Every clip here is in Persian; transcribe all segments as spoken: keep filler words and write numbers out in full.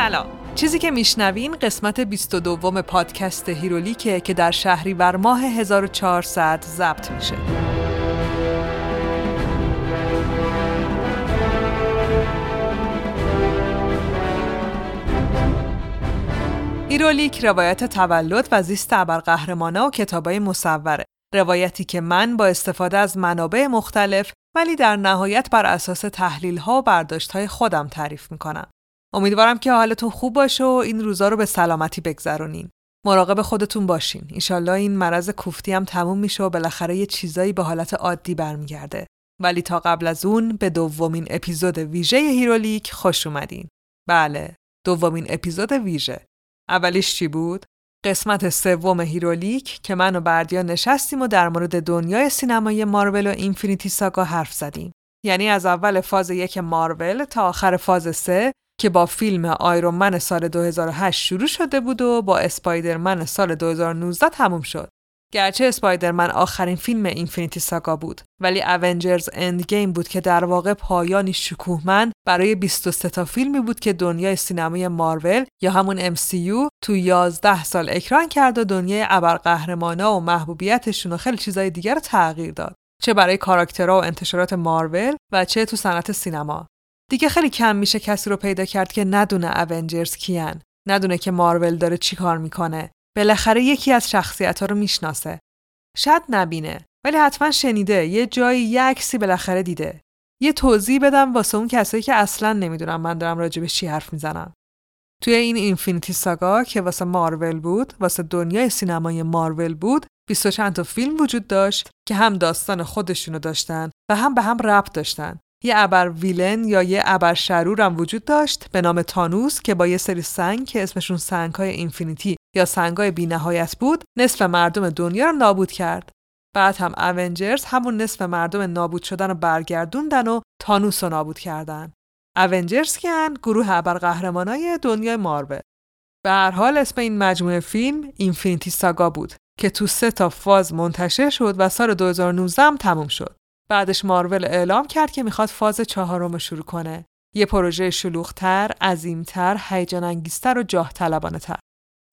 سلام. چیزی که میشنوین قسمت بیست و دو پادکست هیرولیکه که در شهریور ماه هزار و چهارصد ضبط میشه. هیرولیک روایت تولد و زیست ابرقهرمانا و کتابای مصوره. روایتی که من با استفاده از منابع مختلف ولی در نهایت بر اساس تحلیل‌ها و برداشت‌های خودم تعریف می‌کنم. امیدوارم که حالتون خوب باشه و این روزا رو به سلامتی بگذرونین. مراقب خودتون باشین. انشالله این مرض کوفتی هم تموم میشه و بالاخره یه چیزایی به حالت عادی برمیگرده. ولی تا قبل از اون به دومین اپیزود ویژه هیرولیک خوش اومدین. بله، دومین اپیزود ویژه. اولیش چی بود؟ قسمت سوم هیرولیک که من و بردیا نشستیم و در مورد دنیای سینمایی مارول و اینفینیتی ساگا حرف زدیم. یعنی از اول فاز یک مارول تا آخر فاز سه که با فیلم آیرون من سال دو هزار و هشت شروع شده بود و با اسپایدرمن سال دو هزار و نوزده تموم شد. گرچه اسپایدرمن آخرین فیلم اینفینیتی ساگا بود، ولی اونجرز اند گیم بود که در واقع پایانی شکوهمند برای بیست و سه تا فیلمی بود که دنیای سینمای مارول یا همون ام سی یو تو یازده سال اکران کرد و دنیای ابرقهرمانا و محبوبیتشون و خیلی چیزای دیگر رو تغییر داد، چه برای کاراکترها و انتشارات مارول و چه تو صنعت سینما. دیگه خیلی کم میشه کسی رو پیدا کرد که ندونه اونجرز کیان، ندونه که مارول داره چیکار میکنه. بالاخره یکی از شخصیت‌ها رو میشناسه. شاید نبینه، ولی حتما شنیده، یه جایی یه عکسی بالاخره دیده. یه توضیح بدم واسه اون کسایی که اصلاً نمیدونن من دارم راجع به چی حرف میزنم. توی این اینفینیتی ساگا که واسه مارول بود، واسه دنیای سینمای مارول بود، بیست و چند تا فیلم وجود داشت که هم داستان خودشونو داشتن و هم به هم ربط داشتن. یه ابر ویلن یا یه ابر شرور هم وجود داشت به نام تانوس که با یه سری سنگ که اسمشون سنگ‌های اینفینیتی یا سنگای بی نهایت بود نصف مردم دنیا رو نابود کرد. بعد هم اونجرز همون نصف مردم نابود شدن رو برگردوندن و تانوس رو نابود کردن. اونجرز کیان؟ گروه ابرقهرمانای دنیای مارول. به هر حال اسم این مجموعه فیلم اینفینیتی ساگا بود که تو سه تا فاز منتشر شد و سال دو هزار و نوزده هم تموم شد. بعدش مارول اعلام کرد که میخواد فاز چهارم رو شروع کنه. یه پروژه شلوغ‌تر، عظیم‌تر، هیجان‌انگیزتر و جاه‌طلبانه‌تر.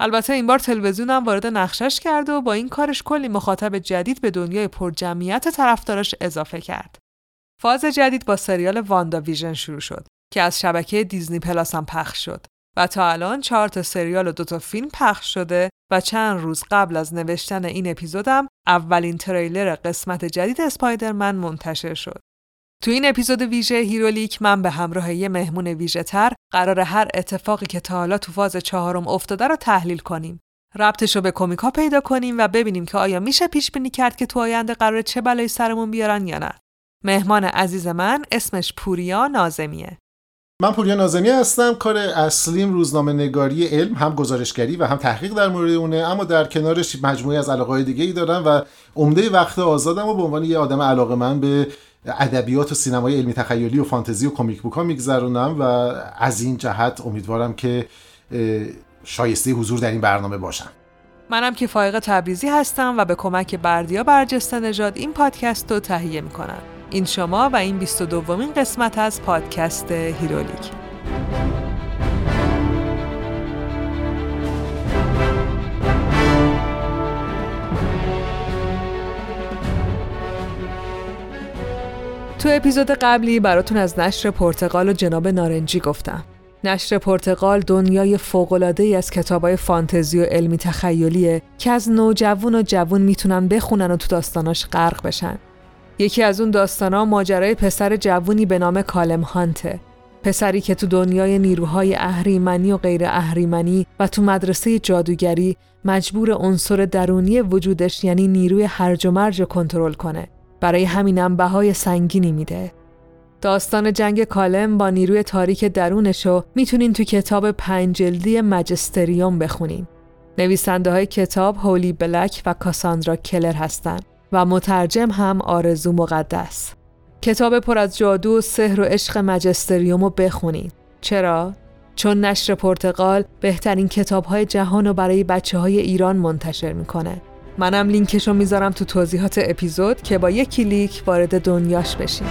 البته این بار تلویزیون هم وارد نقشش کرد و با این کارش کلی مخاطب جدید به دنیای پرجمعیت طرفداراش اضافه کرد. فاز جدید با سریال واندا ویژن شروع شد که از شبکه دیزنی پلاس هم پخش شد و تا الان چهار تا سریال و دو تا فیلم پخش شده و چند روز قبل از نوشتن این اپیزودم اولین تریلر قسمت جدید اسپایدرمن منتشر شد. تو این اپیزود ویژه هیرولیک من به همراه یه مهمون ویژه تر قراره هر اتفاقی که تا حالا تو فاز چهارم افتاده رو تحلیل کنیم. ربطشو به کمیکا پیدا کنیم و ببینیم که آیا میشه پیش بینی کرد که تو آینده قراره چه بلایی سرمون بیارن یا نه. مهمان عزیز من اسمش پوریا ناظمیه. من پوریا ناظمی هستم. کار اصلیم روزنامه نگاری علم، هم گزارشگری و هم تحقیق در مورد اونه، اما در کنارش مجموعه از علاقه‌های دیگه‌ای دارم و عمده وقت آزادم و به عنوان یه آدم علاقه‌مند به ادبیات و سینمای علمی تخیلی و فانتزی و کمیک بوک‌ها می‌گذرونم و از این جهت امیدوارم که شایسته حضور در این برنامه باشم. منم که فائقه تبریزی هستم و به کمک بردیا برجسته نژاد این پادکست رو تهیه می‌کنم. این شما و این بیست و دومین قسمت از پادکست هیرولیک. تو اپیزود قبلی براتون از نشر پرتقال و جناب نارنجی گفتم. نشر پرتقال دنیای فوق‌العاده‌ای از کتابای فانتزی و علمی تخیلیه که از نوجوان و جوان میتونن بخونن و تو داستاناش غرق بشن. یکی از اون داستانا ماجرای پسر جوونی به نام کالم هانته. پسری که تو دنیای نیروهای اهریمنی و غیر اهریمنی و تو مدرسه جادوگری مجبور عنصر درونی وجودش یعنی نیروی هرج و مرج رو کنترل کنه. برای همینم بهای سنگینی میده. داستان جنگ کالم با نیروی تاریک درونشو میتونین تو کتاب پنج جلدی ماجستریوم بخونین. نویسنده های کتاب هولی بلک و کاساندرا کلر هستن و مترجم هم آرزو مقدس. کتاب پر از جادو، سحر و عشق ماجستریوم رو بخونین. چرا؟ چون نشر پرتقال بهترین کتاب‌های جهان رو برای بچه‌های ایران منتشر می‌کنه. منم لینکشو میذارم تو توضیحات اپیزود که با یک کلیک وارد دنیاش بشین.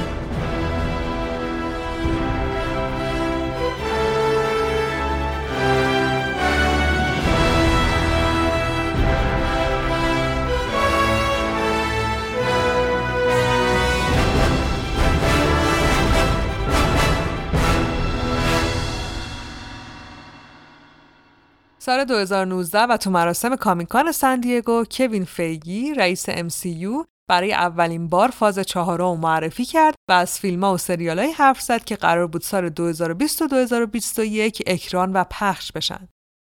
سال دو هزار و نوزده و تو مراسم کامیکان سندیگو، کوین فیگی، رئیس ام سی یو، برای اولین بار فاز چهارم معرفی کرد و از فیلم‌ها و سریال‌های حرف زد که قرار بود سال دو هزار و بیست و دو هزار و بیست و یک اکران و پخش بشن.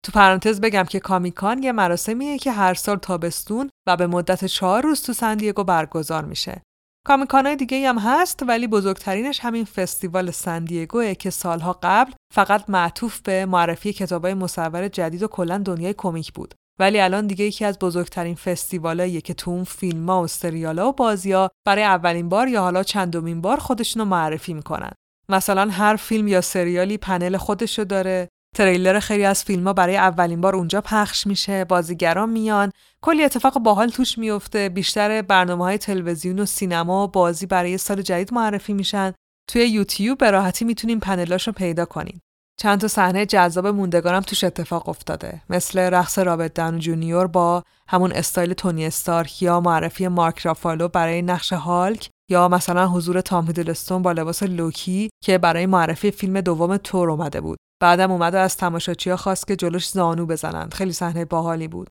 تو پرانتز بگم که کامیکان یه مراسمیه که هر سال تابستون و به مدت چهار روز تو سندیگو برگزار میشه. کامیکان‌های دیگه هم هست ولی بزرگترینش همین فستیوال سندیگوه که سالها قبل فقط معطوف به معرفی کتابای مصور جدید و کلاً دنیای کمیک بود. ولی الان دیگه یکی از بزرگترین فستیوالاییه که تو اون فیلم‌ها و سریال‌ها و بازی‌ها برای اولین بار یا حالا چندمین بار خودشونو معرفی می‌کنن. مثلا هر فیلم یا سریالی پنل خودشو داره، تریلر خیلی از فیلم‌ها برای اولین بار اونجا پخش میشه، بازیگرا میان، کلی اتفاق باحال توش میفته، بیشتر برنامه‌های تلویزیون و سینما و بازی برای سال جدید معرفی میشن. توی یوتیوب به راحتی میتونین پنلاشو پیدا کنین. چند تا صحنه جذاب موندگارم توش اتفاق افتاده، مثل رقص رابرت داونی جونیور با همون استایل تونی استارک یا معرفی مارک رافالو برای نقش هالک، یا مثلا حضور تام هیدلستون با لباس لوکی که برای معرفی فیلم دوم تور اومده بود. بعدم اومد و از تماشاچی‌ها خواست که جلوش زانو بزنند. خیلی صحنه باحالی بود.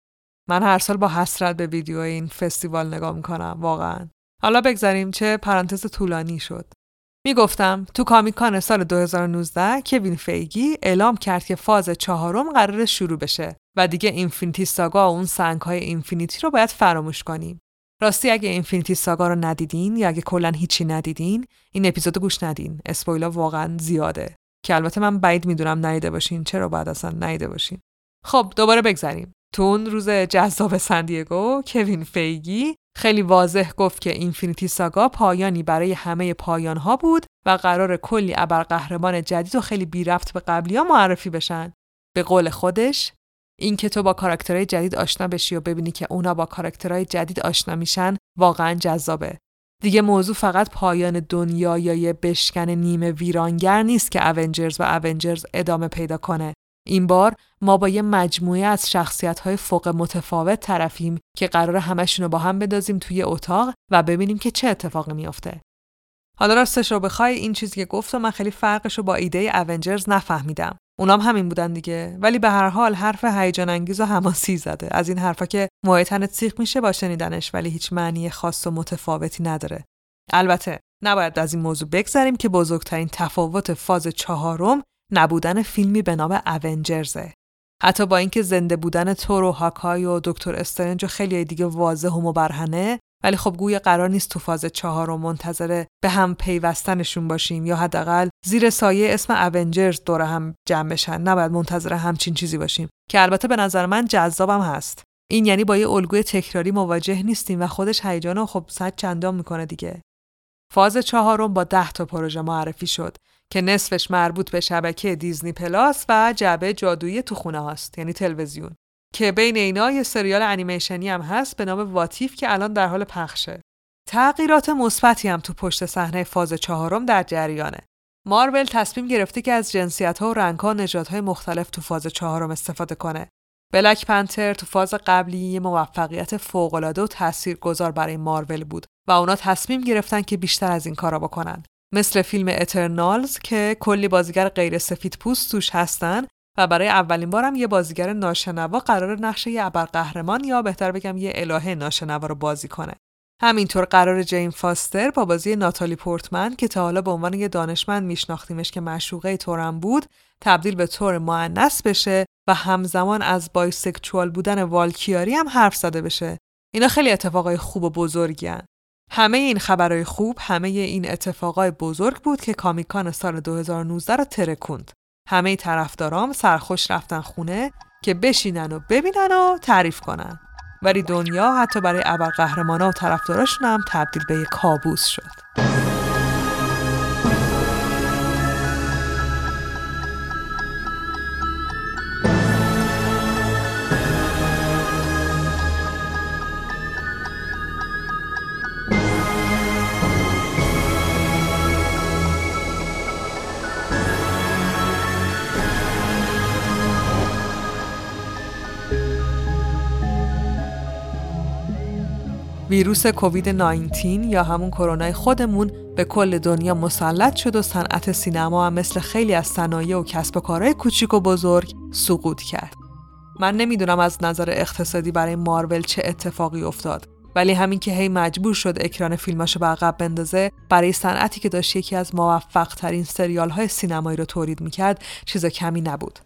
من هر سال با حسرت به ویدیوهای این فستیوال نگاه می‌کنم واقعاً. حالا بگذاریم، چه پرانتز طولانی شد. میگفتم تو کامیکان سال دو هزار و نوزده کوین فیگی اعلام کرد که فاز چهارم قراره شروع بشه و دیگه اینفینیتی ساگا و اون سنگ‌های اینفینیتی رو باید فراموش کنیم. راستی اگه اینفینیتی ساگا رو ندیدین یا اگه کلاً هیچی ندیدین، این اپیزودو گوش ندین. اسپویلر واقعاً زیاده. که البته من بعید میدونم ندیده باشین، چرا بعد اصلا ندیده باشین. خب دوباره بگذریم. تو اون روز جذاب سندیگو، کوین فیگی خیلی واضح گفت که اینفینیتی ساگا پایانی برای همه پایان‌ها بود و قرار کلی ابرقهرمان جدید و خیلی بی ربط به قبلی‌ها معرفی بشن. به قول خودش، این که تو با کاراکترهای جدید آشنا بشی و ببینی که اونا با کاراکترهای جدید آشنا میشن واقعا جذابه. دیگه موضوع فقط پایان دنیا یا یه بشکن نیمه ویرانگر نیست که اونجرز و اونجرز ادامه پیدا کنه. این بار ما با یه مجموعه از شخصیت‌های فوق متفاوت طرفیم که قراره همشون رو با هم بندازیم توی اتاق و ببینیم که چه اتفاقی میافته. حالا راستش رو بخوای این چیزی که گفتم من خیلی فرقش رو با ایده اونجرز نفهمیدم. اونام هم همین بودن دیگه، ولی به هر حال حرف هیجان انگیز و حماسی زده. از این حرفا که موهای تنت سیخ میشه با شنیدنش ولی هیچ معنی خاص و متفاوتی نداره. البته نباید از این موضوع بگذریم که بزرگترین تفاوت فاز چهارم نبودن فیلمی به نام اونجرزه. حتی با اینکه زنده بودن تور و هاکای و دکتر استرنج و خیلی دیگه واضح و مبرهنه، ولی خب گویا قرار نیست تو فاز چهارم منتظر به هم پیوستنشون باشیم یا حداقل زیر سایه اسم اونجرز دور هم جمع بشن. نباید منتظر همچین چیزی باشیم که البته به نظر من جذابم هست. این یعنی با یه الگوی تکراری مواجه نیستیم و خودش هیجانو خب صد چندان میکنه دیگه. فاز چهارم با ده تا پروژه معرفی شد که نصفش مربوط به شبکه دیزنی پلاس و جعبه جادویی تو خونه هاست، یعنی تلویزیون، که بین اینا یه سریال انیمیشنی هم هست به نام واتیف که الان در حال پخشه. تغییرات مثبتی هم تو پشت صحنه فاز چهارم در جریانه. مارول تصمیم گرفته که از جنسیت‌ها و رنگ‌ها و نژادهای مختلف تو فاز چهارم استفاده کنه. بلک پنتر تو فاز قبلی یه موفقیت فوق‌العاده و تاثیرگذار برای مارول بود و اونا تصمیم گرفتن که بیشتر از این کارا بکنن. مثل فیلم اترنالز که کلی بازیگر غیر سفید پوست توش هستن و برای اولین بارم یه بازیگر ناشنوا قرار نقش یه ابرقهرمان یا بهتر بگم یه الهه ناشنوا رو بازی کنه. همینطور قرار جین فاستر با بازی ناتالی پورتمن که تا حالا به عنوان یه دانشمند میشناختیمش که معشوقه تورم بود، تبدیل به تور مؤنث بشه و همزمان از بایسکشوال بودن والکیاری هم حرف زده بشه. اینا خیلی اتفاقای خوب و بزرگیان. همه این خبرای خوب، همه این اتفاقای بزرگ بود که کامیکان سال دو هزار و نوزده رو ترکوند. همه طرفدارام سرخوش رفتن خونه که بشینن و ببینن و تعریف کنن، ولی دنیا حتی برای ابرقهرمانا و طرفداراشون هم تبدیل به یک کابوس شد. ویروس کووید نوزده یا همون کرونای خودمون به کل دنیا مسلط شد و صنعت سینما هم مثل خیلی از صنایع و کسب و کارهای کوچیک و بزرگ سقوط کرد. من نمیدونم از نظر اقتصادی برای مارول چه اتفاقی افتاد، ولی همین که هی مجبور شد اکران فیلماشو به عقب بندازه برای صنعتی که داشت یکی از موفق‌ترین سریال‌های سینمایی رو تولید می‌کرد چیز کمی نبود.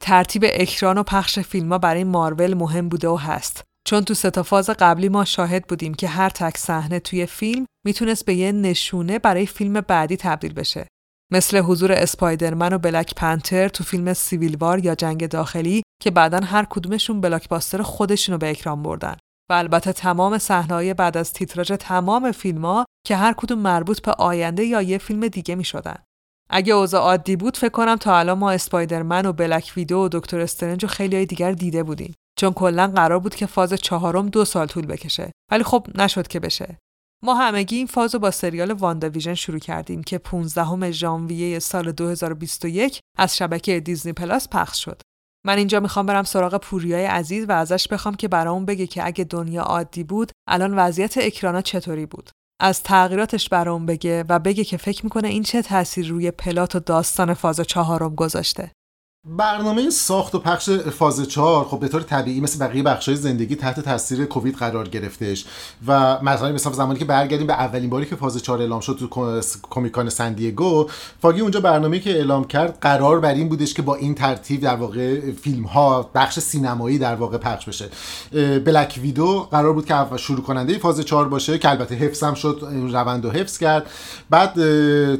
ترتیب اکران و پخش فیلم‌ها برای مارول مهم بوده و هست، چون تو سه تا فاز قبلی ما شاهد بودیم که هر تک صحنه توی فیلم میتونست به یه نشونه برای فیلم بعدی تبدیل بشه. مثل حضور اسپایدرمن و بلک پنتر تو فیلم سیویل وار یا جنگ داخلی که بعداً هر کدومشون بلاکباستر خودشونو به اکران بردن. و البته تمام صحنه‌های بعد از تیتراژ تمام فیلم‌ها که هر کدوم مربوط به آینده یا یه فیلم دیگه می‌شدن. اگه اوضاع عادی بود فکر کنم تا الان ما اسپایدرمن و بلک ویدو و دکتر استرنج و خیلیای دیگر دیده بودیم، چون کلاً قرار بود که فاز چهارم دو سال طول بکشه، ولی خب نشد که بشه. ما همگی این فازو با سریال واندا ویژن شروع کردیم که پانزدهم ژانویه سال دو هزار و بیست و یک از شبکه دیزنی پلاس پخش شد. من اینجا میخوام برم سراغ پوریای عزیز و ازش بخوام که برامون بگه که اگه دنیا عادی بود الان وضعیت اکرانا چطوری بود، از تغییراتش برامون بگه و بگه که فکر میکنه این چه تأثیر روی پلات و داستان فاز چهارم گذاشته. برنامه ساخت و پخش فاز چهار خب به طور طبیعی مثل بقیه بخش‌های زندگی تحت تاثیر کووید قرار گرفتش و مثلا مثلا زمانی که برگردیم به اولین باری که فاز چهار اعلام شد تو کمیکان سن دیگو، فاگی اونجا برنامه‌ای که اعلام کرد قرار بر این بودش که با این ترتیب در واقع فیلم‌ها بخش سینمایی در واقع پخش بشه. بلک ویدو قرار بود که اول شروع کننده فاز چهار باشه که البته حفظ هم شد، روندو حفظ کرد. بعد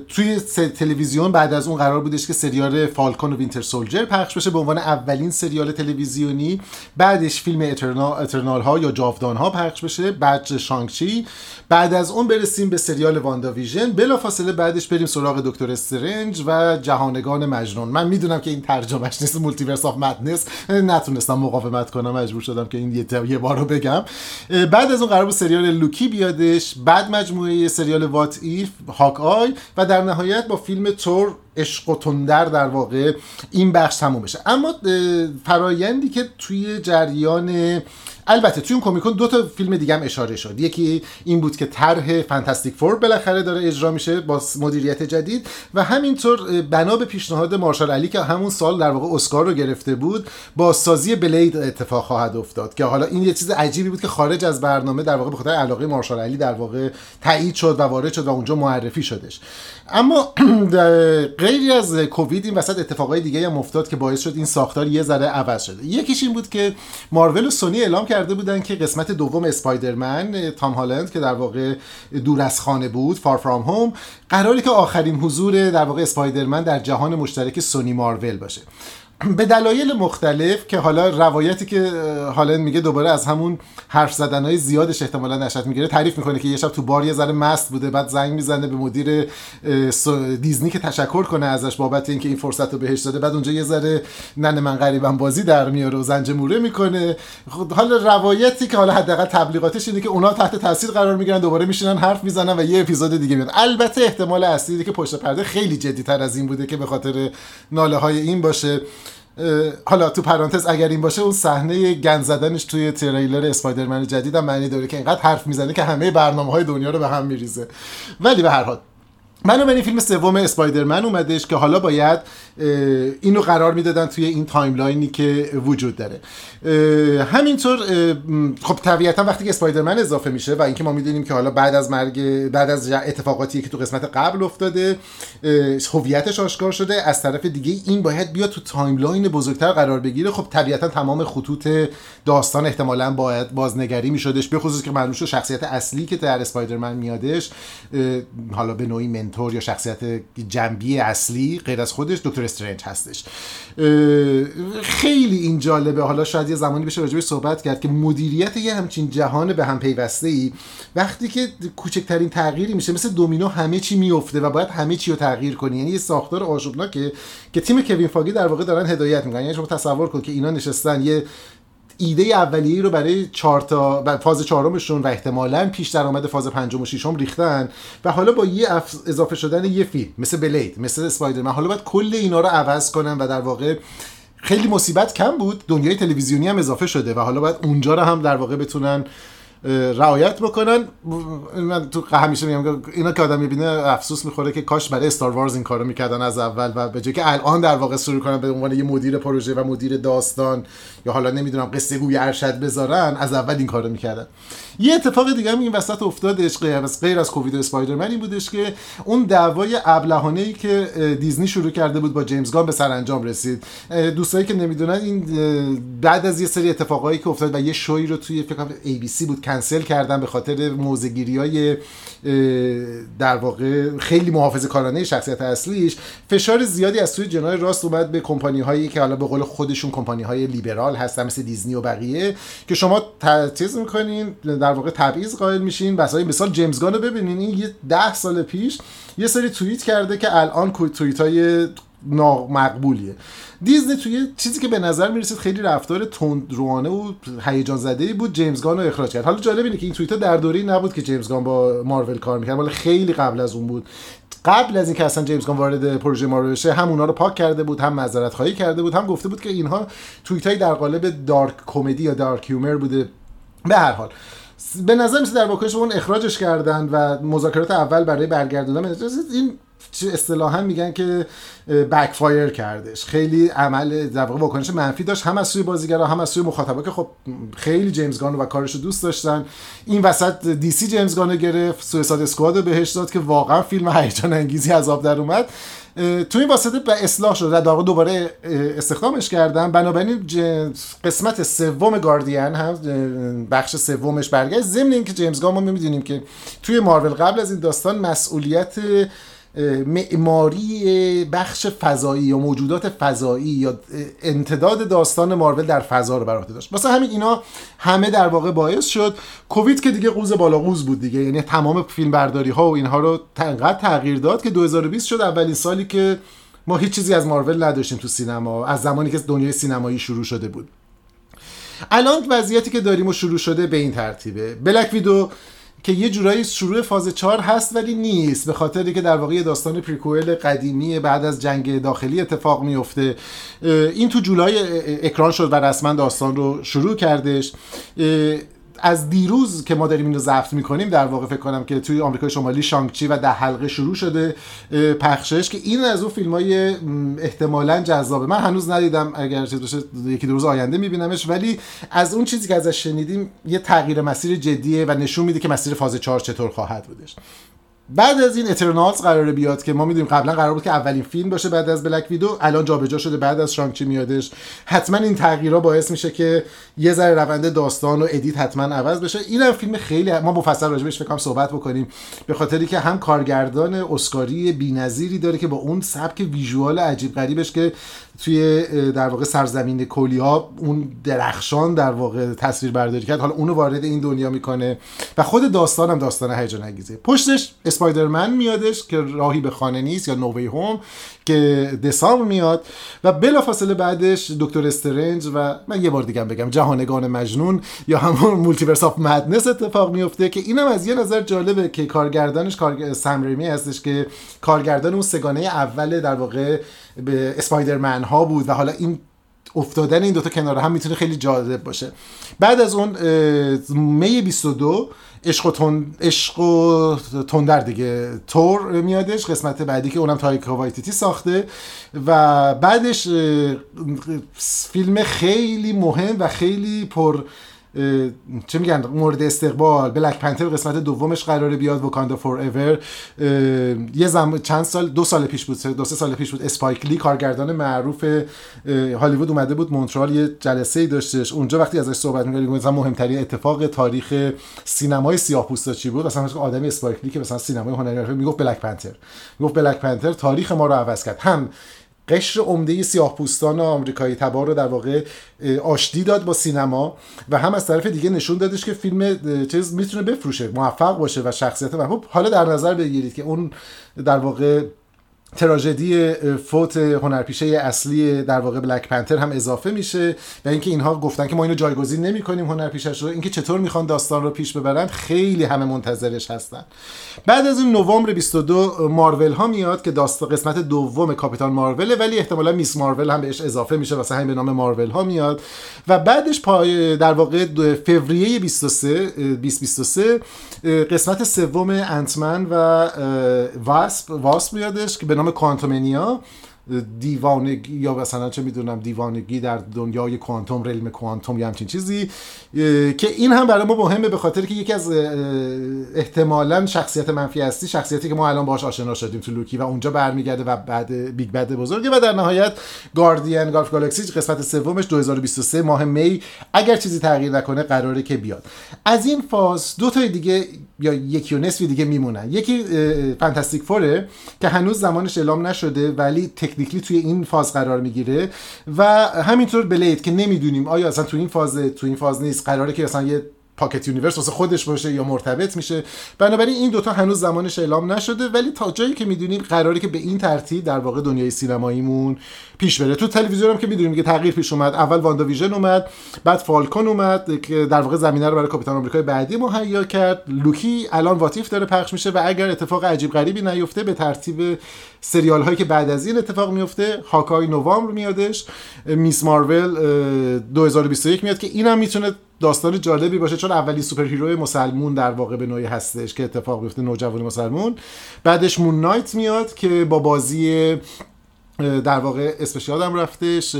توی تلویزیون بعد از اون قرار بودش که سریال فالکون و وینتر سولجر پخش بشه به عنوان اولین سریال تلویزیونی، بعدش فیلم اترنال, اترنال ها یا جاودان ها پخش بشه، بعد شانگچی، بعد از اون برسیم به سریال واندا ویژن، بلافاصله بعدش بریم سراغ دکتر استرنج و جهانگان مجنون. من میدونم که این ترجمهش نیست، مولتیورس آف مدنس، نتونستم مقاومت کنم، مجبور شدم که این یه بارو بگم. بعد از اون قرار بود سریال لوکی بیادش، بعد مجموعه سریال وات ایف، هاک آی و در نهایت با فیلم تور عشق و تندر در واقع این بخش تموم بشه. اما فرایندی که توی جریان، البته توی اون کمیکون دو تا فیلم دیگه هم اشاره شد، یکی این بود که طرح فانتاستیک فور بالاخره داره اجرا میشه با مدیریت جدید و همینطور بنا به پیشنهاد مارشال علی که همون سال در واقع اسکار رو گرفته بود با سازی بلید اتفاق خواهد افتاد که حالا این یه چیز عجیبی بود که خارج از برنامه در واقع به خاطر علاقه مارشال علی در واقع تایید شد و وارد شد و اونجا معرفی شدش. اما غیر از کووید این وسط اتفاقای دیگه هم افتاد که باعث شد این ساختار یه ذره عوض شد. یکیش این بود که مارول و سونی اعلام کرده بودن که قسمت دوم اسپایدرمن تام هالند که در واقع دور از خانه بود، فار فرام هوم، قراره که آخرین حضور در واقع اسپایدرمن در جهان مشترک سونی مارول باشه به دلایل مختلف که حالا روایتی که هالند میگه دوباره از همون حرف زدنهای زیادش احتمالاً نشأت میگیره. تعریف میکنه که یه شب تو بار یه ذره مست بوده، بعد زنگ میزنه به مدیر دیزنی که تشکر کنه ازش بابت اینکه این فرصت رو بهش داده، بعد اونجا یه ذره ننه من غریبم بازی در میاره و زنجه موره میکنه. حالا روایتی که حالا حداقل تبلیغاتش اینه که اونا تحت تاثیر قرار میگیرن، دوباره میشینن حرف میزنن و یه اپیزود دیگه میاد. البته احتمال اصلی که پشت پرده خیلی جدی‌تر از این بوده که به خاطر ناله‌های این باشه. حالا تو پرانتز اگر این باشه، اون صحنه گند زدنش توی تریلر اسپایدرمن جدیدم معنی داره که اینقدر حرف میزنه که همه برنامه‌های دنیا رو به هم میریزه. ولی به هر حال منو به این فیلم سوم اسپایدرمن اومدش که حالا باید اینو قرار میدادن توی این تایملاینی که وجود داره. همینطور خب طبیعتا وقتی که اسپایدرمن اضافه میشه و اینکه ما میدونیم که حالا بعد از مرگ، بعد از اتفاقاتی که تو قسمت قبل افتاده هویتش آشکار شده، از طرف دیگه این باید بیاد تو تایملاین بزرگتر قرار بگیره. خب طبیعتا تمام خطوط داستان احتمالاً باید بازنگری میشدش، به خصوص که معلوم شد شخصیت اصلی که در اسپایدرمن میادش حالا به نوعی منتور یا شخصیت جنبی اصلی غیر از خودش دکتر استرنج هستش. خیلی این جالبه. حالا شاید یه زمانی بشه راجبش صحبت کرد که مدیریت یه همچین جهان به هم پیوسته‌ای وقتی که کوچکترین تغییری میشه مثل دومینو همه چی میفته و باید همه چی رو تغییر کنی. یعنی یه ساختار آشوبناکه که تیم کوین فاگی در واقع دارن هدایت میکنن. یعنی شما تصور کن که اینا نشستن یه ایده اولیه‌ای رو برای چهار تا فاز چهارمشون و احتمالاً پیش درآمد فاز پنجم و ششم ریختن و حالا با یه اضافه شدن یه فیلم مثل بلید، مثل اسپایدرمن، حالا باید کل اینا رو عوض کنن و در واقع خیلی مصیبت کم بود. دنیای تلویزیونی هم اضافه شده و حالا باید اونجا رو هم در واقع بتونن رعایت بکنن. من تو همیشه میگم اینا که آدم میبینه افسوس میخوره که کاش برای استار وارز این کارو میکردن از اول، و به جای که الان در واقع شروع کنن به عنوان یه مدیر پروژه و مدیر داستان یا حالا نمیدونم قصه گوی ارشد بذارن، از اول این کارو میکردن. یه اتفاق دیگه هم این وسط افتاد از غیر از کووید و اسپایدرمن، این بودش که اون دعوای ابلهانه‌ای که دیزنی شروع کرده بود با جیمز گان به سرانجام رسید. دوستایی که نمیدونن این بعد از یه سری اتفاقایی که افتاد و یه شوی رو توی فکر کنم ای بی سی بود کنسل کردن به خاطر موزگیری‌های در واقع خیلی محافظه‌کارانه شخصیت اصلیش، فشار زیادی از توی جناح راست اومد به کمپانی‌هایی که حالا به قول خودشون کمپانی‌های لیبرال هستن مثل دیزنی و بقیه، که شما تجهیز می‌کنین در واقع تبعیض قائل میشین. مثلا مثلا جیمز گان رو ببینین، این یه ده سال پیش یه سری توییت کرده که الان توییت‌های نامقبولیه. دیزنی توی چیزی که به نظر میرسید خیلی رفتار تندروانه و هیجان زده‌ای بود، جیمز گان رو اخراج کرد. حالا جالب اینه که این توییت در دوره‌ای نبود که جیمز گان با مارول کار میکرد، ولی خیلی قبل از اون بود. قبل از اینکه اصلا جیمز گان وارد پروژه مارول بشه، هم اونها رو پاک کرده بود، هم معذرت خواهی کرده بود، هم گفته بود که اینها توییت‌های در قالب دارک کمدی یا دارک هیومر بوده. به هر حال به نظر میسه در واکنش اون اخراجش کردن و مذاکرات اول برای برگردوندن این اصطلاحا میگن که بکفایر کردش، خیلی عمل در واقع واکنش منفی داشت، هم از سوی بازیگرا هم از سوی مخاطبا که خب خیلی جیمز گان و کارش رو دوست داشتن. این وسط دی سی جیمز گان رو گرفت، سویساد اسکواد رو بهش داد که واقعا فیلم هیجان انگیزی از آب در اومد، توی واسطه به اصلاح شد و داغ دوباره استخدامش کردن. بنابراین قسمت سوم گاردین هم بخش سومش برگشت. ضمن اینکه جیمز گان ما می‌دونیم که توی مارول قبل از این داستان مسئولیت معماری بخش فضایی یا موجودات فضایی یا امتداد داستان مارول در فضا رو بر عهده داشت. واسه همین اینا همه در واقع باعث شد کووید که دیگه قوز بالا قوز بود دیگه، یعنی تمام فیلم برداری ها و اینها رو انقدر تغییر داد که دو هزار و بیست شد اولین سالی که ما هیچ چیزی از مارول نداشتیم تو سینما از زمانی که دنیای سینمایی شروع شده بود. الان وضعیتی که داریم و شروع شده به این ترتیبه. بلک ویدو که یه جورایی شروع فاز چهار هست ولی نیست، به خاطر اینکه در واقع داستان پریکوئل قدیمی بعد از جنگ داخلی اتفاق میفته. این تو جولای اکران شد و رسما داستان رو شروع کردش. از دیروز که ما داریم این رو ضبط میکنیم در واقع فکر کنم که توی آمریکای شمالی شانگچی و ده حلقه شروع شده پخشش، که این از اون فیلم‌های احتمالاً جذابه. من هنوز ندیدم، اگر چیز باشه یکی دو روز آینده میبینمش، ولی از اون چیزی که ازش شنیدیم یه تغییر مسیر جدیه و نشون میده که مسیر فاز چهار چطور خواهد بودش. بعد از این اترنالز قراره بیاد که ما میدونیم قبلا قرار بود که اولین فیلم باشه بعد از بلک ویدو، الان جابجا شده بعد از شانگچی میادش. حتما این تغییرها باعث میشه که یه ذره روند داستان و ادیت حتما عوض بشه. اینم فیلم خیلی ما مفصل راجع بهش فکر کنم صحبت بکنیم، به خاطری که هم کارگردان اسکاری بی‌نظیری داره که با اون سبک ویژوال عجیب غریبش که توی در واقع سرزمین کلی‌ها اون درخشان در واقع تصویربرداری کرد، حالا اونو وارد این دنیا میکنه و خود داستانم داستان هیجان انگیزه. پشتش اسپایدرمن میادش که راهی به خانه نیست یا نووی هوم که دسامبر میاد، و بلافاصله بعدش دکتر استرنج و من یه بار دیگه بگم جهانگان مجنون یا همون مولتیورس آف مدنس اتفاق میفته، که اینم از یه نظر جالبه که کارگردانش کار سم ریمی هستش که کارگردان اون سگانه اول در واقع به اسپایدرمن ها بود، و حالا این افتادن این دوتا کنار هم میتونه خیلی جالب باشه. بعد از اون می بیست و دو عشق و, تند... عشق و تندر دیگه تور میادش، قسمت بعدی که اونم تایکا وایتیتی ساخته، و بعدش فیلم خیلی مهم و خیلی پر چه میگن مورد استقبال بلک پنتر قسمت دومش قراره بیاد، وکاندا فور ایور. یه زمان چند سال دو سال پیش بود دو سه سال پیش بود اسپایک لی کارگردان معروف هالیوود اومده بود مونترال، یه جلسه ای داشتش اونجا، وقتی ازش صحبت می‌کردیم مثلا مهمترین اتفاق تاریخ سینمای سیاه‌پوستا چی بود، مثلا آدم اسپایک لی که مثلا سینمای هنری میگفت بلک پنتر، میگفت بلک پنتر تاریخ ما رو عوض کرد، هم قشر عمده سیاه‌پوستان آمریکایی تبار رو در واقع آشتی داد با سینما، و هم از طرف دیگه نشون دادش که فیلم چیز میتونه بفروشه، موفق باشه و شخصیت محبوب. حالا در نظر بگیرید که اون در واقع تراژدی فوت هنرپیشه اصلی در واقع بلک پنتر هم اضافه میشه و اینکه اینها گفتن که ما اینو جایگزین نمی‌کنیم هنرپیشه‌اش رو، اینکه چطور میخوان داستان رو پیش ببرن خیلی همه منتظرش هستن. بعد از اون نوامبر بیست و دو مارول ها میاد که داستان قسمت دوم کاپیتان مارول، ولی احتمالا میس مارول هم بهش اضافه میشه واسه همین به نام مارول ها میاد. و بعدش پای در واقع فوریه بیست و سه بیست و سه قسمت سوم انتمن و واسپ واسپ میادش که به نام کوانتومنیا، دیوانگی یا مثلا چه میدونم دیوانگی در دنیای کوانتوم، رلم کوانتوم یا همچین چیزی، که این هم برای ما مهمه به خاطر که یکی از احتمالاً شخصیت منفی هستی، شخصیتی که ما الان باهاش آشنا شدیم تو لوکی و اونجا برمیگرده و بعد بیگ بد بزرگه. و در نهایت گاردین گالف گالاکسی قسمت سومش دو هزار و بیست و سه ماه می، اگر چیزی تغییر نکنه قراره که بیاد. از این فاز دو تا دیگه یا یکی و نصفی دیگه میمونن. یکی فانتاستیک فوره که هنوز زمانش اعلام نشده ولی تکنیکلی توی این فاز قرار میگیره، و همینطور بلید که نمیدونیم آیا اصلا تو این فاز تو این فاز نیست، قراره که اصلا یه پاکت یونیورس واسه خودش باشه یا مرتبط میشه. بنابراین این دوتا هنوز زمانش اعلام نشده، ولی تا جایی که میدونیم قراره که به این ترتیب در واقع دنیای سینماییمون پیش بره. تو تلویزیون هم که میدونیم که تغییر پیش اومد، اول واندا ویژن اومد، بعد فالکون اومد که در واقع زمینه رو برای کاپیتان آمریکای بعدی مهیا کرد، لوکی الان واتیف داره پخش میشه، و اگر اتفاق عجیب غریبی نیفته به ترتیب سریال هایی که بعد از این اتفاق میفته، هاکای نوامبر میادش، میس مارول دو هزار و بیست و یک میاد که اینم میتونه داستان جالبی باشه چون اولی سوپر هیروی مسلمون در واقع به نوعی هستش که اتفاق میفته، نوجوان مسلمون. بعدش مون نایت میاد که با بازی در واقع اسمش یادم رفتش،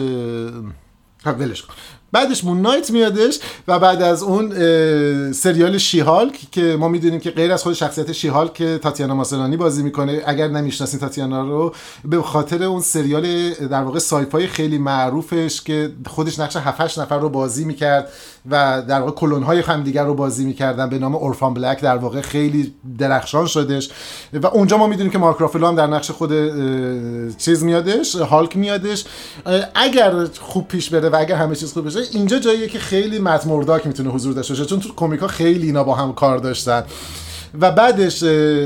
ولش کن. بعدش مون نایت میادش و بعد از اون سریال شی هالک که ما میدونیم که غیر از خود شخصیت شی هالک که تاتیانا ماسلانی بازی میکنه، اگر نمیشناسین تاتیانا رو به خاطر اون سریال در واقع سایفای خیلی معروفش که خودش نقش هفت هشت نفر رو بازی میکرد و در واقع کلون‌های همدیگر رو بازی میکردن به نام اورفان بلک، در واقع خیلی درخشان شدش. و اونجا ما میدونیم که مارک رافلو هم در نقش خود چیز میادش، هالک میادش. اگر خوب پیش بره و اگر همه چیز خوب بشه، اینجا جاییه که خیلی مت مرداک میتونه حضور داشته باشه چون تو کمیکا خیلی اینا با هم کار داشتن. و بعدش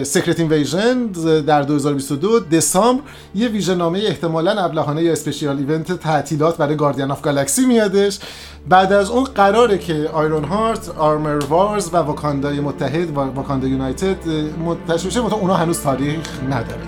سیکرت اینویژن در دو هزار و بیست و دو دسامبر یه ویژه‌نامه احتمالاً ابلهانه یا اسپشیال ایونت تعطیلات برای گاردین آف گالاکسی میادش. بعد از اون قراره که آیرون هارت، آرمر وارز و واکاندای متحد و واکاندا یونایتد منتشر بشه، منتها اونا هنوز تاریخ نداره.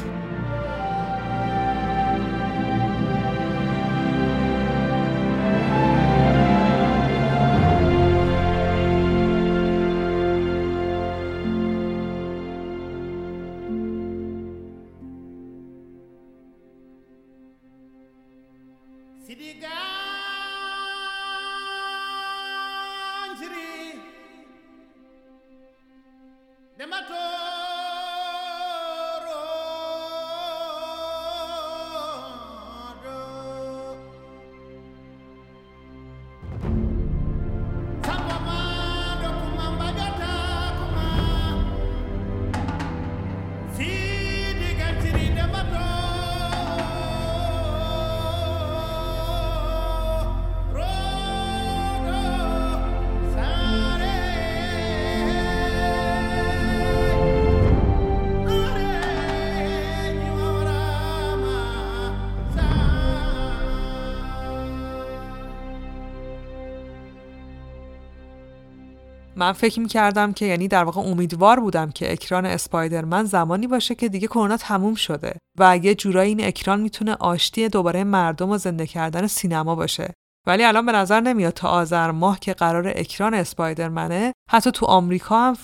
من فکر می‌کردم که یعنی در واقع امیدوار بودم که اکران اسپایدرمن زمانی باشه که دیگه کرونا تموم شده و یه جورایی این اکران میتونه آشتی دوباره مردم و زنده کردن سینما باشه، ولی الان به نظر نمیاد تا آذر ماه که قرار اکران اسپایدرمنه حتی تو آمریکا هم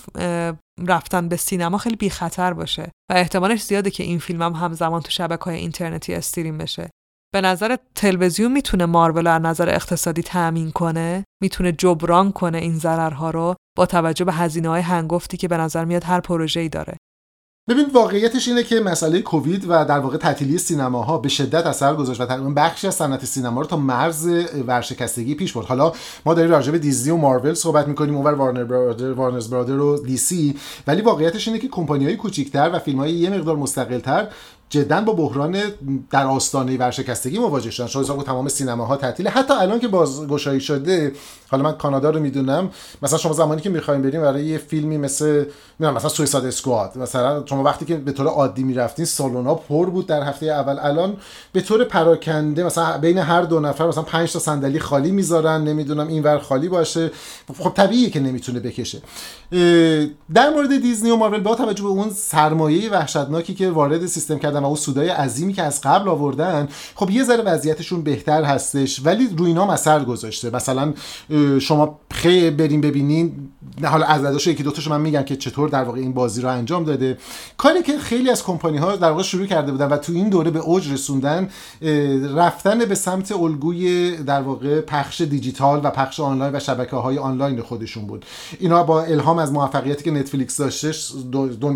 رفتن به سینما خیلی بی خطر باشه و احتمالش زیاده که این فیلم هم همزمان تو شبکه‌های اینترنتی استریم بشه. به نظر تلویزیون میتونه مارول از نظر اقتصادی تأمین کنه، میتونه جبران کنه این ضررها رو با توجه به هزینه‌های هنگفتی که به نظر میاد هر پروژه‌ای داره. ببین واقعیتش اینه که مسئله کووید و در واقع تعطیلی سینماها به شدت اثر گذاشت و تقریبا بخشی از صنعت سینما رو تا مرز ورشکستگی پیش برد. حالا ما داریم راجع به دیزنی و مارول صحبت می‌کنیم، اونور وارنر برادر وارنرز برادر و دی سی، ولی واقعیتش اینه که کمپانی‌های کوچیک‌تر و فیلم‌های یه مقدار مستقل‌تر جدا با بحران در آستانه ورشکستگی مواجه شدن. شاید تمام سینماها تعطیله، حتی الان که بازگشایی شده. حالا من کانادا رو میدونم، مثلا شما زمانی که می‌خواید بریم برای یه فیلمی مثل میدونم مثلا سویساید اسکواد، مثلا شما وقتی که به طور عادی می‌رفتین سالن‌ها پر بود در هفته اول، الان به طور پراکنده مثلا بین هر دو نفر مثلا پنج تا صندلی خالی میذارن، نمیدونم اینور خالی باشه. خب طبیعیه که نمیتونه بکشه. در مورد دیزنی و مارول با توجه به اون سرمایه وحشتناکی که وارد سیستم کردن و اون سودای عظیمی که از قبل آوردن، خب یه ذره وضعیتشون بهتر هستش، ولی روی اینا اثر گذاشته. مثلا شما خیلی بریم ببینین، حالا از ازش یکی دو تاشو من میگم که چطور در واقع این بازی رو انجام داده. کاری که خیلی از کمپانی ها در واقع شروع کرده بودن و تو این دوره به اوج رسوندن، رفتن به سمت الگوی در واقع پخش دیجیتال و پخش آنلاین و شبکه‌های آنلاین خودشون بود. اینا با الهام از موفقیتی که نتفلیکس داشته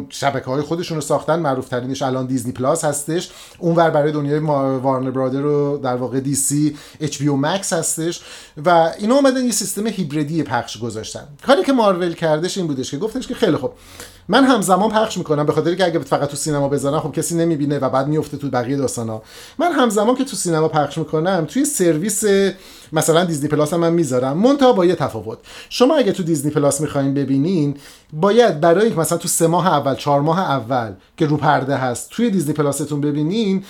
شبکه‌های خودشون رو ساختن، معروف‌ترینش الان دیزنی پلاس هستش، اونور برای دنیای وارنر برادر رو در واقع دی سی اچ بی او مکس هستش و اینا اومدن یه سیستم هیبریدی پخش گذاشتن. کاری که مارول کردش این بودش که گفتش که خیلی خوب، من همزمان پخش میکنم، به خاطر که اگه فقط تو سینما بذارم خب کسی نمیبینه و بعد میفته تو بقیه داستانا. من همزمان که تو سینما پخش میکنم توی سرویس مثلا دیزنی پلاس هم من میذارم، منتها با یه تفاوت. شما اگه تو دیزنی پلاس میخواین ببینین، باید برای مثلا تو سه ماه اول، چهار ماه اول که رو پرده هست توی دیزنی پلاستون ببینین،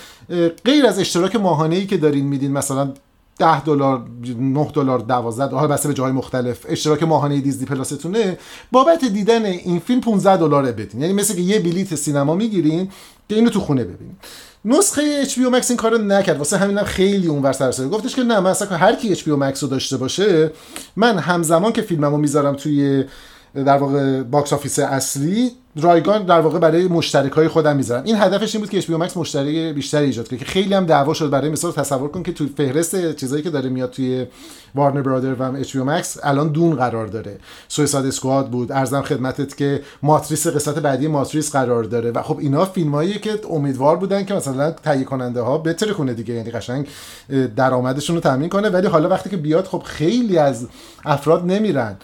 غیر از اشتراک ماهانه‌ای که دارین میدین، مثلا ده دلار، نه دلار، دوازده دلار، حالا بسته به جاهای مختلف اشتراک ماهانه دیزنی پلاستونه، بابت دیدن این فیلم پانزده دلار بدین. یعنی مثل که یه بلیت سینما میگیرین که اینو تو خونه ببینین. نسخه اچ بی او Max این کارو نکرد، واسه همینم هم خیلی اونور سرسری گفتش که نه، من اصلا هر کی اچ بی او Max رو داشته باشه، من همزمان که فیلممو میذارم توی در واقع باکس آفیس اصلی، رایگان در واقع برای مشترکای خودم میذارم. این هدفش این بود که اچ بی او Max مشتری بیشتری ایجاد کنه که خیلی هم دعوا شد. برای مثال تصور کن که توی فهرست چیزایی که داره میاد توی وارنر برادر و اچ بی او Max الان دون قرار داره، سویساید اسکواد بود، عرضم خدمتت که ماتریس، قسمت بعدی ماتریس قرار داره و خب اینا فیلمایی که امیدوار بودن که مثلا تهیه کننده ها بهتر کنه دیگه، یعنی قشنگ درآمدشون رو تامین کنه. ولی حالا وقتی که بیاد خب خیلی از افراد نمیرن،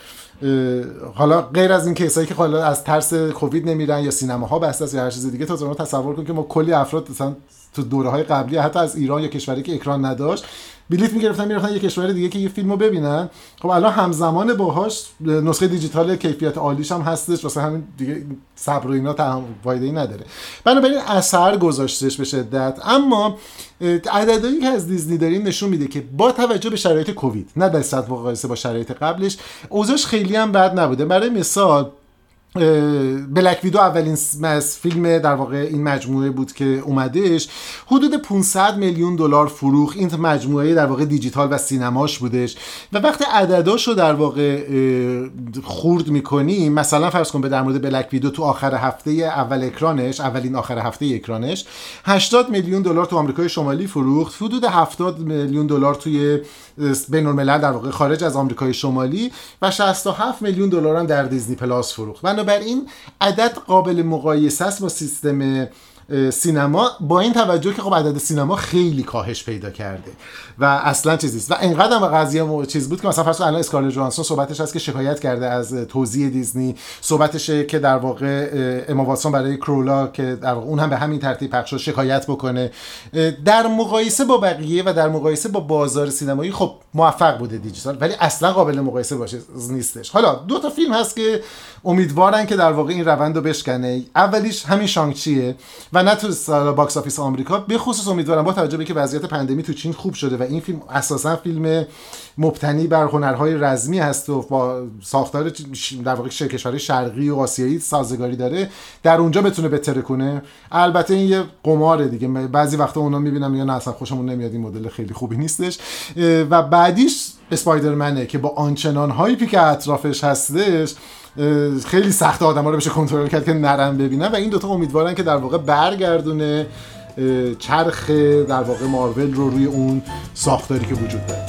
حالا غیر از این کسایی که حالا از ترس کووید نمیرن یا سینماها بسته است یا هر چیز دیگه. تا تصور کن که ما کلی افراد مثلا تو دوره‌های قبلی حتی از ایران یا کشوری که اکران نداشت بلیت می‌گرفتن می‌رفتن یه کشور دیگه که یه فیلمو ببینن. خب الان همزمان باهاش نسخه دیجیتال کیفیت عالیش هم هستش، واسه همین دیگه صبر و اینا تام فایده‌ای نداره. بنابراین اثر گذاشتش به شدت. اما عددهایی که از دیزنی داریم نشون میده که با توجه به شرایط کووید، نه در صد مقایسه با شرایط قبلش، اوضاعش خیلی هم بد نبوده. برای مثال بلک ویدو اولین از فیلم در واقع این مجموعه بود که اومدش، حدود پانصد میلیون دلار فروخت. این مجموعه در واقع دیجیتال و سینماش بودش و وقتی عدداشو در واقع خورد میکنیم، مثلا فرض کن به در مورد بلک ویدو تو آخر هفته اول اکرانش، اولین آخر هفته اکرانش هشتاد میلیون دلار تو آمریکای شمالی فروخت، حدود هفتاد میلیون دلار توی بین‌الملل در واقع خارج از آمریکای شمالی و شصت و هفت میلیون دلار هم در دیزنی پلاس فروخت. بر این عدد قابل مقایسه است با سیستم سینما، با این توجه که خب عدد سینما خیلی کاهش پیدا کرده و اصلا چیزیست و اینقدر هم قضیه چیز بود که مثلا فرض کن الان اسکارلت جوانسون صحبتش هست که شکایت کرده از توزیع دیزنی، صحبتشه که در واقع اما واتسون برای کرولا که در واقع اون هم به همین ترتیب پخش شد شکایت بکنه. در مقایسه با بقیه و در مقایسه با بازار سینمایی خب موفق بوده دیجیتال، ولی اصلا قابل مقایسه باشه نیستش. حالا دو تا فیلم هست که امیدوارن که در واقع این روند رو بشکنه. اولیش همین شانگچیه و نه تو سال باکس آفیس آمریکا، به خصوص امیدوارم با توجه به اینکه وضعیت پندمی تو چین خوب شده و این فیلم اساسا فیلم مبتنی بر هنرهای رزمی هست و با ساختار در واقع کشورهای شرقی و آسیایی سازگاری داره، در اونجا بتونه بهتر کنه. البته این یه قماره دیگه، بعضی وقتا اونا میبینم یا نه اصلا خوشمون نمیاد، این مدل خیلی خوبی نیستش. و بعدیش اسپایدرمنه که با آنچنان هایپی که اطرافش هستش خیلی سخت آدم‌ها رو بشه کنترل کرد که نرم ببینن و این دوتا امیدوارن که در واقع برگردونه چرخ در واقع مارول رو روی اون ساختاری که وجود داره.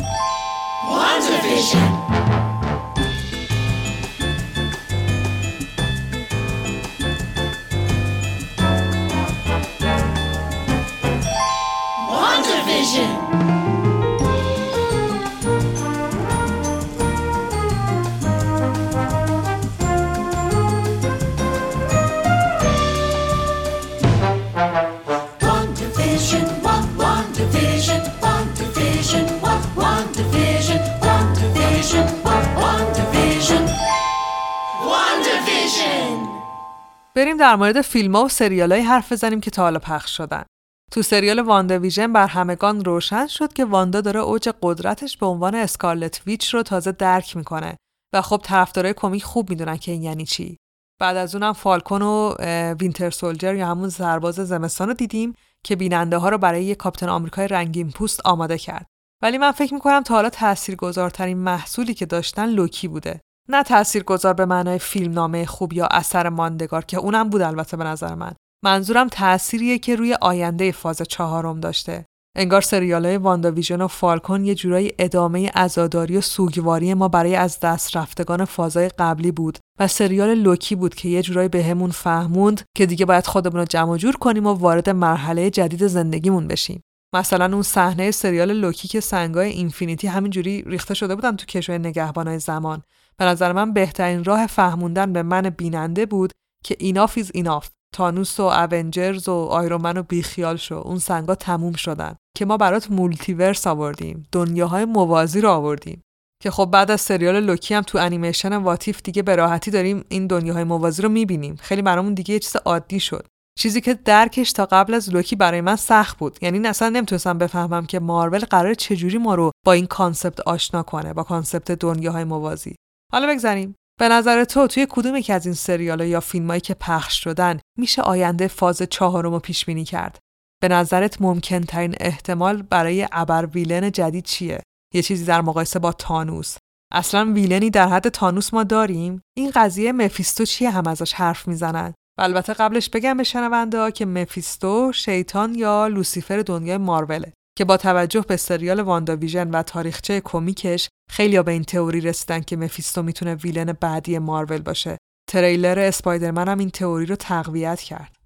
بریم در مورد فیلم‌ها و سریال‌های حرف بزنیم که تا حالا پخش شدن. تو سریال واندا ویژن بر همگان روشن شد که واندا داره اوج قدرتش به عنوان اسکارلت ویچ رو تازه درک میکنه و خب طرفدارای کمیک خوب میدونن که این یعنی چی. بعد از اونم فالکون و وینتر سولجر یا همون سرباز زمستان رو دیدیم که بیننده ها رو برای یک کاپیتان آمریکای رنگین پوست آماده کرد. ولی من فکر میکنم تا حالا تاثیرگذارترین محصولی که داشتن لوکی بوده. نه تاثیرگذار به معنای فیلمنامه خوب یا اثر ماندگار که اونم بود البته به نظر من. منظورم تأثیریه که روی آینده فاز چهارم داشته. انگار سریال‌های واندا ویژن و فالکون یه جورایی ادامه عزاداری و سوگواری ما برای از دست رفتگان فازهای قبلی بود و سریال لوکی بود که یه جورایی بهمون فهموند که دیگه باید خودمون رو جمع جور کنیم و وارد مرحله جدید زندگیمون بشیم. مثلا اون صحنه سریال لوکی که سنگای اینفینیتی همینجوری ریخته شده بودن تو کشوی نگهبانای زمان، به نظر من بهترین راه فهموندن به من بیننده بود که ایناف ایز ایناف. تانوس و اونجرز و آیرونمن رو بیخیال شو، اون سنگا تموم شدن که ما برات مولتیورس آوردیم، دنیاهای موازی رو آوردیم که خب بعد از سریال لوکی هم تو انیمیشن واتیف دیگه به راحتی داریم این دنیاهای موازی رو میبینیم. خیلی برامون دیگه یه چیز عادی شد، چیزی که درکش تا قبل از لوکی برای من سخت بود. یعنی اصلا نمیتونستم بفهمم که مارول قراره چجوری ما رو با این کانسپت آشنا کنه، با کانسپت دنیاهای موازی. حالا بگذریم. به نظر تو توی کدوم یکی از این سریال‌ها یا فیلمایی که پخش شدن میشه آینده فاز چهارم رو پیش بینی کرد؟ به نظرت ممکن‌ترین احتمال برای ابر ویلن جدید چیه؟ یه چیزی در مقایسه با تانوس. اصلاً ویلنی در حد تانوس ما داریم؟ این قضیه مفیستو چیه هم ازش حرف میزنن؟ و البته قبلش بگم به شنونده‌ها که مفیستو شیطان یا لوسیفر دنیای ماروله که با توجه به سریال واندا ویژن و تاریخچه کمیکش خیلیا به این تئوری رسیدن که مفیستو میتونه ویلن بعدی مارول باشه. تریلر اسپایدرمن هم این تئوری رو تقویت کرد.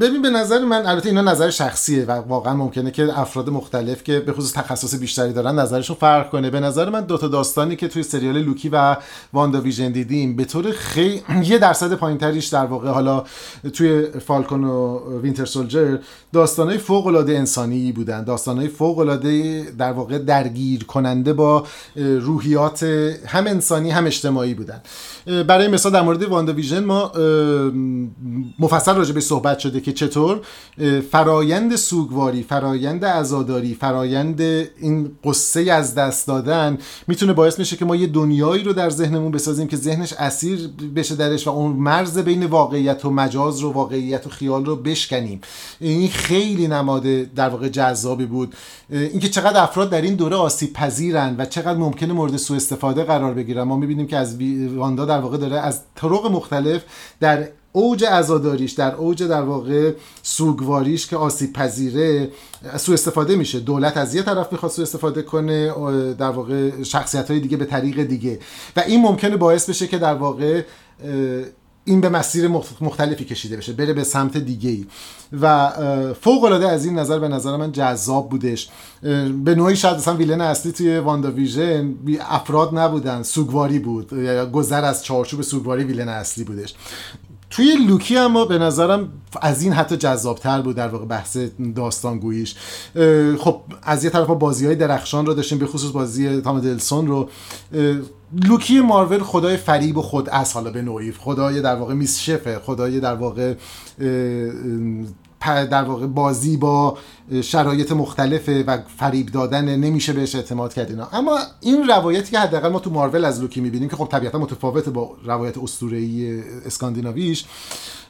ببین به نظر من، البته اینا نظر شخصیه و واقعا ممکنه که افراد مختلف که به خصوص تخصص بیشتری دارن نظرشون فرق کنه. به نظر من دو تا داستانی که توی سریال لوکی و واندا ویژن دیدیم به طور خیلی یه درصد پایین‌تریش در واقع حالا توی فالکون و وینتر سولجر داستانای فوق‌العاده انسانی بودن، داستانای فوق‌العاده در واقع درگیر کننده با روحیات هم انسانی هم اجتماعی بودن. برای مثال در مورد واندا ویژن ما مفصل راجع به صحبت شده که چطور فرایند سوگواری، فرایند عزاداری، فرایند این قصه از دست دادن میتونه باعث میشه که ما یه دنیایی رو در ذهنمون بسازیم که ذهنش اسیر بشه درش و اون مرز بین واقعیت و مجاز رو، واقعیت و خیال رو بشکنیم. این خیلی نماد در واقع جذابی بود. اینکه چقدر افراد در این دوره آسیب پذیرن و چقدر ممکنه مورد سوء استفاده قرار بگیرن. ما میبینیم که از واندا در واقع داره از طرق مختلف در اوج عزاداریش، در اوج در واقع سوگواریش که آسیب پذیره، سوء استفاده میشه. دولت از یه طرف میخواد سوء استفاده کنه، در واقع شخصیت‌های دیگه به طریق دیگه، و این ممکنه باعث بشه که در واقع این به مسیر مختلفی کشیده بشه، بره به سمت دیگه‌ای و فوق‌العاده از این نظر به نظر من جذاب بودش. به نوعی شاید اصلا ویلن اصلی توی واندا ویژن افراد نبودن، سوگواری بود، یا گذر از چارچوب سوگواری ویلن اصلی بودش. توی لوکی اما به نظرم از این حتی جذابتر بود در واقع بحث داستانگوییش. خب از یه طرف ما بازی‌های درخشان رو داشتیم، به خصوص بازی تام دلسون رو. لوکی مارول خدای فریب و خود از حالا به نوعی خدای در واقع میس شفه، خدای در واقع در واقع بازی با شرایط مختلفه و فریب دادن، نمیشه بهش اعتماد کرد اینا. اما این روایتی که حداقل ما تو مارول از لوکی میبینیم که خب طبیعتا متفاوته با روایت اسطوره‌ای اسکاندیناویش،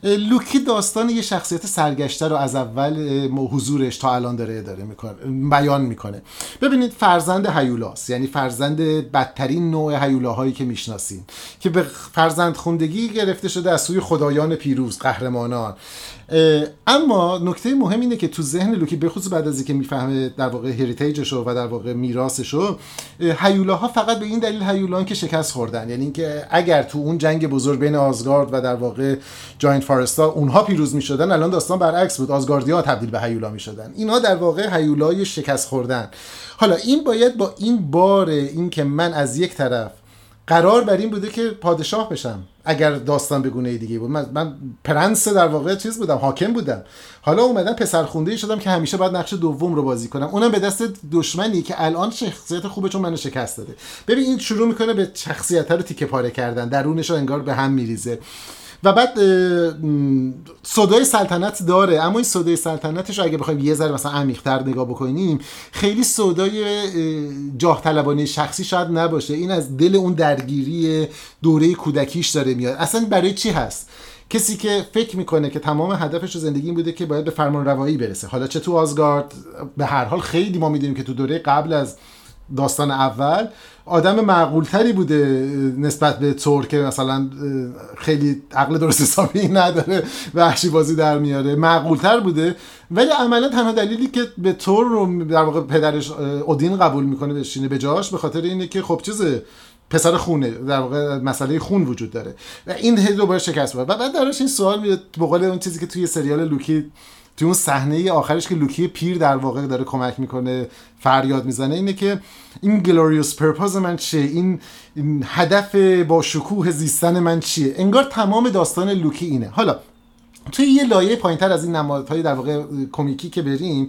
لوکی داستان یه شخصیت سرگشته رو از اول حضورش تا الان داره اداره میکنه، بیان میکنه. ببینید فرزند هیولاست، یعنی فرزند بدترین نوع هیولاهایی که میشناسیم که به فرزند خوندگی گرفته شده از سوی خدایان پیروز، قهرمانان. اما نکته مهم اینه که تو ذهن لوکی به خصوص بعد از اینکه میفهمه در واقع هریتیجشو و در واقع میراثشو، هیولاها فقط به این دلیل هیولان که شکست خوردن، یعنی اینکه اگر تو اون جنگ بزرگ بین آزگارد و در واقع جاینت فارستا اونها پیروز میشدن، الان داستان برعکس بود، آزگاردیا تبدیل به هیولا میشدن. اینها در واقع هیولای شکست خوردن. حالا این باید با این بار این که من از یک طرف قرار بر این بوده که پادشاه بشم، اگر داستان به گونه دیگه بود من, من پرنس در واقع چیز بودم، حاکم بودم، حالا اومدم پسرخونده‌ای شدم که همیشه باید نقش دوم رو بازی کنم، اونم به دست دشمنی که الان شخصیت خوبه چون منو شکست داده. ببین این شروع میکنه به شخصیت رو تیکه پاره کردن، درونش رو انگار به هم میریزه و بعد صدای سلطنت داره، اما این صدای سلطنتش اگه بخوایم یه ذره مثلا عمیق‌تر نگاه بکنیم خیلی صدای جاه طلبانه شخصی شاید نباشه، این از دل اون درگیری دوره کودکیش داره میاد. اصلا برای چی هست؟ کسی که فکر میکنه که تمام هدفش تو زندگی این بوده که باید به فرمان روایی برسه، حالا چه تو آزگارد، به هر حال خیلی ما میدونیم که تو دوره قبل از داستان اول آدم معقولتری بوده نسبت به تور که مثلا خیلی عقل درست حسابی نداره و وحشی بازی در میاره، معقولتر بوده. ولی عملا تنها دلیلی که به تور رو در واقع پدرش اودین قبول میکنه بشینه به جاش به خاطر اینه که خب چیزه پسر خونه، در واقع مسئله خون وجود داره و این دوباره شکست می‌خوره. و بعد درش این سوال میاد بقول اون چیزی که توی سریال لوکی، توی اون صحنه آخرش که لوکی پیر در واقع داره کمک میکنه فریاد میزنه، اینه که این گلوریوس پرپاز من چیه، این هدف با شکوه زیستن من چیه. انگار تمام داستان لوکی اینه. حالا توی یه لایه پایین‌تر از این نمادهای در واقع کمیکی که بریم،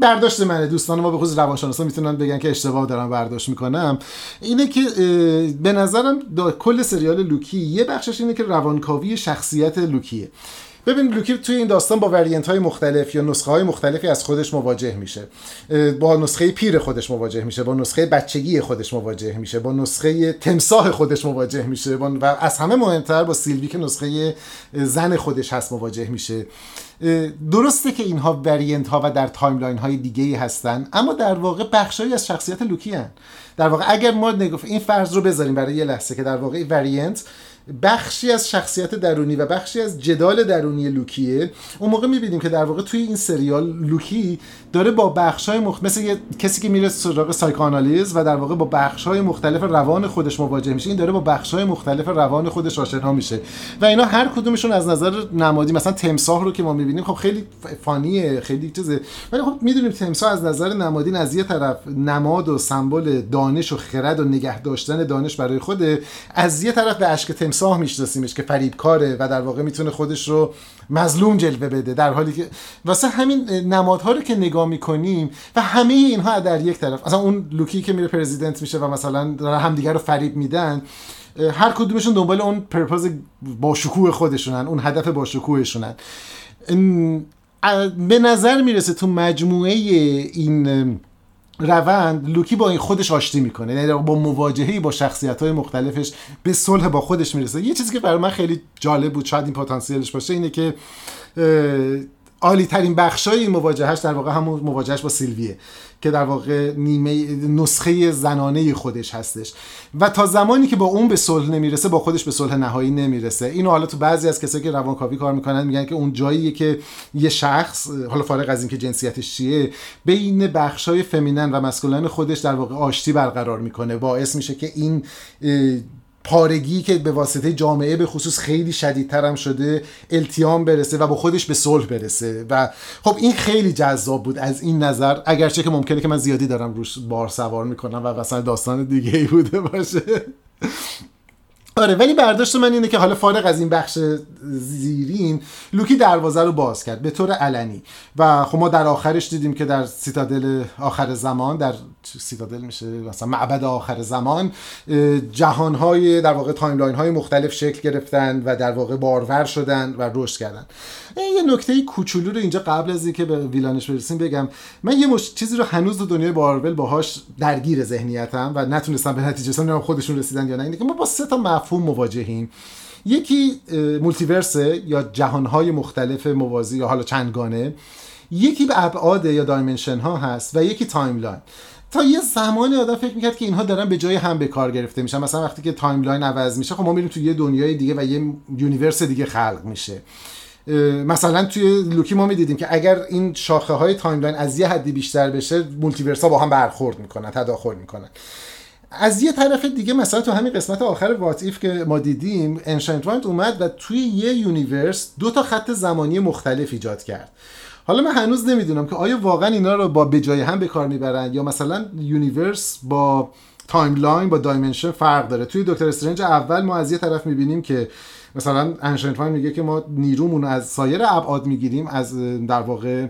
برداشت منه، دوستان ما به خصوص روانشناسا میتونن بگن که اشتباه دارم برداشت میکنم، اینه که به نظرم کل سریال لوکی یه بخشش اینه که روانکاوی شخصیت لوکیه. ببین لوکی توی این داستان با وریانت های مختلف یا نسخه های مختلفی از خودش مواجه میشه، با نسخه پیر خودش مواجه میشه، با نسخه بچگی خودش مواجه میشه، با نسخه تمساح خودش مواجه میشه و از همه مهمتر با سیلوی که نسخه زن خودش هست مواجه میشه. درسته که اینها وریانت ها و در تایملاین های دیگه‌ای هستن، اما در واقع بخشایی از شخصیت لوکی هستن. در واقع اگر ما نگفت این فرض رو بذاریم برای یه لحظه که در واقع وریانت بخشی از شخصیت درونی و بخشی از جدال درونی لوکیه، اون موقع میبینیم که در واقع توی این سریال لوکی داره با بخش‌های مختلف، مثل یه کسی که میره سراغ سایکوآنالیز و در واقع با بخش‌های مختلف روان خودش مواجه میشه، این داره با بخش‌های مختلف روان خودش آشنا میشه و اینا هر کدومشون از نظر نمادی، مثلا تمساح رو که ما میبینیم خب خیلی فانیه، خیلی چیزه، ولی خب میدونیم تمساح از نظر نمادین از یه طرف نماد و سمبل دانش و خرد و نگه داشتن دانش برای خوده، از یه طرف به اشک تمساح میشناسیمش که فریبکاره و در واقع میتونه خودش رو مظلوم جلوه بده، در حالی که واسه همین نمادها رو که نگاه میکنیم و همه اینها در یک طرف، مثلا اون لوکی که میره پرزیدنت میشه و مثلا همدیگر رو فریب میدن، هر کدومشون دنبال اون پرپاز با شکوه خودشونن، اون هدف با شکوهشونن. به نظر میرسه تو مجموعه این روند لوکی با این خودش آشتی میکنه، یعنی با مواجهه با شخصیت‌های مختلفش به صلح با خودش میرسه. یه چیزی که برای من خیلی جالب بود، شاید این پتانسیلش باشه، اینه که عالی ترین بخشای مواجههش در واقع همون مواجههش با سیلویه که در واقع نیمه نسخه زنانه خودش هستش و تا زمانی که با اون به صلح نمیرسه با خودش به صلح نهایی نمیرسه. اینو حالا تو بعضی از کسایی که روانکاوی کار میکنن میگن که اون جاییه که یه شخص، حالا فارغ از این که جنسیتش چیه، بین بخشای فمینن و مسکولین خودش در واقع آشتی برقرار میکنه، باعث میشه که این پارگی که به واسطه جامعه به خصوص خیلی شدیدتر هم شده التیام برسه و با خودش به صلح برسه. و خب این خیلی جذاب بود از این نظر، اگرچه که ممکنه که من زیادی دارم روش بار سوار میکنم و اصلا داستان دیگه ای بوده باشه. آره، ولی برداشت من اینه که حالا فارغ از این بخش زیرین، لوکی دروازه رو باز کرد به طور علنی و خب ما در آخرش دیدیم که در سیتادل آخر زمان، در سیتادل میشه مثلا معبد آخر زمان، جهانهای در واقع تایملاین های مختلف شکل گرفتن و در واقع بارور شدن و رشد کردن. یه نکته کوچولو رو اینجا قبل از اینکه به ویلانش برسیم بگم، من یه مش... چیزی رو هنوز تو دنیای بارول باهاش درگیر ذهنیتم و نتونستم به نتیجه برسم، خودشون رسیدن یا نه، اینه که ما با سه تا مفهوم مواجهیم. یکی مولتیورسه یا جهانهای مختلف موازی یا حالا چندگانه، یکی به ابعاد یا دایمنشن ها هست و یکی تایملاین. تا یه زمانی آدم فکر میکرد که اینها دارن به جای هم به کار گرفته میشن، مثلا وقتی که تایملاین عوض میشه خب ما میریم توی یه دنیای دیگه و یه یونیورس دیگه خلق میشه. مثلا توی لوکی ما میدیدیم که اگر این شاخه های تایملاین از یه حدی بیشتر بشه مولتیورس ها با هم برخورد میکنن، تداخل میکنن. از یه طرف دیگه مثلا تو همین قسمت آخر وات ایف که ما دیدیم، انشنت وایند اومد و توی یه یونیورس دو تا خط زمانی مختلف ایجاد کرد. حالا من هنوز نمیدونم که آیا واقعا اینا رو با به جای هم به کار میبرن یا مثلا یونیورس با تایملاین با دایمنشن فرق داره. توی دکتر استرنج اول ما از یه طرف میبینیم که مثلا انشنت وایند میگه که ما نیرومون رو از سایر ابعاد میگیریم، از در واقع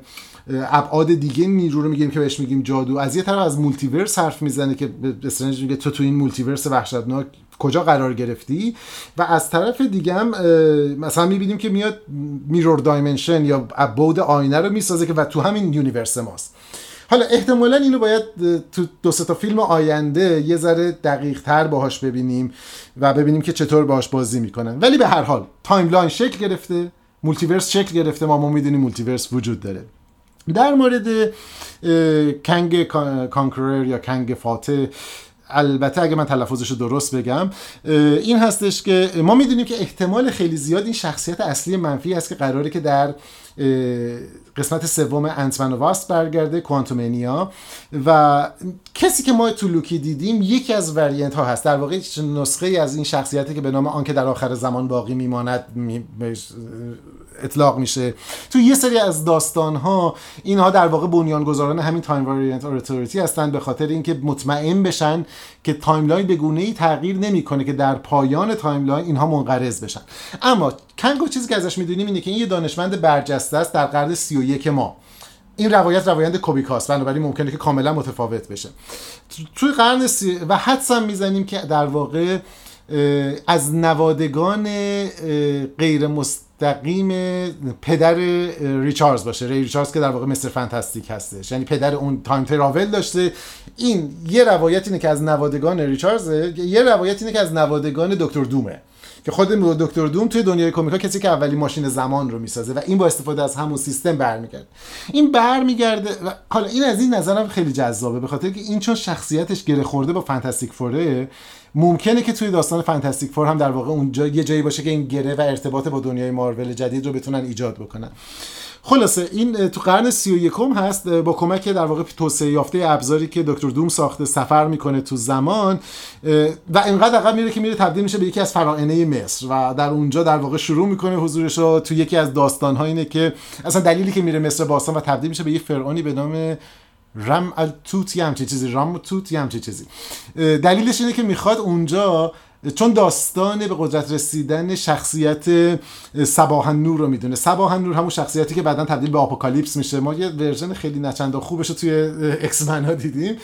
ابعاد دیگه نیرو رو میگیم که بهش میگیم جادو. از یه طرف از مولتیورس حرف میزنه که استرنج میگه تو تو این مولتیورس وحشتناک کجا قرار گرفتی، و از طرف دیگه هم مثلا میبینیم که میاد میرور دایمنشن یا ابعاد آینه رو میسازه که و تو همین یونیورس ماست. حالا احتمالا اینو باید تو دو سه تا فیلم آینده یه ذره دقیق تر باهاش ببینیم و ببینیم که چطور باهاش بازی میکنن. ولی به هر حال تایملاین شکل گرفته، مولتیورس شکل گرفته، ما ما میدونیم مولتیورس وجود داره. در مورد کنگ کانکرر یا کنگ فاتح، البته اگه من تلفظش رو درست بگم، این هستش که ما میدونیم که احتمال خیلی زیاد این شخصیت اصلی منفی هست که قراره که در قسمت سوم انتمن و واسپ برگرده، کوانتومنیا، و کسی که ما تو لوکی دیدیم یکی از وریانت ها هست، در واقع نسخه ای از این شخصیتی که به نام آن که در آخر زمان باقی میماند اطلاق میشه. تو یه سری از داستان ها اینها در واقع بنیانگذاران همین تایم وریانت اتوریتی هستن، به خاطر اینکه مطمئن بشن که تایملاین به گونه ای تغییر نمیکنه که در پایان تایملاین اینها منقرض بشن. اما کنگو چیزی که ازش میدونیم اینه که این یه دانشمند برجسته است در قرن سی و یک ما. این روایت روایت کوبیکاست، بنابراین ممکنه که کاملا متفاوت بشه. توی قرن سی و حدسم میزنیم که در واقع از نوادگان غیر مستقیم پدر ریچاردز باشه، ری ریچاردز که در واقع مستر فانتاستیک هستش، یعنی پدر اون تایم تراول داشته. این یه روایت اینه که از نوادگان ریچاردز، یه روایت اینه که از نوادگان دکتر دومه که خود دکتر دوم توی دنیای کمیکا کسی که اولین ماشین زمان رو میسازه و این با استفاده از همون سیستم برمیگرده. این برمیگرده. حالا این از این نظرم خیلی جذابه، به خاطر که این چون شخصیتش گره خورده با فانتاستیک فوره، ممکنه که توی داستان فانتاستیک فور هم در واقع اونجا یه جایی باشه که این گره و ارتباط با دنیای مارول جدید رو بتونن ایجاد بکنن. خلاصه این تو قرن سی و یک هست، با کمک در واقع توسعه یافته ابزاری که دکتر دوم ساخته سفر میکنه تو زمان و اینقدر عقب میره که میره تبدیل میشه به یکی از فراعنه مصر و در اونجا در واقع شروع میکنه حضورش رو. تو یکی از داستان‌ها اینه که اصلا دلیلی که میره مصر باستان و تبدیل میشه به یه فرعونی به نام رم التوت یا همچین چیزی، رم توت یا همچین چیزی، دلیلش اینه که میخواد اونجا، چون داستان به قدرت رسیدن شخصیت صباحنور رو میدونه. صباحنور همون شخصیتی که بعداً تبدیل به آپوکالیپس میشه، ما یه ورژن خیلی نچندان خوبش رو توی اکس منا دیدیم.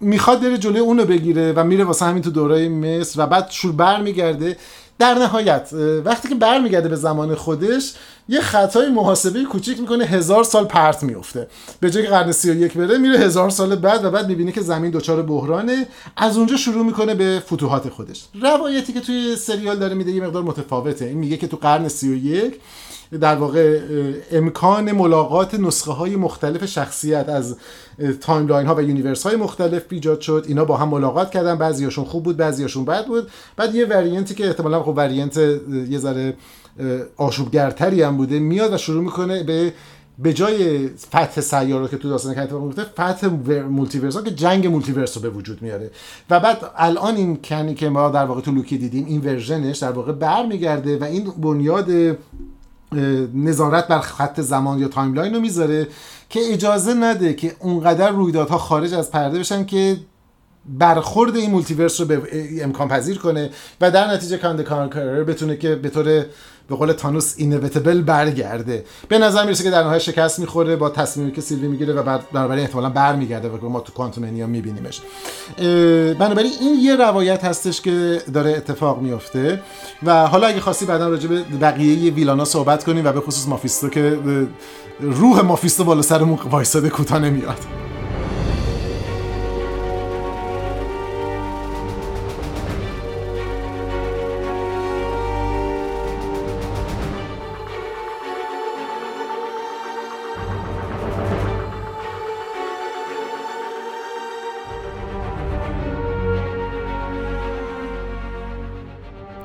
میخواد بره جلوی اون رو بگیره و میره واسه همین تو دورای مصر و بعد شور برمیگرده. در نهایت وقتی که برمیگرده به زمان خودش، یه خطای محاسبه کوچیک میکنه، هزار سال پرت میفته. به جای که قرن سی و یک بره، میره هزار سال بعد و بعد میبینه که زمین دچار بحرانه. از اونجا شروع میکنه به فتوحات خودش. روایتی که توی سریال داره میده یه مقدار متفاوته. این میگه که تو قرن سی و یک در واقع امکان ملاقات نسخه های مختلف شخصیت از تایملاین ها و یونیورس های مختلف ایجاد شد. اینا با هم ملاقات کردن، بعضیاشون خوب بود، بعضیاشون بد بود. بعد یه وریانتی که احتمالاً خب وریانت یه ذره آشوبگرتری هم بوده، میاد و شروع میکنه به به جای فتح سیارات که تو داستان کنیت با میفته، فتح مولتیورس ها، که جنگ مولتیورس رو به وجود میاره. و بعد الان این کنی که ما در واقع تو لوکی دیدیم، این ورژنش در واقع برمیگرده و این بنیاد نظارت بر خط زمان یا تایملاین رو میذاره که اجازه نده که اونقدر رویدادها خارج از پرده بشن که برخورد این مولتیورس رو به امکان پذیر کنه و در نتیجه کاند کانکرر بتونه که به طور به قول تانوس اینویتبل برگرده. به نظر میرسه که در نهایت شکست میخوره با تصمیمی که سیلوی میگیره و بعد بنابراین احتمالاً برمیگرده و ما تو کوانتومنیا میبینیمش. بنابراین این یه روایت هستش که داره اتفاق میفته. و حالا اگه خواستی بعدا راجع به بقیه ویلانا صحبت کنیم و به خصوص مافیستو که روح مافیستو بالا سرمون وایساده کوتا نمیاد.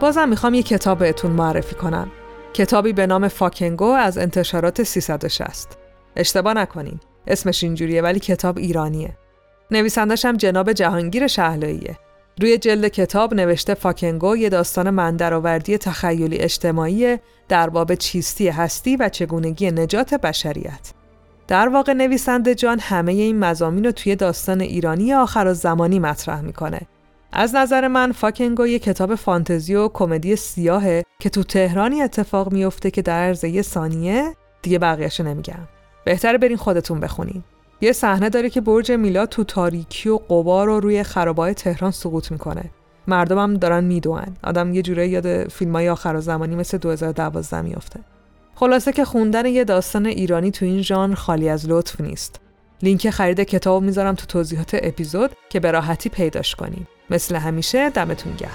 بازم میخوام یه کتاب بهتون معرفی کنم. کتابی به نام فاکنگو از انتشارات سیصد و شصت. اشتباه نکنین، اسمش اینجوریه ولی کتاب ایرانیه. نویسندش هم جناب جهانگیر شهلاییه. روی جلد کتاب نوشته فاکنگو یه داستان مندرآوردی تخیلی اجتماعی در باب چیستی هستی و چگونگی نجات بشریت. در واقع نویسنده جان همه این مضامین رو توی داستان ایرانی آخرالزمانی مطرح میکنه. از نظر من فاکنگو یک کتاب فانتزی و کمدی سیاهه که تو تهرانی اتفاق میفته که در عرض یه ثانیه دیگه بقیه‌شو نمیگم. بهتره برین خودتون بخونین. یه صحنه داره که برج میلاد تو تاریکی و غبار رو روی خرابه‌های تهران سقوط میکنه. مردمم دارن میدوئن. آدم یه جوری یاد فیلمای آخرزمانی مثل دو هزار و دوازده میفته. خلاصه که خوندن یه داستان ایرانی تو این ژانر خالی از لطف نیست. لینک خرید کتاب میذارم تو توضیحات اپیزود که به راحتی پیداش کنین. مثل همیشه دمتون گرم.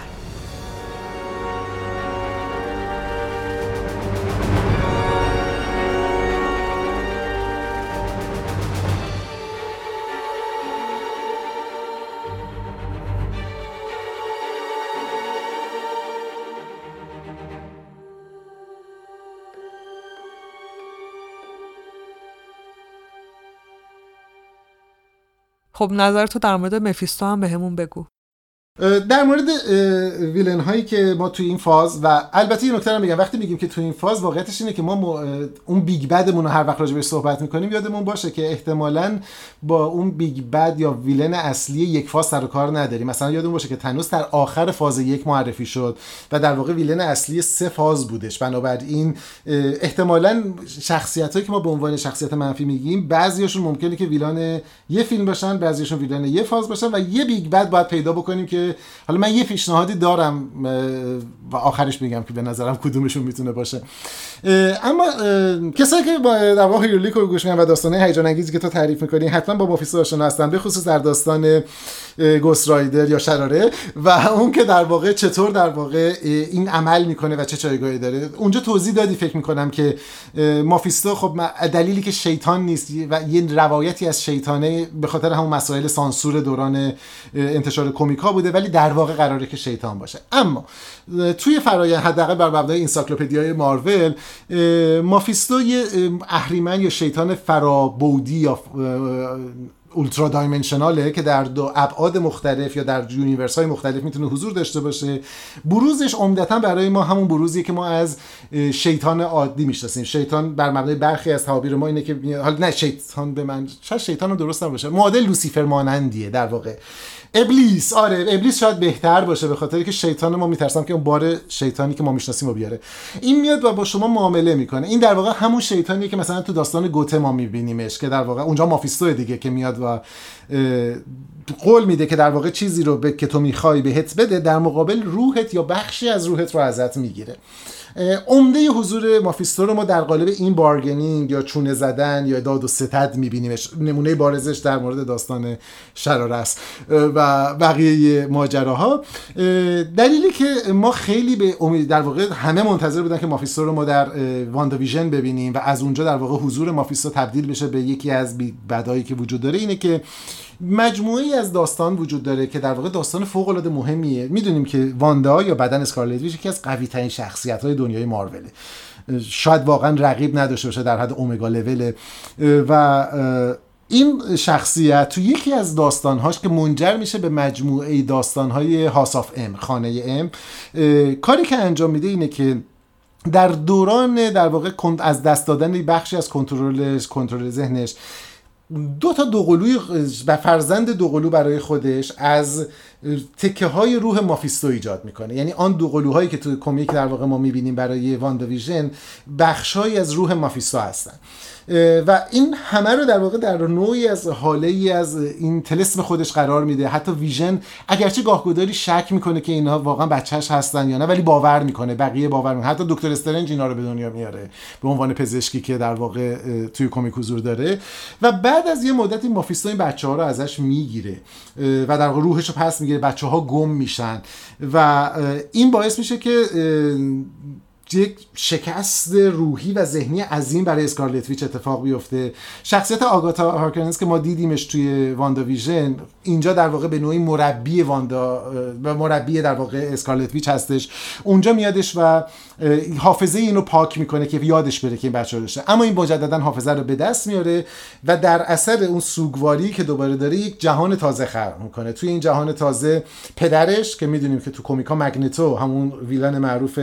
خب نظر تو در مورد مفیستو هم به همون بگو. در مورد ویلن هایی که ما توی این فاز، و البته یه نکته رو میگم، وقتی میگیم که توی این فاز، واقعیتش اینه که ما اون بیگ بدمون رو هر وقت راجع بهش صحبت میکنیم یادمون باشه که احتمالاً با اون بیگ بد یا ویلن اصلی یک فاز سر و کار نداریم. مثلا یادمون باشه که تنوس در آخر فاز یک معرفی شد و در واقع ویلن اصلی سه فاز بودش. بنابراین احتمالاً شخصیتایی که ما به عنوان شخصیت منفی میگیم، بعضیاشون ممکنه که ویلن یه فیلم باشن، بعضیاشون ویلن یه فاز باشن و یه بیگ بد باید پیدا بکنیم که حالا من یه پیشنهادی دارم و آخرش میگم که به نظرم کدومشون میتونه باشه. اما کسایی که در واقع هیرولیک رو گوش میدن و داستانه هیجان انگیزی که تو تعریف میکنی حتما با مفیستو آشنا هستن، به خصوص در داستان گوست رایدر یا شراره و اون که در واقع چطور در واقع این عمل میکنه و چه جایگاهی داره. اونجا توضیح دادی فکر میکنم که مفیستو خب دلیلی که شیطان نیست و یه روایتی از شیطانه به خاطر همون مسائل سانسور دوران انتشار کمیکا بوده، ولی در واقع قراره که شیطان باشه. اما توی فرایند حداقل بر مبنای انسایکلوپدیای مارول، مافیستو یه اهریمن یا شیطان فرابودی یا اولترا دایمنشناله که در دو ابعاد مختلف یا در یونیورس های مختلف میتونه حضور داشته باشه. بروزش عمدتاً برای ما همون بروزیه که ما از شیطان عادی میشناسیم. شیطان بر مبنای برخی از تعابیر ما اینه که حالا نه شیطان به من شاید شیطانم درست نباشه، معادل لوسیفر مانندیه در واقع. ابلیس، آره ابلیس شاید بهتر باشه، به خاطر که شیطان ما میترسم که اون بار شیطانی که ما میشناسیم رو بیاره. این میاد و با شما معامله میکنه. این در واقع همون شیطانیه که مثلا تو داستان گوته ما میبینیمش که در واقع اونجا مافیستو دیگه که میاد و قول میده که در واقع چیزی رو به که تو میخوای بهت بده، در مقابل روحت یا بخشی از روحت رو ازت میگیره. عمده حضور مافیستو رو ما در قالب این بارگنینگ یا چونه زدن یا داد و ستد میبینیمش. نمونه بارزش در مورد داستان شراره است و بقیه ماجراها. دلیلی که ما خیلی به امید، در واقع همه منتظر بودن که مافیستو رو ما در واندا ویژن ببینیم و از اونجا در واقع حضور مافیستو تبدیل بشه به یکی از بدایی که وجود داره. اینه که مجموعه‌ای از داستان وجود داره که در واقع داستان فوق‌العاده مهمیه. میدونیم که واندا یا بدن اسکارلت ویچ یکی از قوی‌ترین شخصیت‌های دنیای ماروله، شاید واقعا رقیب نداشته باشه، در حد اومگا لول. و این شخصیت تو یکی از داستانهاش که منجر میشه به مجموعه داستانهای هاوس آف ام، خانه ام، کاری که انجام میده اینه که در دوران در واقع از دست دادن بخشی از کنترلش، کنترل ذهنش، دو تا دوقلوی و فرزند دوقلو برای خودش از تکه های روح مافیستو ایجاد میکنه. یعنی آن دوقلوهایی که توی کمیک در واقع ما میبینیم برای واندا ویژن، بخشهایی از روح مافیستو هستن و این همه رو در واقع در نوعی از حاله ای از این طلسم خودش قرار میده. حتی ویژن اگرچه گاهگداری شک میکنه که اینها واقعا بچهش هستن یا نه، ولی باور میکنه، بقیه باور میکنه. حتی دکتر استرنج اینا رو به دنیا میاره به عنوان پزشکی که در واقع توی کمیک حضور داره و بعد از یه مدتی مافیستو این بچه‌ها رو ازش میگیره و در واقع روحش رو پس میگیره. بچه‌ها گم میشن و این باعث میشه که یک شکست روحی و ذهنی عظیم برای اسکارلت ویچ اتفاق بیفته. شخصیت آگاتا هارکننس که ما دیدیمش توی واندا ویژن، اینجا در واقع به نوعی مربی واندا و مربی در واقع اسکارلت ویچ هستش. اونجا میادش و حافظه اینو پاک میکنه که یادش بره که این بچه داشته، اما این مجددا حافظه رو به دست میاره و در اثر اون سوگواری که دوباره داره یک جهان تازه خلق میکنه. توی این جهان تازه پدرش که میدونیم که تو کمیکا مگنتو، همون ویلن معروف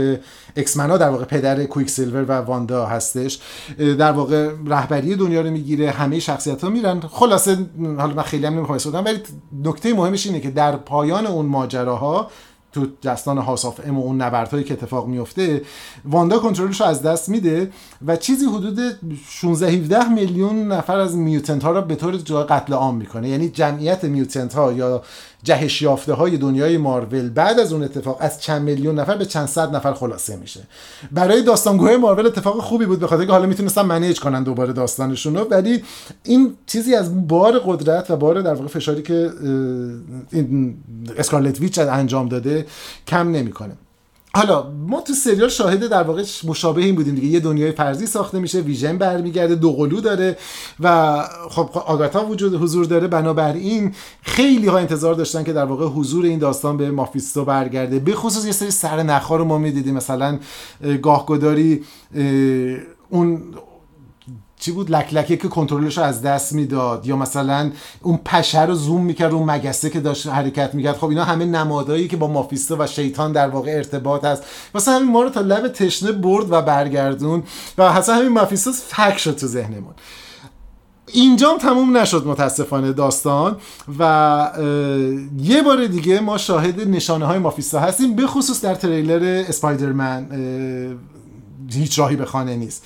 اکسمن در واقع پدر کویک سیلور و واندا هستش، در واقع رهبری دنیا رو میگیره. همه شخصیت ها میرن. خلاصه حالا من خیلی هم نمیخوام اسودم، ولی نکته مهمش اینه که در پایان اون ماجراها تو داستان هاوس آف ام و اون نبردهایی که اتفاق میفته، واندا کنترلش رو از دست میده و چیزی حدود شانزده هفده میلیون نفر از میوتنت ها را به طور جای قتل عام میکنه. یعنی جمعیت میوتنت ها یا جهش یافته های دنیای مارول بعد از اون اتفاق از چند میلیون نفر به چند صد نفر خلاصه میشه. برای داستانگوهای مارول اتفاق خوبی بود، به خاطر اینکه حالا میتونستن منیج کنن دوباره داستانشون رو، ولی این چیزی از بار قدرت و بار در واقع فشاری که این اسکارلت ویچ انجام داده کم نمیکنه. حالا ما تو سریال شاهد در واقع مشابه این بودیم دیگه. یه دنیای فرضی ساخته میشه، ویژن برمیگرده، دو قلو داره و خب آگاتا وجود حضور داره. بنابراین خیلی ها انتظار داشتن که در واقع حضور این داستان به مافیستو برگرده. به خصوص یه سری سر نخا رو ما میدیدیم، مثلا گاهگداری اون چی بود لک لکه که کنترلش رو از دست میداد، یا مثلا اون پشه رو زوم میکرد اون مگسه که داشت حرکت میکرد. خب اینا همه نمادایی که با مافیستو و شیطان در واقع ارتباط هست. مثلا همین ما رو تا لب تشنه برد و برگردون و حسن همین مافیستو فک شد تو ذهنمون. اینجام تموم نشد متاسفانه داستان و یه بار دیگه ما شاهد نشانه های مافیستو هستیم، به خصوص در تریلر اسپایدرمن هیچ راهی به خانه نیست.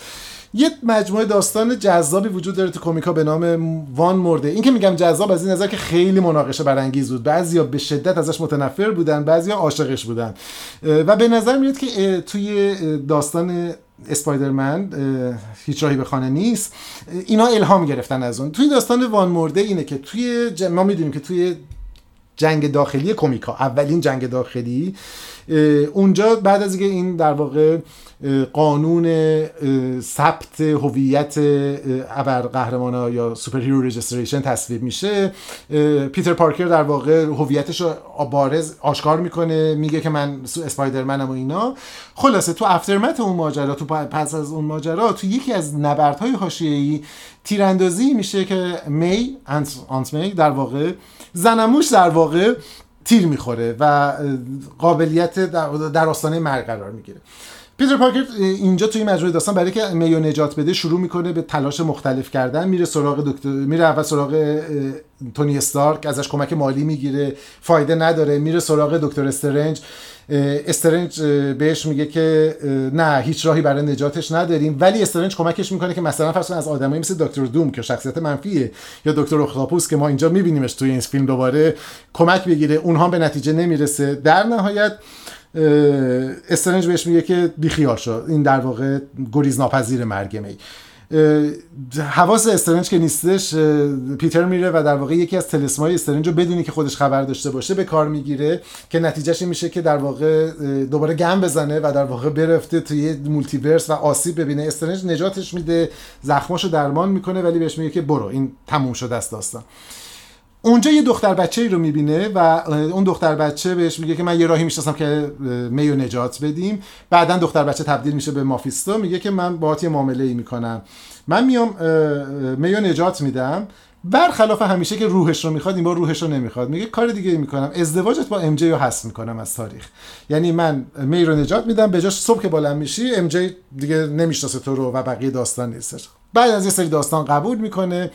یه مجموعه داستان جذابی وجود داره تو کمیکا به نام وان مرده. این که میگم جذاب از این نظر که خیلی مناقشه برانگیز بود، بعضیا به شدت ازش متنفر بودن، بعضیا عاشقش بودن و به نظر میاد که توی داستان اسپایدرمن هیچ راهی به خانه نیست اینا الهام گرفتن از اون. توی داستان وان مرده اینه که توی ج... ما میدونیم که توی جنگ داخلی کمیکا، اولین جنگ داخلی، اونجا بعد از اینکه این در واقع قانون ثبت هویت ابرقهرمانا یا سوپر هیرو رجستریشن تصویب میشه، پیتر پارکر در واقع هویتش رو بارز آشکار میکنه، میگه که من اسپایدرمنم و اینا. خلاصه تو افترمت اون ماجرا، تو پس از اون ماجرا، تو یکی از نبردهای حاشیه‌ای تیراندازی میشه که می انت, انت می در واقع زنموش در واقع تیر میخوره و قابلیت در آستانه مرگ قرار میگیره. پیتر پارکر اینجا توی مجموعه داستان برای که میو نجات بده شروع میکنه به تلاش مختلف کردن. میره سراغ دکتر، میره اول سراغ تونی استارک، ازش کمک مالی میگیره، فایده نداره. میره سراغ دکتر استرنج، استرنج بهش میگه که نه هیچ راهی برای نجاتش نداریم، ولی استرنج کمکش میکنه که مثلا فرض کن از آدمایی مثل دکتر دوم که شخصیت منفیه یا دکتر اختاپوس که ما اینجا میبینیمش توی این فیلم دوباره، کمک بگیره. اونها به نتیجه نمیرسه. در نهایت استرنج بهش میگه که بیخیال شو، این در واقع گریزناپذیر مرگ می. حواس استرنج که نیستش، پیتر میره و در واقع یکی از تلسمای استرنج رو بدونی که خودش خبر داشته باشه به کار میگیره که نتیجهش میشه که در واقع دوباره گم بزنه و در واقع برفته توی مولتیورس و آسیب ببینه. استرنج نجاتش میده، زخماشو درمان میکنه، ولی بهش میگه که برو این تموم شده است داستان. اونجا یه دختر بچه‌ای رو می‌بینه و اون دختر بچه بهش میگه که من یه راهی می‌شناسم که میو نجات بدیم. بعدن دختر بچه تبدیل میشه به مافیستو، میگه که من باهات یه معامله‌ای می‌کنم، من میام میو نجات میدم، برخلاف همیشه که روحش رو می‌خواد، این بار روحش رو نمی‌خواد، میگه کار دیگه می‌کنم، ازدواجت با ام جی رو حذف می‌کنم از تاریخ. یعنی من می رو نجات میدم، به جاش صبح که بلند میشی ام جی دیگه نمی‌شناسه تو رو و بقیه داستان نیستش. بعد از یه سری داستان قبول می‌کنه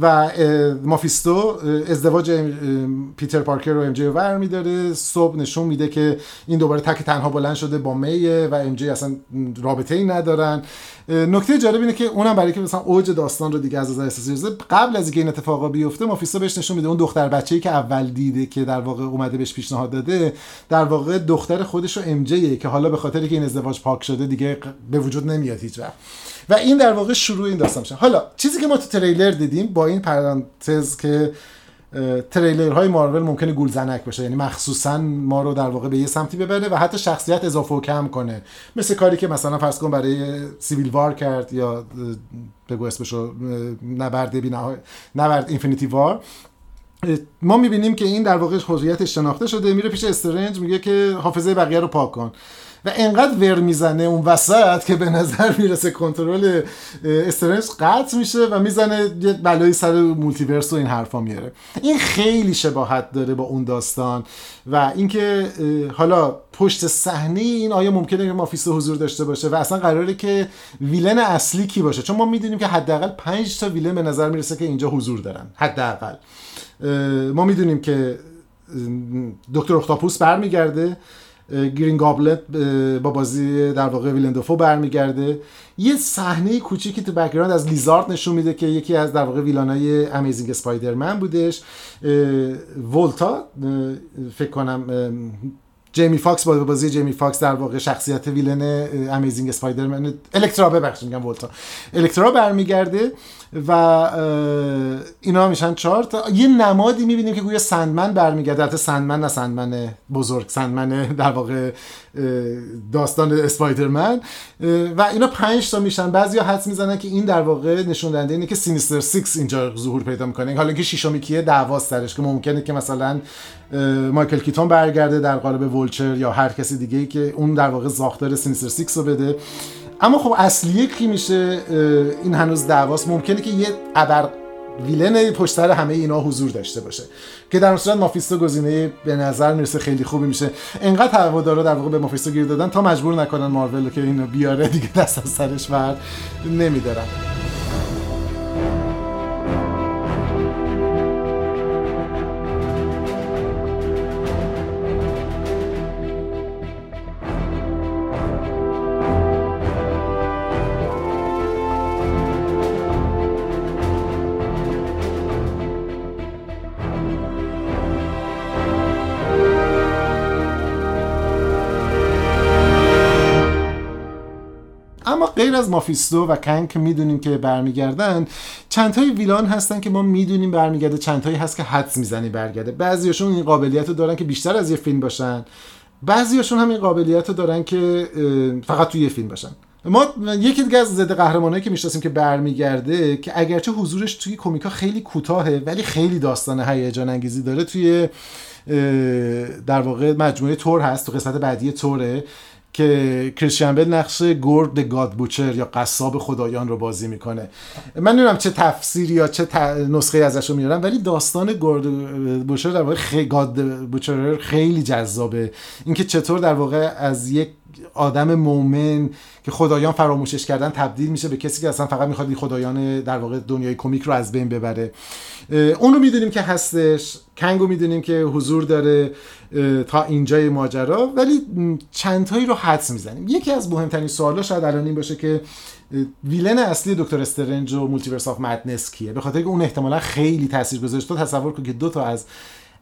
و مافیستو ازدواج پیتر پارکر و ام جی رو ور میداره. صبح نشون میده که این دوباره تک تنها بلند شده با میه و ام جی اصلا رابطه ای ندارن. نکته جالب اینه که اونم برای که مثلا اوج داستان رو دیگه از از اساسی قبل از اینکه این اتفاقا بیفته، مافیستو بهش نشون میده اون دختر بچه‌ای که اول دیده که در واقع اومده بهش پیشنهاد داده، در واقع دختر خودش و ام جی که حالا به خاطر که این ازدواج پاک شده دیگه به وجود نمیاد هیچ وقت و این در واقع شروع این داستان میشه. حالا چیزی که ما تو تریلر دیدیم، با این پرانتز که تریلرهای مارول ممکنه گولزنک باشه، یعنی مخصوصا ما رو در واقع به یه سمتی ببره و حتی شخصیت اضافه و کم کنه، مثل کاری که مثلا فرض کن برای سیویل وار کرد یا بگو اسمشو نبرد بی نهایت، نبرد اینفینیتی وار. ما میبینیم که این در واقع هویتش شناخته شده، میره پیش استرنج میگه که حافظه بقیه رو پاک کن و اینقدر ور میزنه اون وسط که به نظر میرسه کنترل استرنج قطع میشه و میزنه یه بلایی سر مولتیورس و این حرفا میاره. این خیلی شباهت داره با اون داستان و اینکه حالا پشت صحنه این آیا ممکنه که مافیستو حضور داشته باشه و اصلا قراره که ویلن اصلی کی باشه، چون ما میدونیم که حداقل پنج تا ویلن به نظر میرسه که اینجا حضور دارن. حداقل ما میدونیم که دکتر اختاپوس برمیگرده، گرین گابلت با بازی در واقع ویلندوفو برمیگرده. یه صحنه کوچیکی تو بک‌گراند از لیزارد نشون میده که یکی از در واقع ویلانای امیزینگ اسپایدرمن بودش. ولتا فکر کنم جیمی فاکس با بازی جیمی فاکس در واقع شخصیت ویلن امیزینگ اسپایدرمن، الکترا ببخشید میگم ولتا، الکترا برمیگرده و اینا میشن چهار تا. یه نمادی میبینیم که گویا سندمن برمیگرده، البته سندمن نه سندمن بزرگ، سندمن در واقع داستان اسپایدرمن، و اینا پنج تا میشن. بعضیا حدس میزنن که این در واقع نشون دهنده اینه که سینیستر سیکس اینجا ظهور پیدا میکنه. حالا اینکه ششمی کیه دعوا سرش، که ممکنه که مثلا مایکل کیتون برگرده در قالب ولچر یا هر کسی دیگه‌ای که اون در واقع زاختار سینیستر سیکس رو بده. اما خب اصلیه کی میشه این هنوز دعواست. ممکنه که یه ابر ویلن پشت سر همه اینا حضور داشته باشه که در اون صورت مافیستو گزینه به نظر میرسه خیلی خوبی میشه. انقدر هوادارا در واقع به مافیستو گیر دادن تا مجبور نکنن مارول که اینو بیاره دیگه، دست از سرش بر نمیدارن. غیر از مافیستو و کنگ که میدونیم که برمیگردن، چند تای ویلان هستن که ما میدونیم برمیگرده، چند تایی هست که حدس میزنی برگرده. بعضیاشون این قابلیت رو دارن که بیشتر از یه فیلم باشن، بعضیاشون هم این قابلیت رو دارن که فقط توی یه فیلم باشن. ما یکی دیگه از ضد قهرمانایی که میشناسیم که برمیگرده، که اگرچه حضورش توی کمیکا خیلی کوتاهه ولی خیلی داستان هیجان انگیزی داره، توی در واقع مجموعه تور هست، تو قسمت بعدی توره که کریستیان بیل نقش گورد گاد بوچر یا قصاب خدایان رو بازی میکنه. من نمیدونم چه تفسیری یا چه ت... نسخه ازش رو میارن، ولی داستان گورد بوچر در واقع خی... گاد بوچر خیلی جذابه. اینکه چطور در واقع از یک آدم مومن که خدایان فراموشش کردن تبدیل میشه به کسی که اصلا فقط میخواد خدایان در واقع دنیای کمیک رو از بین ببره. اون رو میدونیم که هستش، کنگو میدونیم که حضور داره تا اینجای ماجرا، ولی چند تایی رو حدس میزنیم. یکی از مهمترین سوالا شاید الان این باشه که ویلن اصلی دکتر استرنج و مولتیورس آف مدنس کیه، به خاطر که اون احتمالا خیلی تاثیر گذاشت. تو تصور کن که دو تا از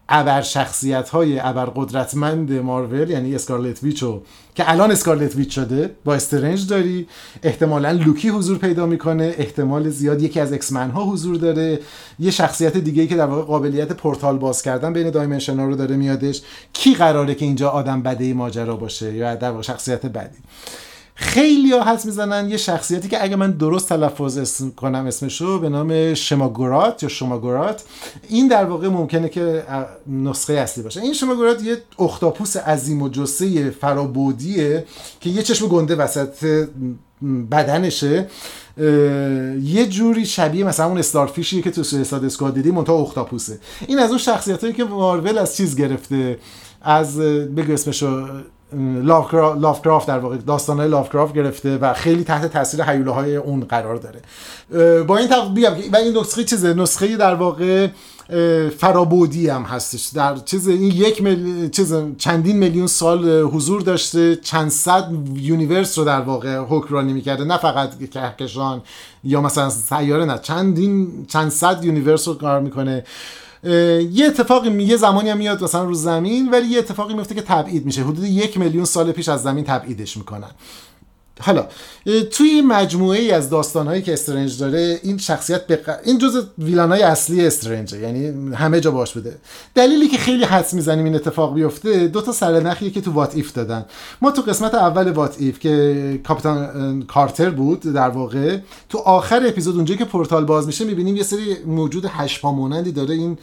ابر شخصیت‌های ابر قدرتمند مارول، یعنی اسکارلت ویچ که الان اسکارلت ویچ شده با استرنج داری، احتمالاً لوکی حضور پیدا میکنه، احتمال زیاد یکی از اکسمن ها حضور داره، یه شخصیت دیگه‌ای که در واقع قابلیت پورتال باز کردن بین دایمنشن ها رو داره میادش. کی قراره که اینجا آدم بدی ماجرا باشه یا در واقع شخصیت بدی؟ خیلی ها حس میزنن یه شخصیتی که اگه من درست تلفظ اسم کنم اسمشو، به نام شماگورات یا شماگورات، این در واقع ممکنه که نسخه اصلی باشه. این شماگورات یه اختاپوس عظیم و جثه فرابودیه که یه چشم گنده وسط بدنشه، یه جوری شبیه مثلا اون استارفیشیه که تو سویساد اسکواد دیدی، منتها اختاپوسه. این از اون شخصیتایی که مارول از چیز گرفته، از بگو اسمشو، لافکرافت، در واقع داستان‌های لافکرافت گرفته و خیلی تحت تاثیر هیولاهای اون قرار داره. با این تقبیه و این نسخه چیزه، نسخه در واقع فرابودی هم هستش در چیز. این یک مل... چیز چندین میلیون سال حضور داشته، چند صد یونیورس رو در واقع حکمرانی میکرده، نه فقط کهکشان یا مثلا سیاره، نه چندین چند صد یونیورس رو کار میکنه. یه اتفاقی می... یه زمانی هم میاد مثلا رو زمین، ولی یه اتفاقی میفته که تبعید میشه. حدود یک میلیون سال پیش از زمین تبعیدش میکنن. حالا توی مجموعه ای از داستانهایی که استرنج داره، این شخصیت بق... این جزء ویلانای اصلی استرنجه، یعنی همه جا باش بوده. دلیلی که خیلی حدس میزنیم این اتفاق بیفته، دو تا سرنخیه که تو وات ایف دادن. ما تو قسمت اول وات ایف که کاپیتان کارتر بود، در واقع تو آخر اپیزود اونجایی که پورتال باز میشه، میبینیم یه سری موجود هشت پا مانندی داره این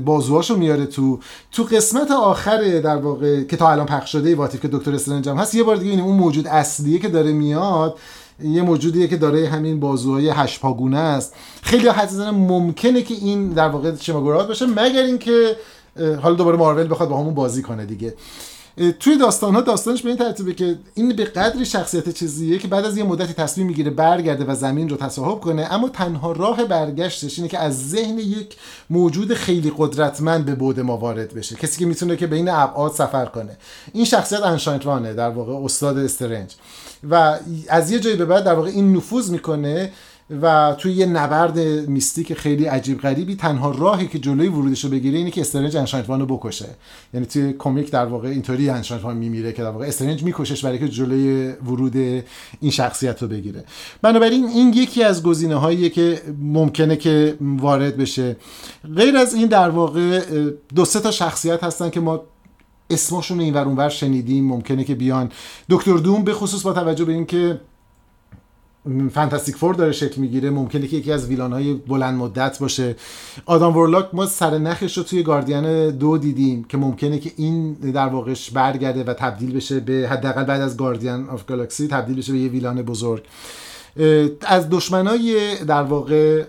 بازوهاشو میاره تو. تو قسمت آخر در واقع که تا الان پخش شده وات ایف که دکتر استرنج هم هست، یه بار دیگه این اون موجود اصلیه داره میاد، یه موجودیه که داره همین بازوهای هشت پاگونه است. خیلی حدس می‌زنن ممکنه که این در واقع شماگورات باشه، مگر اینکه حالا دوباره مارول بخواد با همون بازی کنه دیگه. توی داستان‌ها داستانش به این ترتیبه که این به قدری شخصیت چیزیه که بعد از یه مدتی تصمیم میگیره برگرده و زمین رو تصاحب کنه، اما تنها راه برگشتش اینه که از ذهن یک موجود خیلی قدرتمند به بود ما وارد بشه، کسی که میتونه که بین ابعاد سفر کنه. این شخصیت انشاینترانه، در واقع استاد استرنج، و از یه جایی به بعد در واقع این نفوذ میکنه و توی یه نبرد میستیک خیلی عجیب غریبی تنها راهی که جلوی ورودش رو بگیره اینه که استرنج انشاینتوان رو بکشه. یعنی توی کمیک در واقع اینطوری انشاینتوان میمیره که در واقع استرنج میکشش برای که جلوی ورود این شخصیت رو بگیره. بنابراین این یکی از گزینه‌هاییه که ممکنه که وارد بشه. غیر از این در واقع دو سه تا شخصیت هستن که ما اسمشون اینور اونور شنیدیم ممکنه که بیان. دکتر دوم به خصوص با توجه به اینکه فانتاستیک فور داره شکل میگیره ممکنه که یکی از ویلان‌های بلند مدت باشه. آدم ورلاک ما سرنخش رو توی گاردین دو دیدیم که ممکنه که این در واقعش برگرده و تبدیل بشه به، حداقل بعد از گاردین آف گالاکسی، تبدیل بشه به یه ویلان بزرگ. از دشمنای در واقع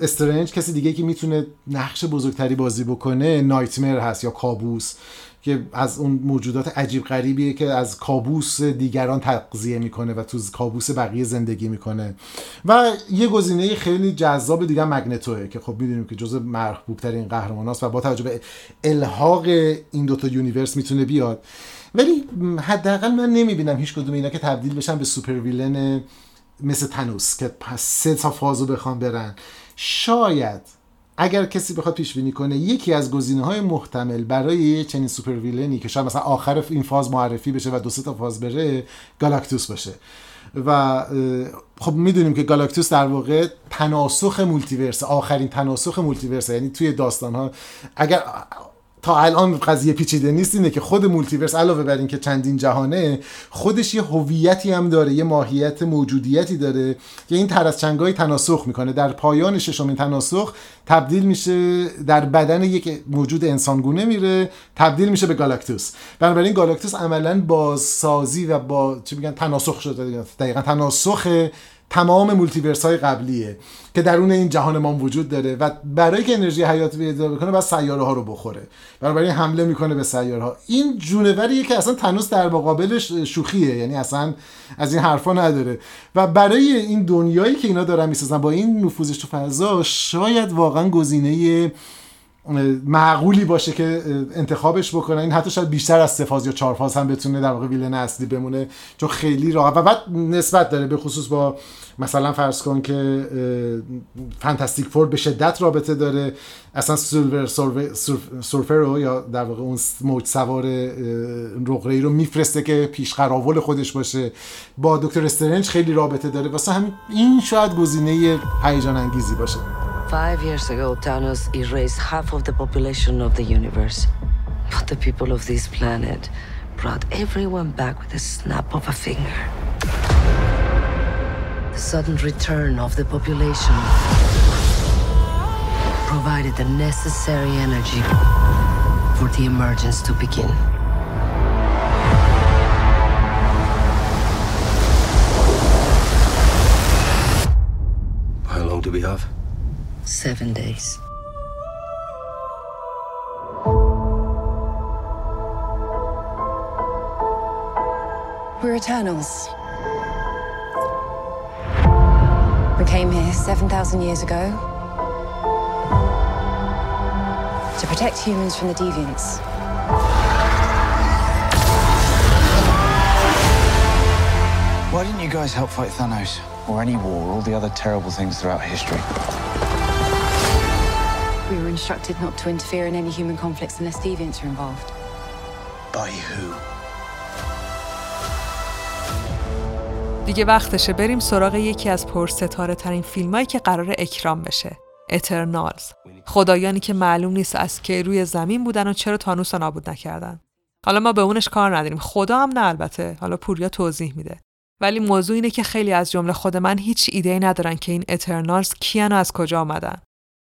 استرنج کسی دیگه که میتونه نقش بزرگتری بازی بکنه نایتمر هست یا کابوس، که از اون موجودات عجیب غریبیه که از کابوس دیگران تغذیه میکنه و تو کابوس بقیه زندگی میکنه. و یه گزینه خیلی جذاب دیگه مگنتوه که خب میدونیم که جزو محبوب‌ترین قهرماناست و با توجه به الحاق این دوتا یونیورس میتونه بیاد، ولی حداقل من نمیبینم هیچ کدوم اینا که تبدیل بشن به سوپر ویلن مثل تانوس که پس سه تا فازو بخوام برن. شاید اگر کسی بخواد پیش بینی کنه یکی از گزینه‌های محتمل برای چنین سوپر ویلنی که شاید مثلا آخر این فاز معرفی بشه و دو سه تا فاز بره گالاکتوس باشه. و خب میدونیم که گالاکتوس در واقع تناسخ مولتیورس، آخرین تناسخ مولتیورس، یعنی توی داستان‌ها اگر تا الان قضیه پیچیده نیست اینه که خود مولتیورس علاوه بر این که چندین جهانه، خودش یه هویتی هم داره، یه ماهیت موجودیتی داره که این تر از چنگای تناسخ میکنه. در پایان ششمین تناسخ تبدیل میشه، در بدن یک موجود انسانگونه میره، تبدیل میشه به گالاکتوس. بنابراین گالاکتوس عملاً بازسازی و با چی میگن تناسخ شده، دقیقاً تناسخ تمام مولتیورس های قبلیه که درون این جهان ما وجود داره و برای که انرژی حیاتی پیدا بکنه باید سیاره ها رو بخوره، بنابراین حمله میکنه به سیاره ها. این جونوریه که اصلا تنوس در مقابلش شوخیه، یعنی اصلا از این حرفا نداره. و برای این دنیایی که اینا دارن میسازن با این نفوذش تو فضا، شاید واقعا گزینه معقولی باشه که انتخابش بکنن. این حتی شاید بیشتر از سه فاز یا چهار فاز هم بتونه در واقع ویلن اصلی بمونه، چون خیلی راحت و بعد نسبت داره، به خصوص با مثلا فرض کن که فانتاستیک فور به شدت رابطه داره. اصلا سیلور سورفر یا در واقع اون موج سوار رقره‌ای رو میفرسته که پیش قراول خودش باشه. با دکتر استرنج خیلی رابطه داره، واسه همین این شاید گزینه هیجان انگیزی باشه. Five years ago, Thanos erased half of the population of the universe. But the people of this planet brought everyone back with a snap of a finger. The sudden return of the population provided the necessary energy for the emergence to begin. How long do we have? Seven days. We're Eternals. We came here seven thousand years ago to protect humans from the deviants. Why didn't you guys help fight Thanos? Or any war, or all the other terrible things throughout history? We were instructed not to interfere in any human conflicts unless deviants are involved. By who? دیگه وقتشه بریم سراغ یکی از پرستاره ترین فیلمایی که قراره اکرام بشه. اترنالز. خدایانی که معلوم نیست از کی روی زمین بودن و چرا تانوس رو نابود نکردن. حالا ما به اونش کار نداریم. خدا هم نه البته. حالا پوریا توضیح میده. ولی موضوع اینه که خیلی از جمله خود من هیچ ایده‌ای ندارن که این اترنالز کیان و از کجا اومدن.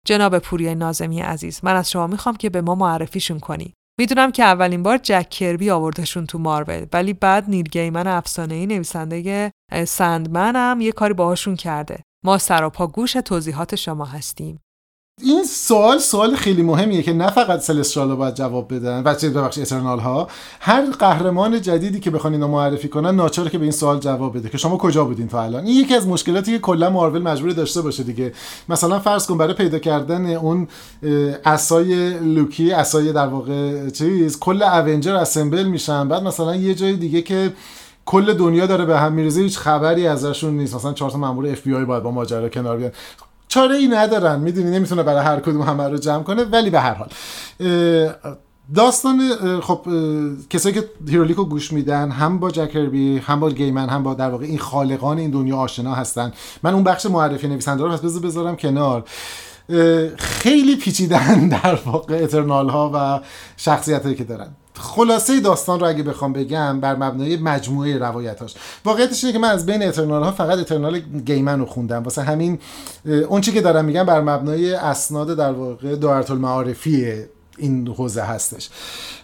جناب پوریا ناظمی عزیز، من از شما میخوام که به ما معرفیشون کنی. میدونم که اولین بار جک کربی آوردشون تو مارول، ولی بعد نیل گیمن افسانه‌ای نویسنده سندمن هم یه کاری باهاشون کرده. ما سراپا گوش توضیحات شما هستیم. این سوال سوال خیلی مهمیه که نه فقط سلسترال ها باید جواب بدن و چه ببخشید اترنال ها، هر قهرمان جدیدی که بخوان اینو معرفی کنن ناچاره که به این سوال جواب بده که شما کجا بودین تا الان. این یکی از مشکلاتی که کلا مارول مجبور داشته باشه دیگه. مثلا فرض کن برای پیدا کردن اون عصای لوکی، عصای در واقع چیز، کل اونجر اسمبل میشن، بعد مثلا یه جای دیگه که کل دنیا داره به هم میریزه هیچ خبری ازشون نیست، مثلا چهار تا مامور اف بی آی باید با ماجرا کنار بیان، چاره ای ندارن، میدونی نمیتونه برای هر کدوم همه رو جمع کنه. ولی به هر حال داستان، خب کسایی که هیرولیکو گوش میدن هم با جکربی هم با گیمن هم با در واقع این خالقان این دنیا آشنا هستن. من اون بخش معرفی نویسنده رو پس بذار بذارم کنار، خیلی پیچیدن در واقع اترنال ها و شخصیتایی که دارن. خلاصه داستان رو اگه بخوام بگم بر مبنای مجموعه روایتاش، واقعیتش اینه که من از بین اترنال ها فقط اترنال گیمن رو خوندم، واسه همین اون چی که دارم میگم بر مبنای اسناد در واقع دائره المعارفیه این حوزه هستش.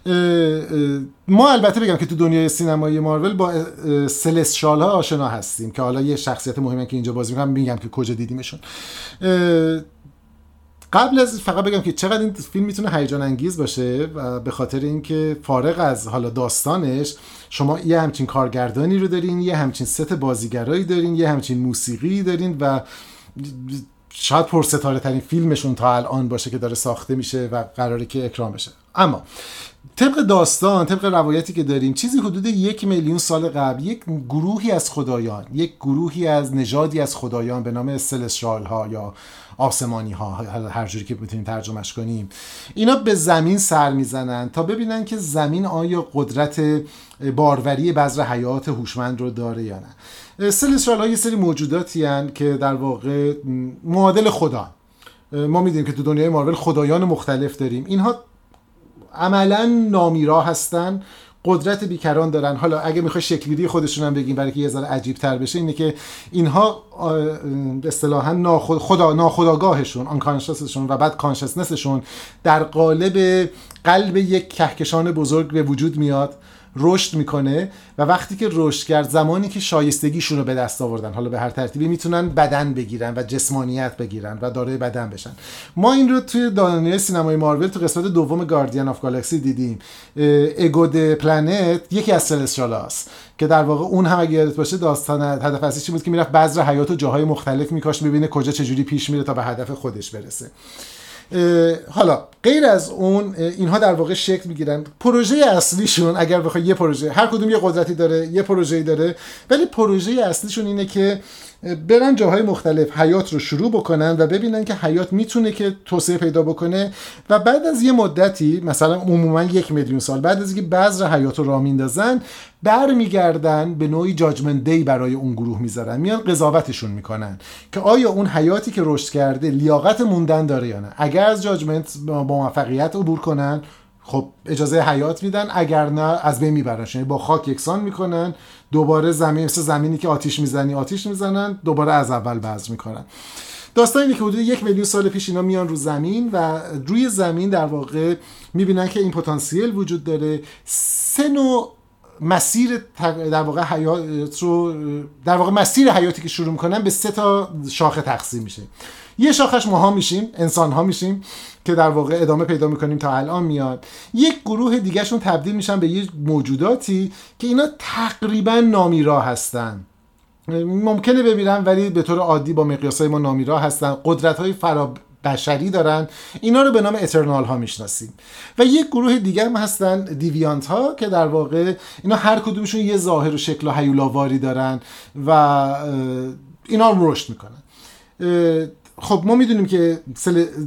اه اه ما البته بگم که تو دنیای سینمایی مارول با سلسترال ها آشنا هستیم که حالا یه شخصیت مهمه که اینجا بازی میکنم، میگم که کجا دیدیمشون. قبل از فقط بگم که چقدر این فیلم میتونه هیجان انگیز باشه و به خاطر اینکه فارغ از حالا داستانش شما یه همچین کارگردانی رو دارین، یه همچین ست بازیگرایی دارین، یه همچین موسیقی دارین و شاید پرستاره ترین فیلمشون تا الان باشه که داره ساخته میشه و قراره که اکران بشه. اما طبق داستان، طبق روایتی که داریم، چیزی حدود یک میلیون سال قبل یک گروهی از خدایان، یک گروهی از نژادی از خدایان به نام سلسترال ها یا آسمانی ها، هر جوری که بتونیم ترجمهش کنیم، اینا به زمین سر میزنن تا ببینن که زمین آیا قدرت باروری بذر حیات هوشمند رو داره یا نه. سلسترال ها یه سری موجوداتی هستن که در واقع معادل خدا. ما میدونیم که تو دنیای مارول خدایان مختلف داریم. اینها عملا نامیرا هستن، قدرت بیکران دارن. حالا اگه میخوای شکلگیری خودشون هم بگیم برای که یه ذره عجیب تر بشه، اینه که اینها اصطلاحا ناخد... خدا... ناخودآگاهشون، آنکانشسشون و بعد کانشسنسشون در قالب قلب یک کهکشان بزرگ به وجود میاد، رشد میکنه و وقتی که رشد کرد، زمانی که شایستگیشون رو به دست آوردن، حالا به هر ترتیبی میتونن بدن بگیرن و جسمانیت بگیرن و دارای بدن بشن. ما این رو توی دنیای سینمای مارول تو قسمت دوم گاردین آف گالاکسی دیدیم. اگود پلنت یکی از سلسترال هاست که در واقع اون هم اگه یادت باشه داستان هدف اصلیش چی بود که میرفت بذر حیات و جاهای مختلف میکاشت، ببینه کجا چجوری پیش میره تا به هدف خودش برسه. حالا غیر از اون اینها در واقع شکل میگیرن. پروژه اصلیشون، اگر بخوای یه پروژه، هر کدوم یه قدرتی داره، یه پروژه‌ای داره، ولی پروژه اصلیشون اینه که برن جاهای مختلف حیات رو شروع بکنن و ببینن که حیات میتونه که توسعه پیدا بکنه و بعد از یه مدتی، مثلا عموما یک میلیون سال بعد از اینکه بذر حیات رو راه میندازن، برمیگردن به نوعی جاجمنت دی برای اون گروه میذارن، میان قضاوتشون میکنن که آیا اون حیاتی که رشد کرده لیاقت موندن داره یا نه. اگر از جاجمنت با موفقیت عبور کنن، خب اجازه حیات میدن، اگر نه از بین میبرن، یعنی با خاک یکسان میکنن، دوباره زمین، مثل زمینی که آتیش میزنی آتیش میزنن، دوباره از اول بذر میکنن. داستان اینه که حدود یک میلیون سال پیش اینا میان رو زمین و روی زمین در واقع میبینن که این پتانسیل وجود داره. سه نوع مسیر در واقع حیات رو، در واقع مسیر حیاتی که شروع میکنن به سه تا شاخه تقسیم میشه. یه شاخش ماها میشیم، انسانها میشیم که در واقع ادامه پیدا میکنیم تا الان میاد. یک گروه دیگهشون تبدیل میشن به یه موجوداتی که اینا تقریبا نامیرا هستن، ممکنه ببینن ولی به طور عادی با مقیاسای ما نامیرا هستن، قدرت‌های فرا بشری دارن، اینا رو به نام اترنال ها میشناسیم. و یک گروه دیگه هم هستن دیویانت ها که در واقع اینا هر کدومشون یه ظاهر و شکل و هیولاواری دارن و اینا هم رشد میکنن. خب ما میدونیم که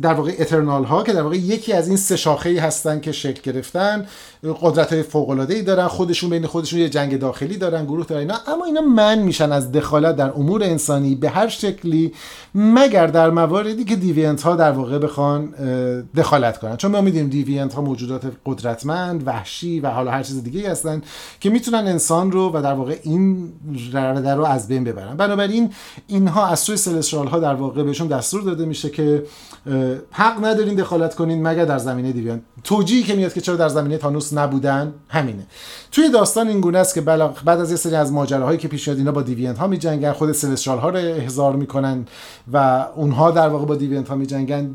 در واقع اترنال ها که در واقع یکی از این سه شاخه‌ای هستن که شکل گرفتن، قدرت‌های فوق‌العاده‌ای دارن، خودشون بین خودشون یه جنگ داخلی دارن، گروه دارن اینا، اما اینا منع میشن از دخالت در امور انسانی به هر شکلی مگر در مواردی که دیوینت ها در واقع بخوان دخالت کنن. چون ما میدونیم دیوینت ها موجودات قدرتمند، وحشی و حالا هر چیز دیگه‌ای هستن که میتونن انسان رو و در واقع این رده رو از بین ببرن. بنابراین اینها از سوی سلسترال ها در واقع بهشون دستور داده میشه که حق ندارین دخالت کنین مگر در زمینه دیویان. توجیهی که میاد که چرا در زمینه تانوس نبودن همینه. توی داستان این گونه است که بعد از یه سری از ماجراهایی که پیش میاد، اینا با دیوینت ها میجنگن، خود سلسترال ها رو احضار میکنن و اونها در واقع با دیوینت ها میجنگن.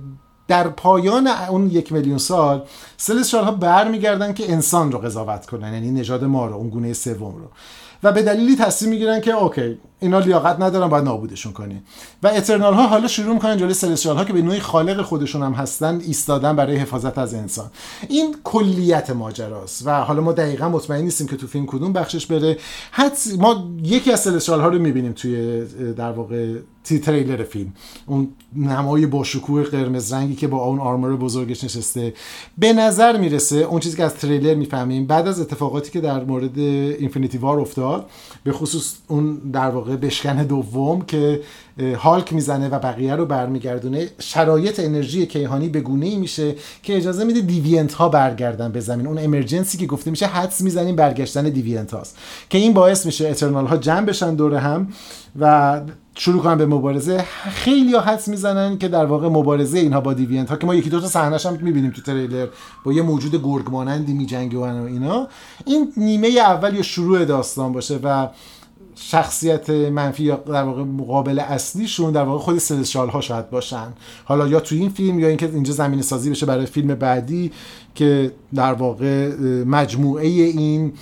در پایان اون یک میلیون سال سلسیال‌ها برمیگردن که انسان رو قضاوت کنن، یعنی نژاد ما رو، اون گونه سوم رو، و به دلیلی تصمیم میگیرن که اوکی اینا لیاقت ندارن، باید نابودشون کنین. و اترنال ها حالا شروع میکنن جلوی سلسیال ها که به نوعی خالق خودشون هم هستن ایستادن برای حفاظت از انسان. این کلیت ماجراست و حالا ما دقیقا مطمئن نیستیم که تو فیلم کدوم بخشش بره. حتی ما یکی از سلسیال ها رو میبینیم توی در واقع تی تریلر فیلم، اون نمای با شکوه قرمز رنگی که با اون آرمور بزرگش نشسته. به نظر میرسه اون چیزی که از تریلر میفهمیم بعد از اتفاقاتی که در مورد اینفینیتی وار افتاد، به خصوص اون در واقع بشکن دوم که هالک میزنه و بقیه رو برمیگردونه، شرایط انرژی کیهانی به گونه‌ای میشه که اجازه میده دیوینت ها برگردن به زمین. اون امرجنسی که گفته میشه حدس میزنیم برگشتن دیوینت هاست که این باعث میشه اترنال ها جمع بشن دور هم و شروع کنن به مبارزه. خیلی ها حدس میزنن که در واقع مبارزه اینها با دیوینت ها که ما یکی دو تا صحنه‌اش هم میبینیم تو تریلر با یه موجود گرگ مانندی میجنگه و اینا، این نیمه اول یا شروع داستان باشه و شخصیت منفی یا در واقع مقابل اصلیشون در واقع خود سلسیال ها شاید باشن، حالا یا تو این فیلم یا اینکه اینجا زمینه سازی بشه برای فیلم بعدی که در واقع مجموعه این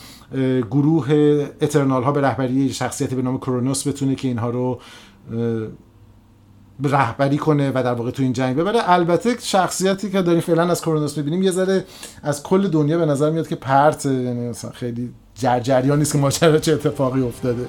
گروه اترنال ها به رهبری شخصیت به نام کرونوس بتونه که اینها رو رهبری کنه و در واقع تو این جنگ ببره. البته شخصیتی که داریم فعلا از کرونوس میبینیم یه ذره از کل دنیا به نظر میاد که پرت، یعنی خیلی جرجریان نیست که ماجرا چه اتفاقی افتاده.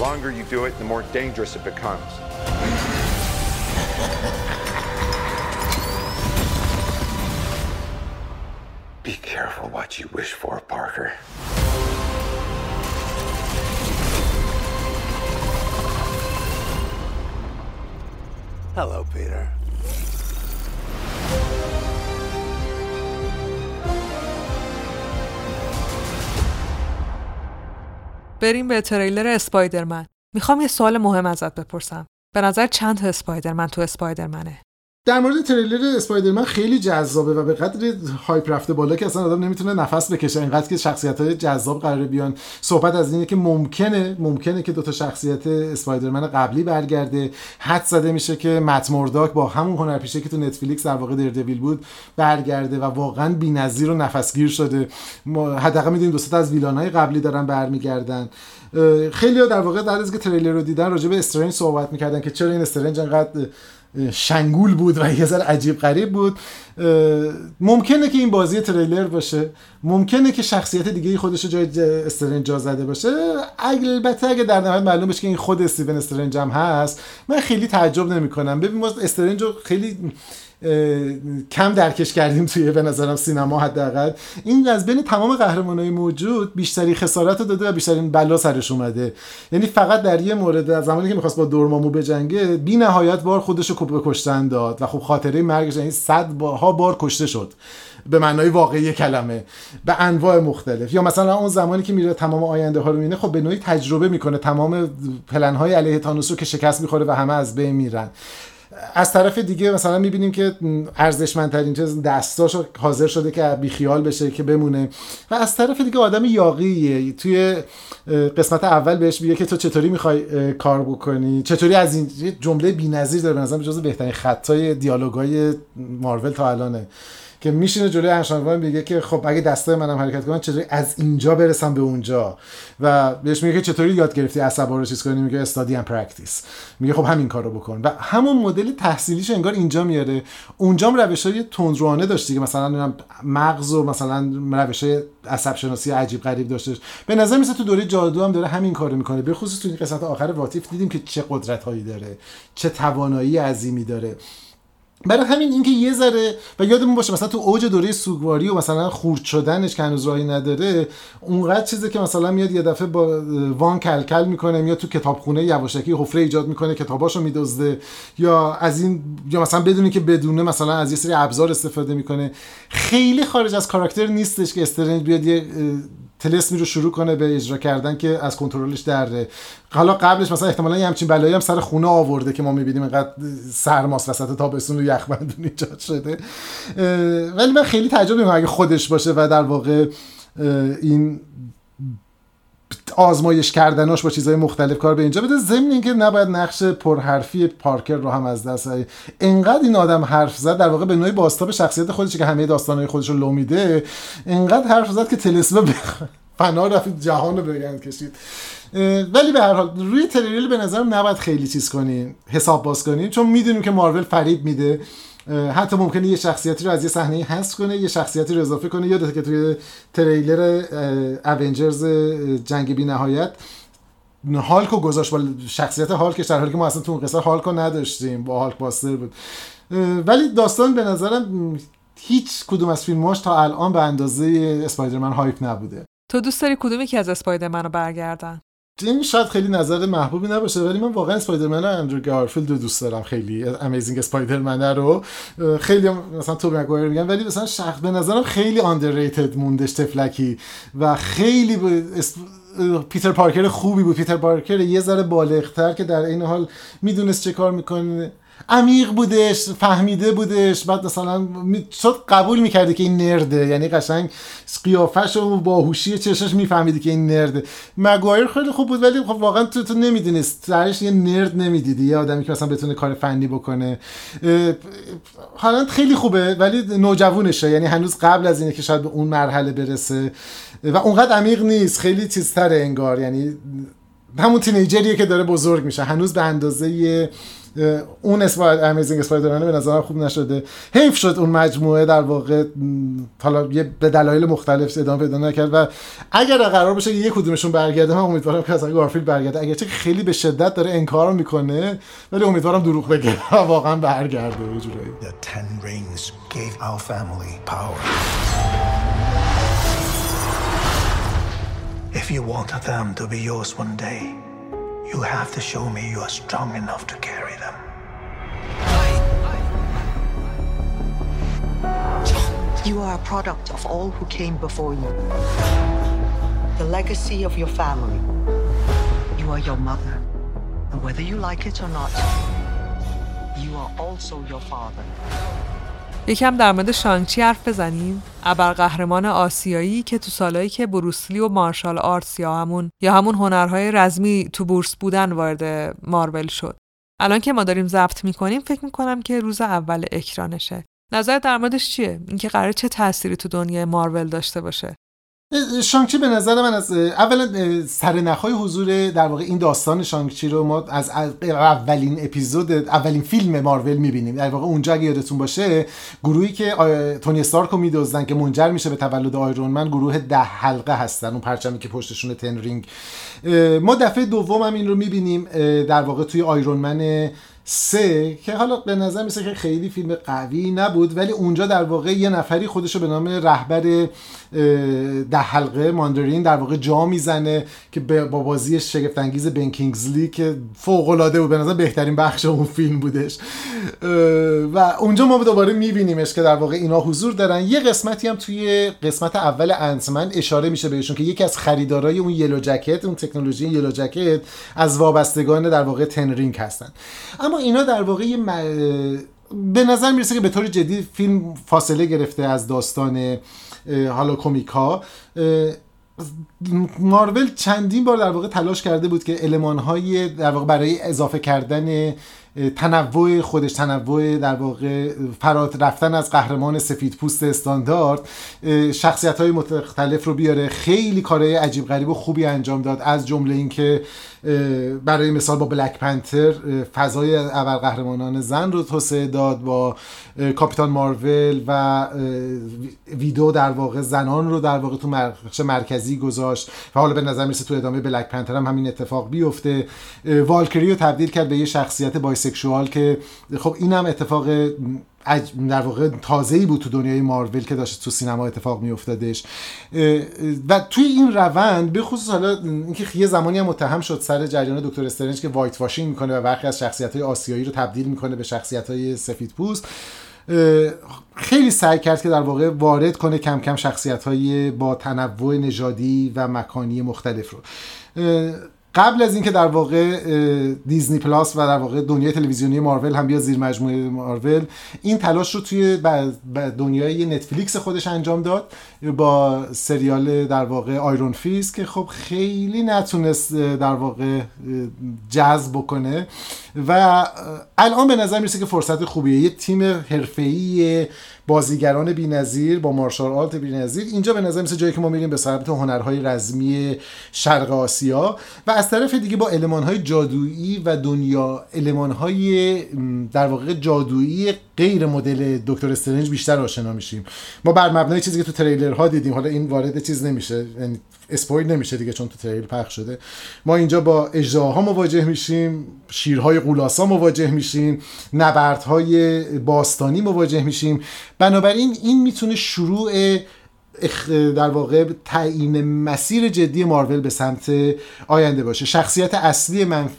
The longer you do it, the more dangerous it becomes. Be careful what you wish for, Parker. Hello, Peter. بریم به تریلر اسپایدرمن. میخوام یه سوال مهم ازت بپرسم. به نظر چند تا اسپایدرمن تو اسپایدرمنه؟ در مورد تریلر اسپایدرمن خیلی جذابه و به قدر هایپ رفته بالا که اصلا آدم نمیتونه نفس بکشه، اینقدر که شخصیت‌های جذاب قراره بیان. صحبت از اینه که ممکنه ممکنه که دو تا شخصیت اسپایدرمن قبلی برگرده. حد زده میشه که مت مورداک با همون هنرپیشه که تو نتفلیکس در واقع دردویل بود برگرده و واقعا بی‌نظیر و نفسگیر شده. ما حداقل میدونیم دو تا از ویلان‌های قبلی دارن برمیگردن. خیلی‌ها در واقع در از که تریلر رو دیدن راجع به استرنج صحبت می‌کردن که چرا این استرنج انقدر شنگول بود و یه ذره عجیب غریب بود. ممکنه که این بازی تریلر باشه، ممکنه که شخصیت دیگه خودش رو جای استرنج جا زده باشه. البته اگه در نهایت معلوم بشه که این خود استیون استرنج هم هست، من خیلی تعجب نمی‌کنم. ببین ما استرنج رو خیلی کم درکش کردیم توی به نظرم سینما. حداقل این از بین تمام قهرمانای موجود بیشترین خسارت رو داده و بیشترین بلا سرش اومده. یعنی فقط در یه مورد از زمانی که می‌خواست با دورمامو بجنگه بی نهایت بار خودش رو کوب کشتن داد و خب خاطره مرگش، یعنی صد بارها بار کشته شد به معنای واقعی کلمه به انواع مختلف. یا مثلا اون زمانی که میره تمام آینده ها رو میبینه، خب به نوعی تجربه میکنه تمام پلن های علیه تانوس رو که شکست میخوره و همه از بین میرن. از طرف دیگه مثلا میبینیم که ارزشمندترین چیز دستاشو حاضر شده که بیخیال بشه که بمونه. و از طرف دیگه آدم یاغیه، توی قسمت اول بهش میگه که تو چطوری میخوای کار بکنی، چطوری از این جمله بی‌نظیر داره، به نظرم جزو بهترین خطای دیالوگای مارول تا الانه که میشینه جلوی انشانوان میگه که خب اگه دستای منم حرکت کنن چطوری از اینجا برسم به اونجا. و بهش میگه که چطوری یاد گرفتی عصبا رو چیز کنی، میگه استادی ام پرکتیس، میگه خب همین کارو بکن. و همون مدل تحصیلیش انگار اینجا میاره. اونجا روشای تندروانه داشت دیگه، مثلا مغز و مثلا روشای عصب شناسی عجیب غریب داشتش. به نظر میاد تو دوره جادو هم داره همین کارو میکنه. به خصوص تو این قسمت آخر واتیف دیدیم که چه قدرت هایی داره، چه توانایی عظیمی داره. برای همین اینکه یه ذره و یادمون باشه مثلا تو اوج دوره سوگواری و مثلا خورد شدنش که هنوز راهی نداره، اونقدر چیزه که مثلا میاد یه دفعه با وان کلکل میکنه، یا تو کتابخونه یواشکی حفره ایجاد میکنه کتاباشو میدزده، یا از این یا مثلا بدونی که بدونه مثلا از یه سری ابزار استفاده میکنه. خیلی خارج از کاراکتر نیستش که استرنج بیاد یه تلسمی رو شروع کنه به اجرا کردن که از کنترلش دره. حالا قبلش مثلا احتمالاً همین بلایی هم سر خونه آورده که ما می‌بینیم اینقدر سرماس وسط تابستون و یخبندون ایجاد شده. ولی من خیلی تعجب می‌کنم اگه خودش باشه و در واقع این آزمایش کردناش با چیزهای مختلف کار به اینجا بده. ضمن اینکه نباید نقش پرحرفی پارکر رو هم از دست بدیم. اینقدر این آدم حرف زد، در واقع به نوعی بازتاب شخصیت خودش که همه داستانهای خودش رو لو میده، اینقدر حرف زد که تلسمه بخواد فنا رفت جهان رو بگند کشید. ولی به هر حال روی تریل به نظرم نباید خیلی چیز کنین، حساب باز کنین، چون میدونیم که مارول فریب میده. حتی ممکنه یه شخصیتی رو از یه صحنه حذف کنه، یه شخصیتی رو اضافه کنه. یادته که توی تریلر اونجرز جنگ بی نهایت هالک رو گذاشت با شخصیت هالکش، در حالی که ما اصلا تو اون قصه هالک رو نداشتیم، با هالک باستر بود. ولی داستان به نظرم هیچ کدوم از فیلماش تا الان به اندازه اسپایدرمن هایپ نبوده. تو دوست داری کدومی که از اسپایدرمن رو برگردن؟ این شاید خیلی نظر محبوبی نباشه، ولی من واقعا اسپایدرمن و اندرو گارفیلد رو دوست دارم. خیلی امیزینگ اسپایدرمن رو خیلی مثلا توبی مگوایر میگن، ولی مثلا شخص به نظرم خیلی آندرریتد موندش، تفلکی و خیلی اس... پیتر پارکر خوبی بود. پیتر پارکر یه ذره بالغتر که در این حال میدونست چه کار میکنه، عمیق بودش، فهمیده بودش. بعد مثلا شد قبول میکرده که این نرده، یعنی قشنگ قیافش و باهوشی چشش میفهمیده که این نرده. مگوایر خیلی خوب بود، ولی خب واقعا تو تو نمیدونست درش یه نرد نمیدیدی، یه آدمی که مثلا بتونه کار فنی بکنه. حالت خیلی خوبه ولی نوجوانشه، یعنی هنوز قبل از اینه که شاید به اون مرحله برسه و اونقدر عمیق نیست، خیلی چیزتره انگار، یعنی همون تینیجریه که داره بزرگ میشه، هنوز به اندازه اون اسپاید امیزینگ اسپایدرمن به نظرم خوب نشده. حیف شد اون مجموعه در واقع حالا به دلایل مختلف ادامه پیدا نکرد و اگر قرار باشه یک کدومشون برگرده، من امیدوارم که اصلا گارفیلد برگرده، اگرچه خیلی به شدت داره انکار میکنه، ولی امیدوارم دروغ بگه واقعا برگرده یه جورایی. The ten rings gave our family power. If you want them to be yours one day, you have to show me you are strong enough to carry them. You are a product of all who came before you. The legacy of your family. You are your mother. And whether you like it or not, you are also your father. یکم در مورد شانگچی حرف بزنیم، ابرقهرمان آسیایی که تو سالایی که بروسلی و مارشال آرتس یا همون یا همون هنرهای رزمی تو بورس بودن وارد مارول شد. الان که ما داریم ضبط میکنیم فکر میکنم که روز اول اکرانشه. نظر در موردش چیه؟ اینکه قراره چه تأثیری تو دنیای مارول داشته باشه؟ شانگچی به نظر من از اولا سرنخهای حضور در واقع این داستان شانگچی رو ما از اولین اپیزود اولین فیلم مارول میبینیم. در واقع اونجا اگه یادتون باشه گروهی که تونی استارک رو میدزدن که منجر میشه به تولد آیرون من، گروه ده حلقه هستن، اون پرچمی که پشتشونه تن رینگ. ما دفعه دوم هم این رو میبینیم در واقع توی آیرون من سه که حالا به نظر میسه که خیلی فیلم قوی نبود، ولی اونجا در واقع یه نفری خودشو به نام رهبر ده حلقه ماندرین در واقع جا میزنه که با بازی شگفت انگیز بن کینگزلی که فوق العاده بود، به نظر بهترین بخش اون فیلم بودش و اونجا ما دوباره میبینیمش که در واقع اینا حضور دارن. یه قسمتی هم توی قسمت اول انتمن اشاره میشه بهشون که یکی از خریدارای اون یلو جکت، اون تکنولوژی یلو جکت، از وابستگان در واقع تن رینگ هستن. اما اینا در واقع یه م... به نظر میرسه که به طور جدی فیلم فاصله گرفته از داستان حالا کمیک ها. مارول چندین بار در واقع تلاش کرده بود که المان های در واقع برای اضافه کردن تنوع خودش، تنوع در واقع فرات رفتن از قهرمان سفید پوست استاندارد، شخصیت های مختلف رو بیاره. خیلی کارهای عجیب غریب و خوبی انجام داد، از جمله این که برای مثال با بلک پنتر فضای ابرقهرمانان زن رو توسعه داد، با کاپیتان مارول و ویدو در واقع زنان رو در واقع تو نقش مرکزی گذاشت و حالا به نظر میرسه تو ادامه بلک پنتر هم همین اتفاق بیفته. والکری رو تبدیل کرد به یه شخصیت بایسکشوال که خب اینم اتفاق در واقع تازه‌ای بود تو دنیای مارول که داشت تو سینما اتفاق می‌افتادش و توی این روند به خصوص حالا اینکه یه زمانی هم متهم شد سر جریان دکتر استرنج که وایت واشینگ می‌کنه و برخی از شخصیت‌های آسیایی رو تبدیل می‌کنه به شخصیت‌های سفیدپوست، خیلی سعی کرد که در واقع وارد کنه کم کم شخصیت‌های با تنوع نژادی و مکانی مختلف رو. قبل از اینکه در واقع دیزنی پلاس و در واقع دنیای تلویزیونی مارول هم بیا زیر مجموعه مارول، این تلاش رو توی دنیای نتفلیکس خودش انجام داد با سریال در واقع آیرون فیست که خب خیلی نتونست در واقع جذب بکنه و الان به نظر میرسه که فرصت خوبیه. یه تیم حرفه‌ای بازیگران بی‌نظیر با مارشال آرت بی‌نظیر، اینجا به نظر میسه جایی که ما میریم به سمت هنرهای رزمی شرق آسیا و از طرف دیگه با المان‌های جادویی و دنیا المان‌های در واقع جادویی غیر مدل دکتر استرنج بیشتر آشنا میشیم. ما بر مبنای چیزی که تو تریلرها دیدیم، حالا این وارد چیز نمیشه، یعنی اسپویل نمیشه دیگه چون تو تریل پخش شده، ما اینجا با اجزاها مواجه میشیم، شیرهای غولاسا مواجه میشیم، نبردهای باستانی مواجه میشیم. بنابراین این میتونه شروع در واقع تعیین مسیر جدی مارول به سمت آینده باشه. شخصیت اصلی منفی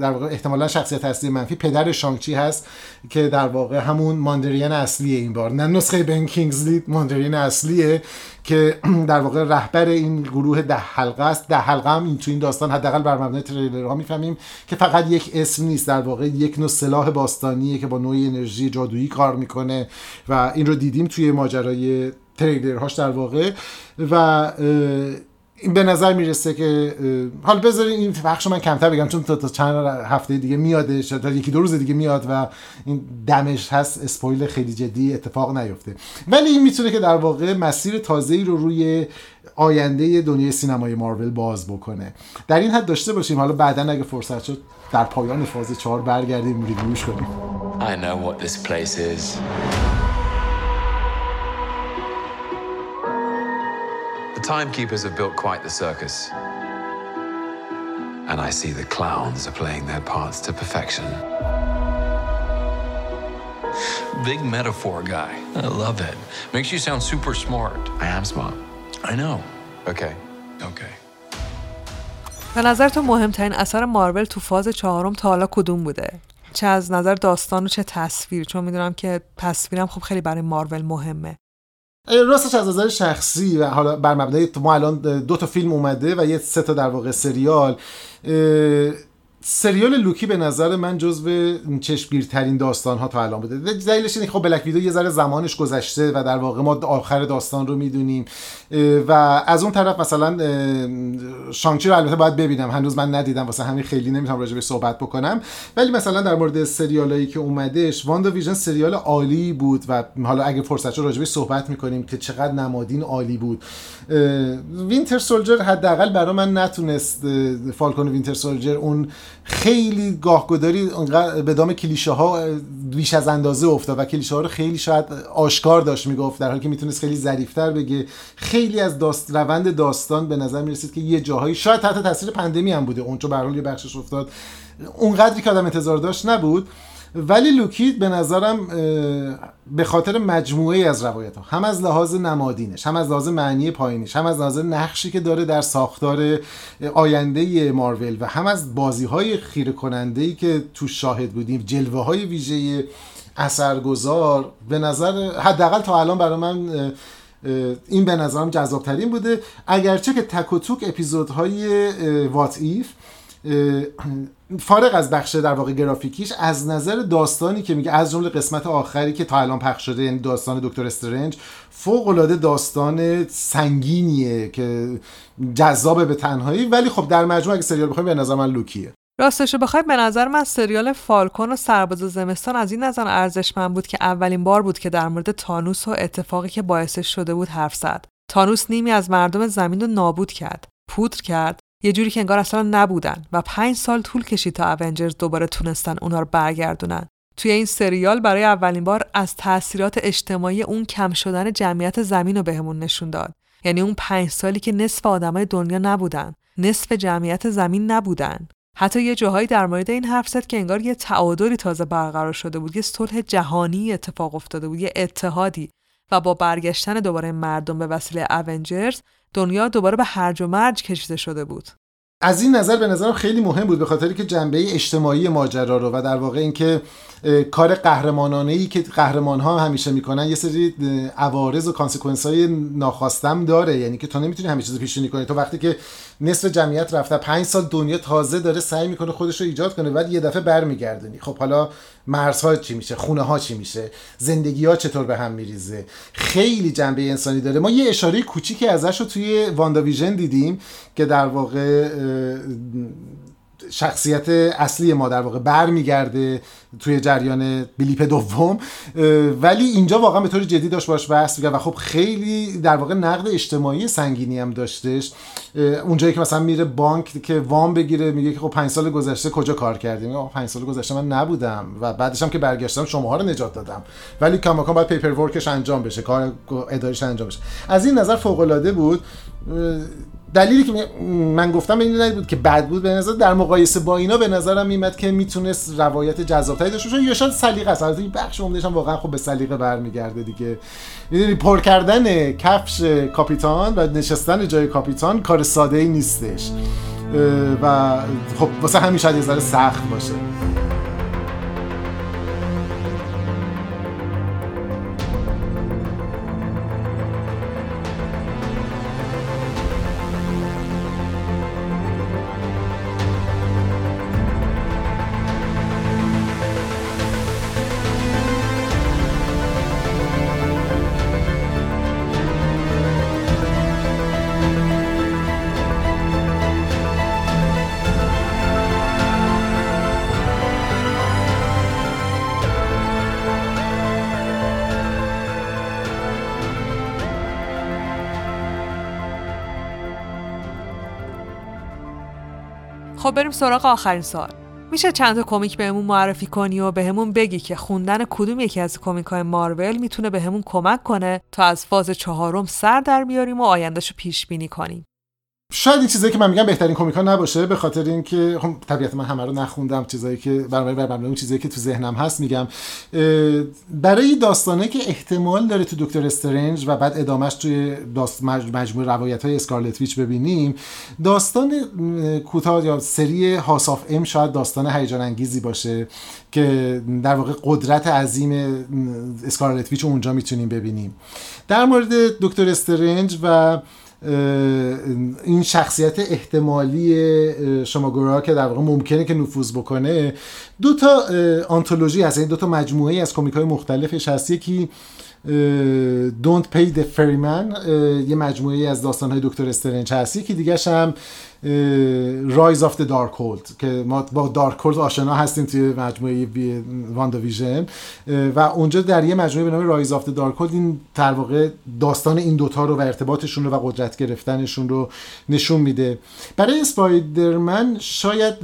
در واقع احتمالاً شخصیت اصلی منفی پدر شانگچی هست که در واقع همون ماندریان اصلیه، این بار نه نسخه بن کینگزلی، ماندریان اصلیه که در واقع رهبر این گروه ده حلقه است. ده حلقه هم این تو این داستان حداقل بر مبنای تریلرها میفهمیم که فقط یک اسم نیست، در واقع یک نوع سلاح باستانیه که با نوعی انرژی جادویی کار میکنه و این رو دیدیم توی ماجرای تریلرهاش در واقع. و این به نظر میرسه که حالا بذارین این بخش من کمتر بگم چون تا چند هفته دیگه میاده، تا یکی دو روز دیگه میاد و این دمش هست اسپویل خیلی جدی اتفاق نیفته، ولی این میتونه که در واقع مسیر تازه‌ای رو روی آینده دنیای سینمای مارول باز بکنه. در این حد داشته باشیم، حالا بعداً اگه فرصت شد در پایان فاز چهار برگردیم ریویوش کنیم. I know what this place is. Timekeepers have built quite the circus. And I see the clowns are playing their parts to perfection. Big metaphor guy. I love it. Makes you sound super smart. I am smart. I know. Okay. Okay. به نظرتون مهمترین اثر مارول تو فاز چهارم تا حالا کدوم بوده؟ چه از نظر داستان و چه تصویر، چون میدونم که تصویرم خب خیلی برای مارول مهمه. راستش از نظر شخصی و حالا بر مبنای ما الان دو تا فیلم اومده و یه سه تا در واقع سریال، سریال لوکی به نظر من جزو چشمگیرترین داستان ها تا الان بوده. دلیلش اینه که خب بلک ویدو یه ذره زمانش گذشته و در واقع ما آخر داستان رو میدونیم و از اون طرف مثلا شانگچی رو البته باید ببینم، هنوز من ندیدم، واسه همین خیلی نمیتونم راجع بهش صحبت بکنم. ولی مثلا در مورد سریالایی که اومدش، واندا ویژن سریال عالی بود و حالا اگه فرصت شد راجع بهش صحبت میکنیم که چقدر نمادین عالی بود. وینتر سولجر حداقل برای من نتونست، فالکون و وینتر سولجر اون خیلی گاهگداری به دام کلیشه ها بیش از اندازه افتاد و کلیشه ها رو خیلی شاید آشکار داشت میگفت در حالی که میتونست خیلی ظریف‌تر بگه. خیلی از داست روند داستان به نظر میرسید که یه جاهایی شاید تحت تاثیر پندمی هم بوده، اون چون به هر حال یه بخشش افتاد اونقدری که آدم انتظار داشت نبود. ولی لوکی به نظرم به خاطر مجموعه از روایت ها، هم از لحاظ نمادینش، هم از لحاظ معنی پایینش، هم از لحاظ نقشی که داره در ساختار آینده مارول و هم از بازی های خیره کننده‌ای که تو شاهد بودیم، جلوه های ویژه اثرگذار، به نظر حداقل تا الان برای من این به نظرم جذابترین بوده. اگرچه که تک و توک اپیزودهای وات ایف فارغ از بخش در واقع گرافیکیش، از نظر داستانی که میگه از جمله قسمت آخری که تا الان پخش شده، یعنی داستان دکتر استرنج، فوق العاده داستان سنگینیه که جذاب به تنهایی. ولی خب در مجموع اگه سریال بخوایم به نظر من لوکیه. راستش بخواید به نظر من سریال فالکون و سرباز زمستان از این نظر ارزشمند بود که اولین بار بود که در مورد تانوس و اتفاقی که باعثش شده بود حرف زد. تانوس نیمی از مردم زمین رو نابود کرد، پودر کرد، یه جوری که انگار اصلا نبودن و پنج سال طول کشید تا اونجرز دوباره تونستن اونا رو برگردونن. توی این سریال برای اولین بار از تأثیرات اجتماعی اون کم شدن جمعیت زمین رو بهمون نشون داد. یعنی اون پنج سالی که نصف آدمای دنیا نبودن، نصف جمعیت زمین نبودن. حتی یه جاهایی در مورد این حرف زد که انگار یه تعادلی تازه برقرار شده بود، یه صلح جهانی اتفاق افتاده بود، یه اتحادی و با برگشتن دوباره مردم به وسیله اونجرز دنیا دوباره به هرج و مرج کشیده شده بود. از این نظر به نظرم خیلی مهم بود، به خاطری که جنبه اجتماعی ماجرا رو و در واقع اینکه کار قهرمانانه‌ای که قهرمان‌ها همیشه میکنن یه سری عوارض و کانسیکوئنس‌های ناخواستم داره، یعنی که تو نمیتونی همه چیزو پیش‌بینی کنی. تو وقتی که نصف جمعیت رفته، پنج سال دنیا تازه داره سعی میکنه خودش رو ایجاد کنه، بعد یه دفعه برمیگردونی. خب حالا مرزها چی میشه؟ خونه‌ها چی میشه؟ زندگی‌ها چطور به هم میریزه؟ خیلی جنبه انسانی داره. ما یه اشاره کوچیکی ازش رو توی واندا ویژن دیدیم که در واقع شخصیت اصلی ما در واقع برمیگرده توی جریان بلیپ دوم، ولی اینجا واقعا به طور جدی داشت باش بحث می‌کرد و خب خیلی در واقع نقد اجتماعی سنگینی هم داشتش. اونجایی که مثلا میره بانک که وام بگیره میگه که خب پنج سال گذشته کجا کار کردیم؟ آقا پنج سال گذشته من نبودم و بعدش هم که برگشتم شماها رو نجات دادم، ولی کماکان باید پیپر ورکش انجام بشه، کار اداریش انجام بشه. از این نظر فوق‌العاده بود. دلیلی که من گفتم این نبود که بد بود، به نظر در مقایسه با اینا به نظرم میاد که میتونست روایت جذاب‌تری داشته باشه، یا شاید سلیقه است. البته این بخش عمده‌اش هم واقعا خب به سلیقه برمیگرده دیگه، میدونی پر کردن کفش کاپیتان و نشستن جای کاپیتان کار ساده‌ای نیستش و خب واسه همین شاید یه ذره سخت باشه. خب بریم سراغ آخرین سوال. میشه چند تا کمیک بهمون معرفی کنی و بهمون بگی که خوندن کدوم یکی از کمیک‌های مارول میتونه بهمون کمک کنه تا از فاز چهارم سر در بیاریم و آیندهشو پیش بینی کنیم؟ شاید این چیزایی که من میگم بهترین کمیک‌ها نباشه، به خاطر اینکه خب طبیعتا من همه رو نخوندم، چیزایی که برام برام اون چیزایی که تو ذهنم هست میگم. برای داستانی که احتمال داره تو دکتر استرنج و بعد ادامهش توی داست مجموعه روایت‌های اسکارلت ویچ ببینیم، داستان کوتاه یا سری هاوس آف ام شاید داستان هیجان انگیزی باشه که در واقع قدرت عظیم اسکارلت ویچ اونجا میتونیم ببینیم. در مورد دکتر استرنج و این شخصیت احتمالی شماگورا که در واقع ممکنه که نفوذ بکنه، دو تا آنتولوژی هست، این دو تا مجموعه از کمیک‌های مختلفش هست. یکی Don't Pay the Ferryman یه مجموعه از داستان‌های دکتر استرنج هست، یکی دیگه‌ش هم Rise of the Dark Hold که ما با دارک هولد آشنا هستیم توی مجموعه واندا ویژن و اونجا در یه مجموعه به نام Rise of the Dark Hold این در واقع داستان این دوتا رو و ارتباطشون رو و قدرت گرفتنشون رو نشون میده. برای اسپایدرمن شاید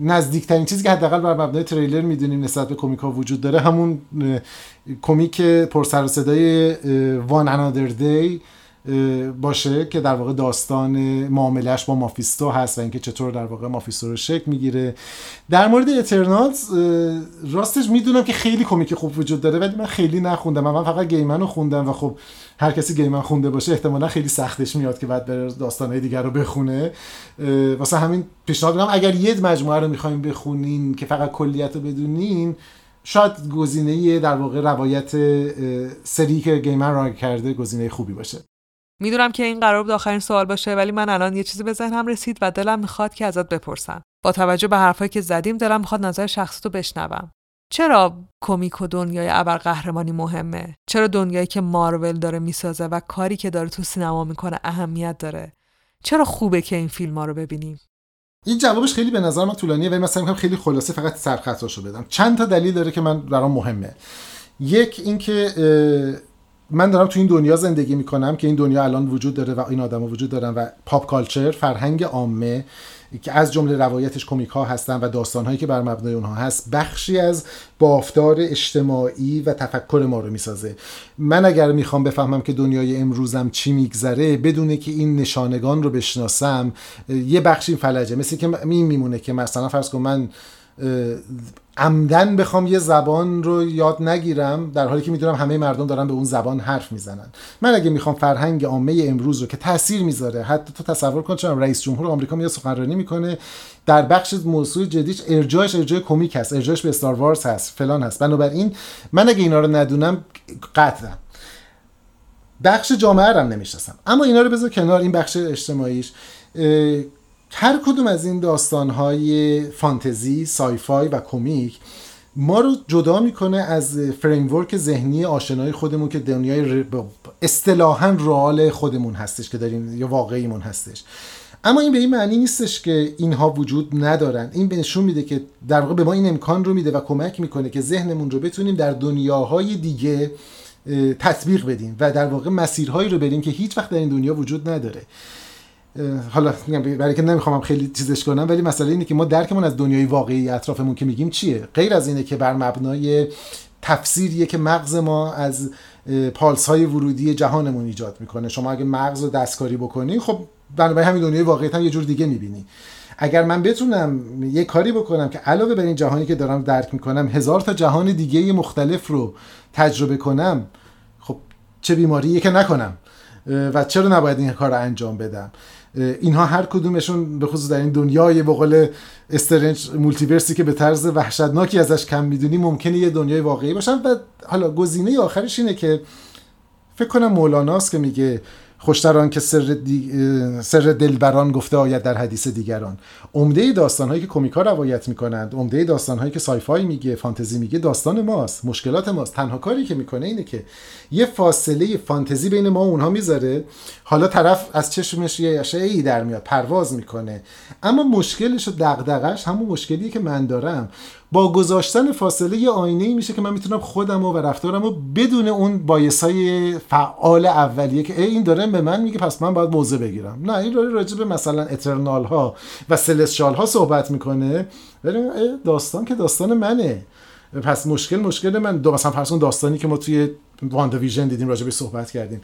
نزدیکترین چیزی که حداقل بر مبنای تریلر میدونیم نسبت به کمیک‌ها وجود داره، همون کمیک پر سر و صدای One Another Day باشه که در واقع داستان معاملهش با مافیستو هست و اینکه چطور در واقع مافیستو رو شکل میگیره. در مورد اترنالز راستش میدونم که خیلی کمیک خوب وجود داره ولی من خیلی نخوندم، من فقط گیمن رو خوندم و خب هر کسی گیمن خونده باشه احتمالا خیلی سختش میاد که بعد بره داستانهای دیگر رو بخونه. واسه همین پیشنهاد میدم اگر یه مجموعه رو میخوایم بخونین که فقط کلیت رو بدونین، شاید گزینه در واقع روایت سری که گیمن راه کرده گزینه خوبی باشه. میدونم که این قرار بود آخرین سوال باشه ولی من الان یه چیزی به ذهنم رسید و دلم میخواد که ازت بپرسم. با توجه به حرفایی که زدیم دلم میخواد نظر شخصی تو بشنوم. چرا کمیک و دنیای ابرقهرمانی مهمه؟ چرا دنیایی که مارول داره میسازه و کاری که داره تو سینما میکنه اهمیت داره؟ چرا خوبه که این فیلم‌ها رو ببینیم؟ این جوابش خیلی به نظر من طولانیه ولی مثلا میگم خیلی خلاصه فقط سرخطاشو بدم. چند تا دلیل داره که من برام مهمه. یک اینکه من دارم تو این دنیا زندگی میکنم که این دنیا الان وجود داره و این آدما وجود دارن و پاپ کالچر، فرهنگ عامه که از جمله روایتش کمیک ها هستن و داستانهایی که بر مبنای اونها هست بخشی از بافتار اجتماعی و تفکر ما رو میسازه. من اگر میخوام بفهمم که دنیای امروزم چی میگذره بدونه که این نشانگان رو بشناسم یه بخشی فلجه، مثل که این میمونه که مثلا فرض کن من عمدن بخوام یه زبان رو یاد نگیرم، در حالی که میدونم همه مردم دارن به اون زبان حرف میزنن. من اگه میخوام فرهنگ عامه امروز رو که تأثیر میذاره، حتی تو تصور کن چون رئیس جمهور آمریکا میاد سخنرانی میکنه، در بخش موضوع جدیش ارجاعش ارجاع کمیک هست، ارجاعش به استار وارز هست، فلان هست. بنابراین من اگه اینا رو ندونم قطعم بخش جامعه رو نمیشناسم. اما اینا رو بذار کنار، این بخش اجتماعیش، هر کدوم از این داستان‌های فانتزی، سایفای و کمیک ما رو جدا میکنه از فریمورک ذهنی آشنای خودمون که دنیای اصطلاحاً رئال خودمون هستش که داریم یا واقعیمون هستش. اما این به این معنی نیستش که اینها وجود ندارن. این نشون میده که در واقع به ما این امکان رو میده و کمک میکنه که ذهنمون رو بتونیم در دنیاهای دیگه تطبیق بدیم و در واقع مسیرهایی رو بریم که هیچ وقت در این دنیا وجود نداره. حالا میگم برای که نمیخوام خیلی چیزش کنم، ولی مسئله اینه که ما درکمون از دنیای واقعی اطرافمون که میگیم چیه، غیر از اینه که بر مبنای تفسیریه که مغز ما از پالس‌های ورودی جهانمون ایجاد میکنه. شما اگه مغز رو دستکاری بکنی، خب بنابراین همین دنیای واقعیت هم یه جور دیگه میبینی. اگر من بتونم یه کاری بکنم که علاوه بر این جهانی که دارم درک میکنم، هزار تا جهان دیگه مختلف رو تجربه کنم، خب چه بیماریه که نکنم و چرا نباید این کار رو انجام بدم. اینها هر کدومشون به خصوص در این دنیای به قول استرنج مولتیورسی که به طرز وحشتناکی ازش کم میدونی، ممکنه یه دنیای واقعی باشن. و حالا گزینه آخرش اینه که فکر کنم مولاناست که میگه خوشتر آن که سر, دی... سر دلبران گفته آید در حدیث دیگران. عمده داستان‌هایی که کمیک‌ها روایت می‌کنند، عمده داستان‌هایی که سایفای میگه، فانتزی میگه، داستان ماست، مشکلات ماست. تنها کاری که میکنه اینه که یه فاصله فانتزی بین ما و اونها میذاره. حالا طرف از چشمش یه اشعه‌ای در میاد، پرواز میکنه، اما مشکلش و دغدغش همون مشکلیه که من دارم. با گذاشتن فاصله یه آینه‌ای میشه که من میتونم خودمو و رفتارمو بدون اون بایس‌های فعال اولیه که این داره به من میگه پس من باید موضع بگیرم، نه این داره راجع به مثلا اترنال ها و سلسشال ها صحبت میکنه، داستان که داستان منه، پس مشکل مشکل من دو. مثلا فرض کن داستانی که ما توی واندا ویژن دیدیم راجع به صحبت کردیم،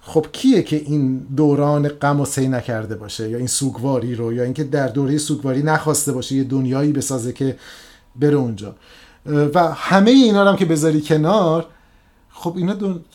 خب کیه که این دوران غم و سین نکرده باشه، یا این سوگواری رو، یا اینکه در دوره سوگواری نخواسته باشه یه دنیایی بسازه که بره اونجا. و همه اینا رو هم که بذاری کنار، خب اینا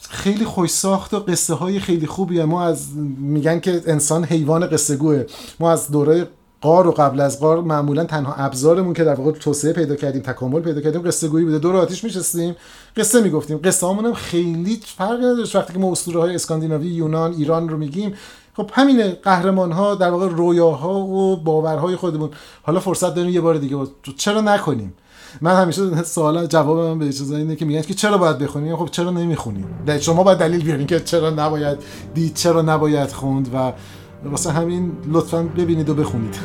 خیلی خوش ساخت و قصه های خیلی خوبیه. ما از میگن که انسان حیوان قصه گوه. ما از دوره غار و قبل از غار معمولا تنها ابزارمون که در واقع توسعه پیدا کردیم، تکامل پیدا کردیم، قصه گویی بوده. دور آتیش میشستیم، قصه میگفتیم. قصه هامون هم خیلی فرق نداشت. وقتی که ما اسطوره های اسکاندیناوی، یونان، ایران رو میگیم، خب همین قهرمان ها در واقع رویاها و باورهای خودمون. حالا فرصت داریم یه بار دیگه، چرا نکنیم؟ من همیشه سوالا جوابم به چیزایی اینه که میگن که چرا باید بخونیم، خب چرا نمیخونیم؟ دلیل شما باید دلیل بیارین که چرا نباید دید، چرا نباید خوند. و واسه همین لطفاً ببینید و بخونید.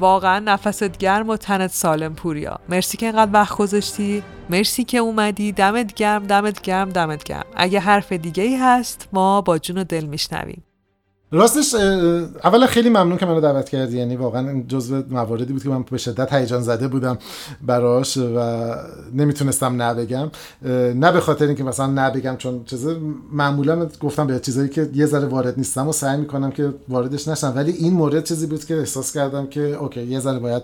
واقعا نفست گرم و تنت سالم پوریا. مرسی که اینقدر وقت گذاشتی، مرسی که اومدی. دمت گرم، دمت گرم، دمت گرم. اگه حرف دیگه ای هست ما با جون و دل میشنویم. راستش اولا خیلی ممنون که منو دعوت کردی، یعنی واقعا جزو مواردی بود که من به شدت هیجان زده بودم براش و نمیتونستم نه بگم. نه به خاطر اینکه مثلا نه بگم، چون چیزا معمولا گفتم به چیزایی که یه ذره وارد نیستم و سعی میکنم که واردش نشم، ولی این مورد چیزی بود که احساس کردم که اوکی یه ذره باید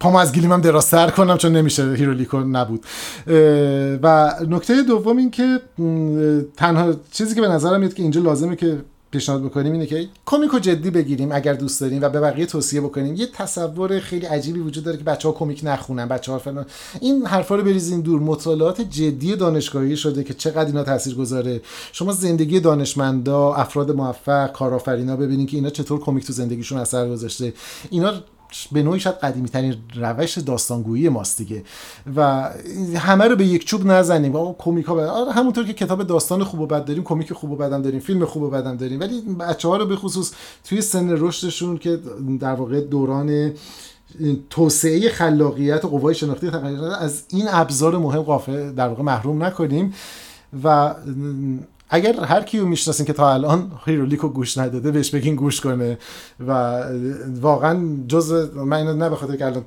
پام از گلیمم درازتر کنم، چون نمیشه هیرولیکو نبود. و نکته دوم این که تنها چیزی که به نظرم میاد که اینجا لازمه که پیشنهاد بکنیم اینه که کمیکو جدی بگیریم اگر دوست داریم و به بقیه توصیه بکنیم. یه تصور خیلی عجیبی وجود داره که بچه‌ها کمیک نخونن، بچه‌ها فلان، این حرفا رو بریزین دور. مطالعات جدی دانشگاهی شده که چقدر اینا تاثیرگذاره. شما زندگی دانشمندا، افراد موفق، کارآفرینا ببینین که اینا چطور کمیک تو زندگیشون اثر گذاشته. اینا به نوعی شاید قدیمی ترین روش داستانگویی ماست دیگه. و همه رو به یک چوب نزنیم. آقا کمیک‌ها بد... همونطور که کتاب داستان خوب و بد داریم، کمیک خوب و بدم داریم، فیلم خوب و بدم داریم، ولی بچه‌ها رو به خصوص توی سن رشدشون که در واقع دوران توسعه خلاقیت و قوای شناختی از این ابزار مهم قافه در واقع محروم نکنیم. و اگر هر کیو میشناسین که تا الان هیرولیکو گوش نداده بهش بگین گوش کنه و واقعا جز من اینو نه به خاطر که الان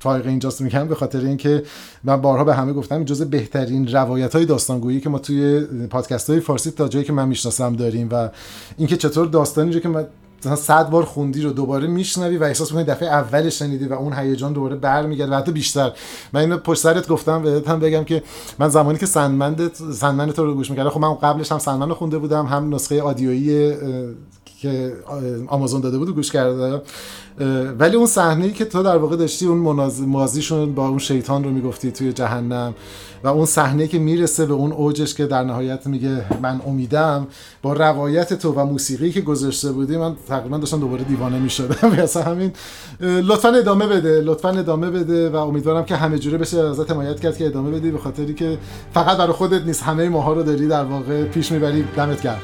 فایق اینجاست میگم، به خاطر اینکه من بارها به همه گفتم جز بهترین روایت‌های داستانگویی که ما توی پادکست‌های فارسی تا جایی که من میشناسم داریم و اینکه چطور داستانی رو که من مثلا صد بار خوندی رو دوباره میشنوی و احساس می‌کنی دفعه اول شنیدی و اون هیجان دوباره برمیگرده و حتی بیشتر. من اینو پشت سرت گفتم بهت هم بگم که من زمانی که سندمند سندمند تو رو گوش می‌کردم، خب من قبلش هم سندمند رو خونده بودم، هم نسخه آدیویی که آمازون داده بود گوش کرده، ولی اون صحنه‌ای که تو در واقع داشتی اون ماضیشون با اون شیطان رو میگفتی توی جهنم و اون صحنه‌ای که میرسه به اون اوجش که در نهایت میگه من امیدم، با روایت تو و موسیقی که گذاشته بودی من تقریبا داشتم دوباره دیوانه میشدم. واسه همین لطفاً ادامه بده، لطفاً ادامه بده و امیدوارم که همه جوره بشه ازت حمایت کرد که ادامه بدی، به خاطری که فقط برای خودت نیست، همه ماها رو داری در واقع پیش میبری. دمت گرم.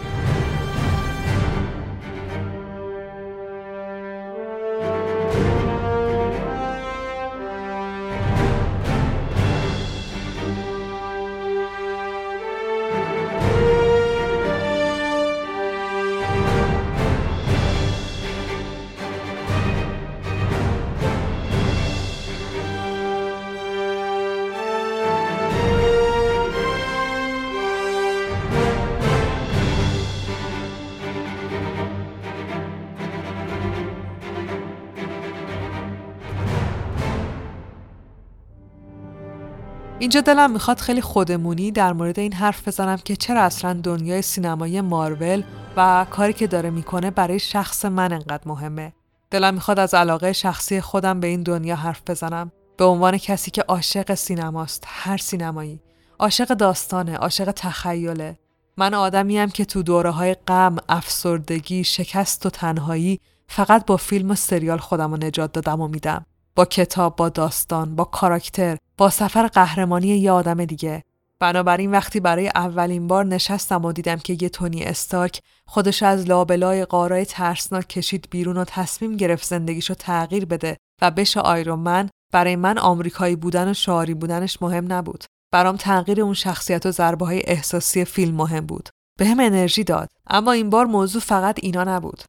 اینجا دلم میخواد خیلی خودمونی در مورد این حرف بزنم که چرا اصلا دنیای سینمایی مارول و کاری که داره میکنه برای شخص من انقدر مهمه. دلم میخواد از علاقه شخصی خودم به این دنیا حرف بزنم، به عنوان کسی که عاشق سینماست، هر سینمایی، عاشق داستانه، عاشق تخیله. من آدمیم که تو دوره‌های غم، افسردگی، شکست و تنهایی فقط با فیلم و سریال خودم رو نجات دادم و میدم، با کتاب، با داستان، با کاراکتر، با سفر قهرمانی یه آدم دیگه. بنابراین وقتی برای اولین بار نشستم و دیدم که یه تونی استارک خودش از لابلای غارای ترسناک کشید بیرون و تصمیم گرفت زندگیشو تغییر بده و بشه آیرون من، برای من آمریکایی بودن و شعاری بودنش مهم نبود. برام تغییر اون شخصیت و ضربه‌های احساسی فیلم مهم بود. بهم انرژی داد. اما این بار موضوع فقط اینا نبود.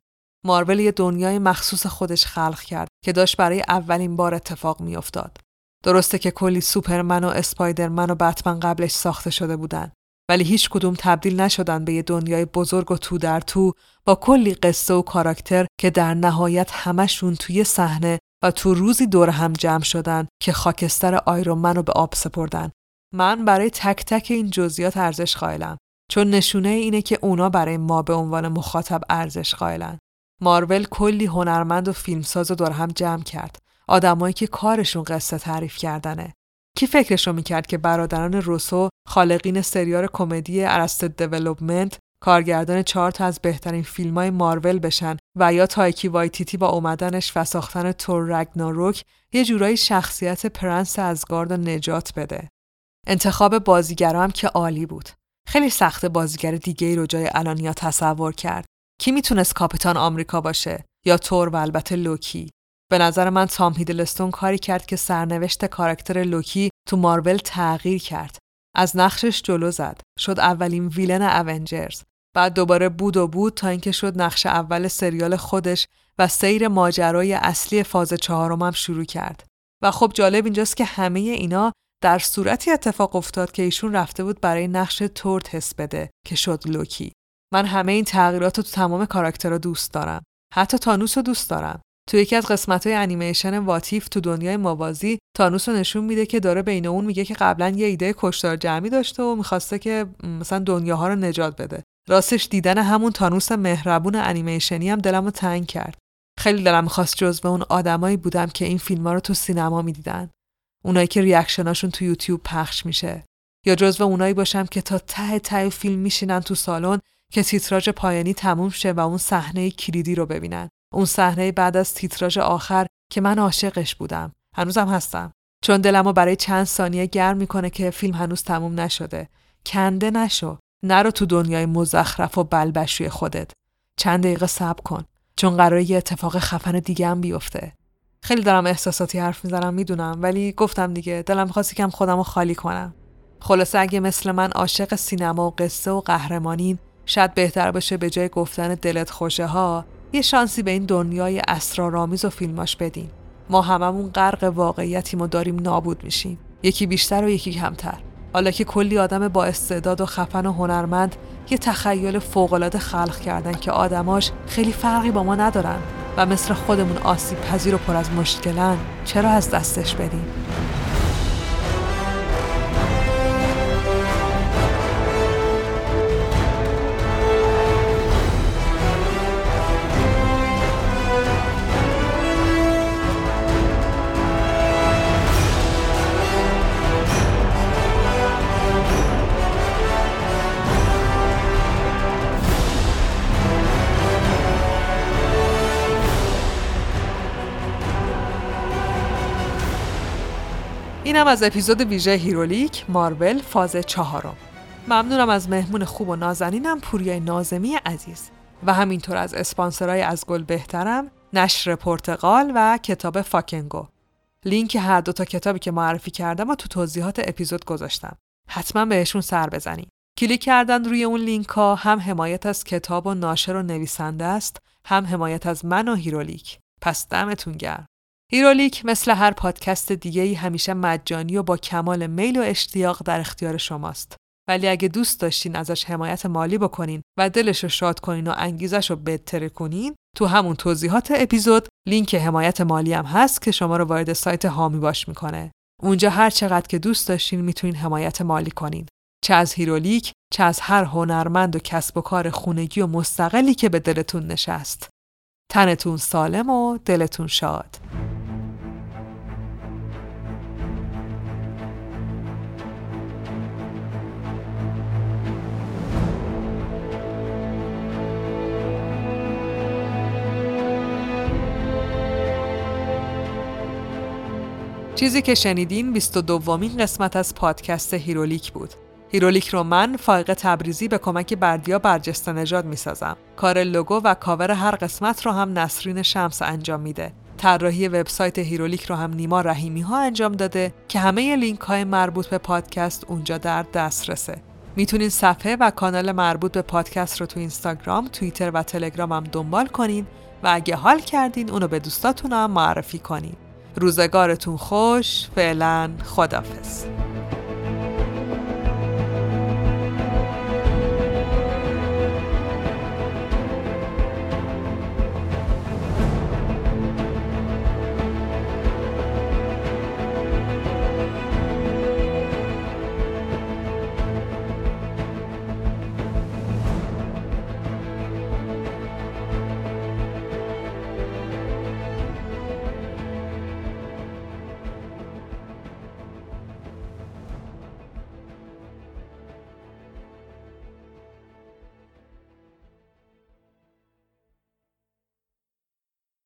مارول یه دنیای مخصوص خودش خلق کرد که داشت برای اولین بار اتفاق می‌افتاد. درسته که کلی سوپرمن و اسپایدرمن و بتمن قبلش ساخته شده بودن، ولی هیچ کدوم تبدیل نشدن به یه دنیای بزرگ و تو در تو با کلی قصه و کاراکتر که در نهایت همشون توی صحنه و تو روزی دور هم جمع شدن که خاکستر آیرون منو به آب سپردن. من برای تک تک این جزئیات ارزش قائلم، چون نشونه اینه که اونا برای ما به عنوان مخاطب ارزش قائلن. مارول کلی هنرمند و فیلمساز رو دور هم جمع کرد، آدمایی که کارشون قصه تعریف کردنه. کی فکرشو میکرد که برادران روسو، خالقین سریال کمدی ارستد دیولپمنت، کارگردان چهار تا از بهترین فیلمای مارول بشن و یا تایکی وایتیتی با اومدنش و ساختن تور رگناروک یه جورایی شخصیت پرنس ازگارد نجات بده. انتخاب بازیگرا هم که عالی بود. خیلی سخت بازیگر دیگه‌ای رو جای الانیا تصور کرد. کی میتونست کاپیتان آمریکا باشه یا تور و البته لوکی؟ به نظر من تام هیدلستون کاری کرد که سرنوشت کاراکتر لوکی تو مارول تغییر کرد. از نقشش جلو زد، شد اولین ویلن اونجرز، بعد دوباره بود و بود تا اینکه شد نقش اول سریال خودش و سیر ماجرای اصلی فاز چهارم هم شروع کرد. و خب جالب اینجاست که همه اینا در صورتی اتفاق افتاد که ایشون رفته بود برای نقش تور تست بده که شد لوکی. من همه این تغییرات رو تو تمام کاراکترها دوست دارم. حتی تانوس رو دوست دارم. تو یکی از قسمت‌های انیمیشن واتیف تو دنیای موازی تانوس رو نشون میده که داره بین اون میگه که قبلا یه ایده کشتار جمعی داشته و میخواسته که مثلا دنیاها رو نجات بده. راستش دیدن همون تانوس مهربون انیمیشنی هم دلمو تنگ کرد. خیلی دلم می‌خواست جزو اون آدمایی بودم که این فیلم‌ها رو تو سینما می‌دیدن. اونایی که ریاکشناشون تو یوتیوب پخش میشه. یا جزو اونایی باشم که تا ته ته فیلم میشینن تو سالن که تیتراژ پایانی تموم شه و اون صحنه کلیدی رو ببینن. اون صحنه بعد از تیتراژ آخر که من عاشقش بودم، هنوزم هستم، چون دلمو برای چند ثانیه گرم میکنه که فیلم هنوز تموم نشده. کنده نشو، نرو تو دنیای مزخرف و بلبشوی خودت. چند دقیقه صبر کن، چون قراره یه اتفاق خفن دیگه هم بیفته. خیلی دارم احساساتی حرف میزنم میدونم، ولی گفتم دیگه دلم می‌خواست یکم خودمو خالی کنم. خلاصه اگه مثل من عاشق سینما و قصه و قهرمانین، شاید بهتر باشه به جای گفتن دلت خوشه ها یه شانسی به این دنیای اسرارآمیز و فیلماش بدین. ما هممون غرق واقعیتیم و داریم نابود میشیم، یکی بیشتر و یکی کمتر. حالا که کلی آدم با استعداد و خفن و هنرمند یه تخیل فوق‌العاده خلق کردن که آدماش خیلی فرقی با ما ندارن و مثل خودمون آسیب پذیر و پر از مشکلن، چرا از دستش بدیم؟ اینم از اپیزود ویژه هیرولیک مارول فاز چهارم. ممنونم از مهمون خوب و نازنینم پوریای ناظمی عزیز و همینطور از اسپانسرای از گل بهترم، نشر پرتقال و کتاب فاکنگو. لینک هر دو تا کتابی که معرفی کردم و تو توضیحات اپیزود گذاشتم. حتما بهشون سر بزنید. کلیک کردن روی اون لینک ها هم حمایت از کتاب و ناشر و نویسنده است، هم حمایت از من و هیرولیک. پس دمتون گرم. هیرولیک مثل هر پادکست دیگه‌ای همیشه مجانی و با کمال میل و اشتیاق در اختیار شماست. ولی اگه دوست داشتین ازش حمایت مالی بکنین و دلش رو شاد کنین و انگیزش رو بهتر کنین، تو همون توضیحات اپیزود لینک حمایت مالی هم هست که شما رو وارد سایت هامی باش میکنه. اونجا هر چقدر که دوست داشتین میتونین حمایت مالی کنین. چه از هیرولیک، چه از هر هنرمند و کسب و کار خونگی و مستقلی که به دلتون نشست. تنتون سالم و دلتون شاد. چیزی که شنیدین بیست و دومین قسمت از پادکست هیرولیک بود. هیرولیک رو من فائقه تبریزی به کمک بردیا برجسته نژاد میسازم. کار لوگو و کاور هر قسمت رو هم نسرین شمس انجام میده. طراحی وبسایت هیرولیک رو هم نیما رحیمی ها انجام داده که همه لینک های مربوط به پادکست اونجا در دسترسه. میتونین صفحه و کانال مربوط به پادکست رو تو اینستاگرام، توییتر و تلگرام هم دنبال کنین و اگه حال کردین اونو به دوستاتون هم معرفی کنین. روزگارتون خوش، فعلا خداحافظ.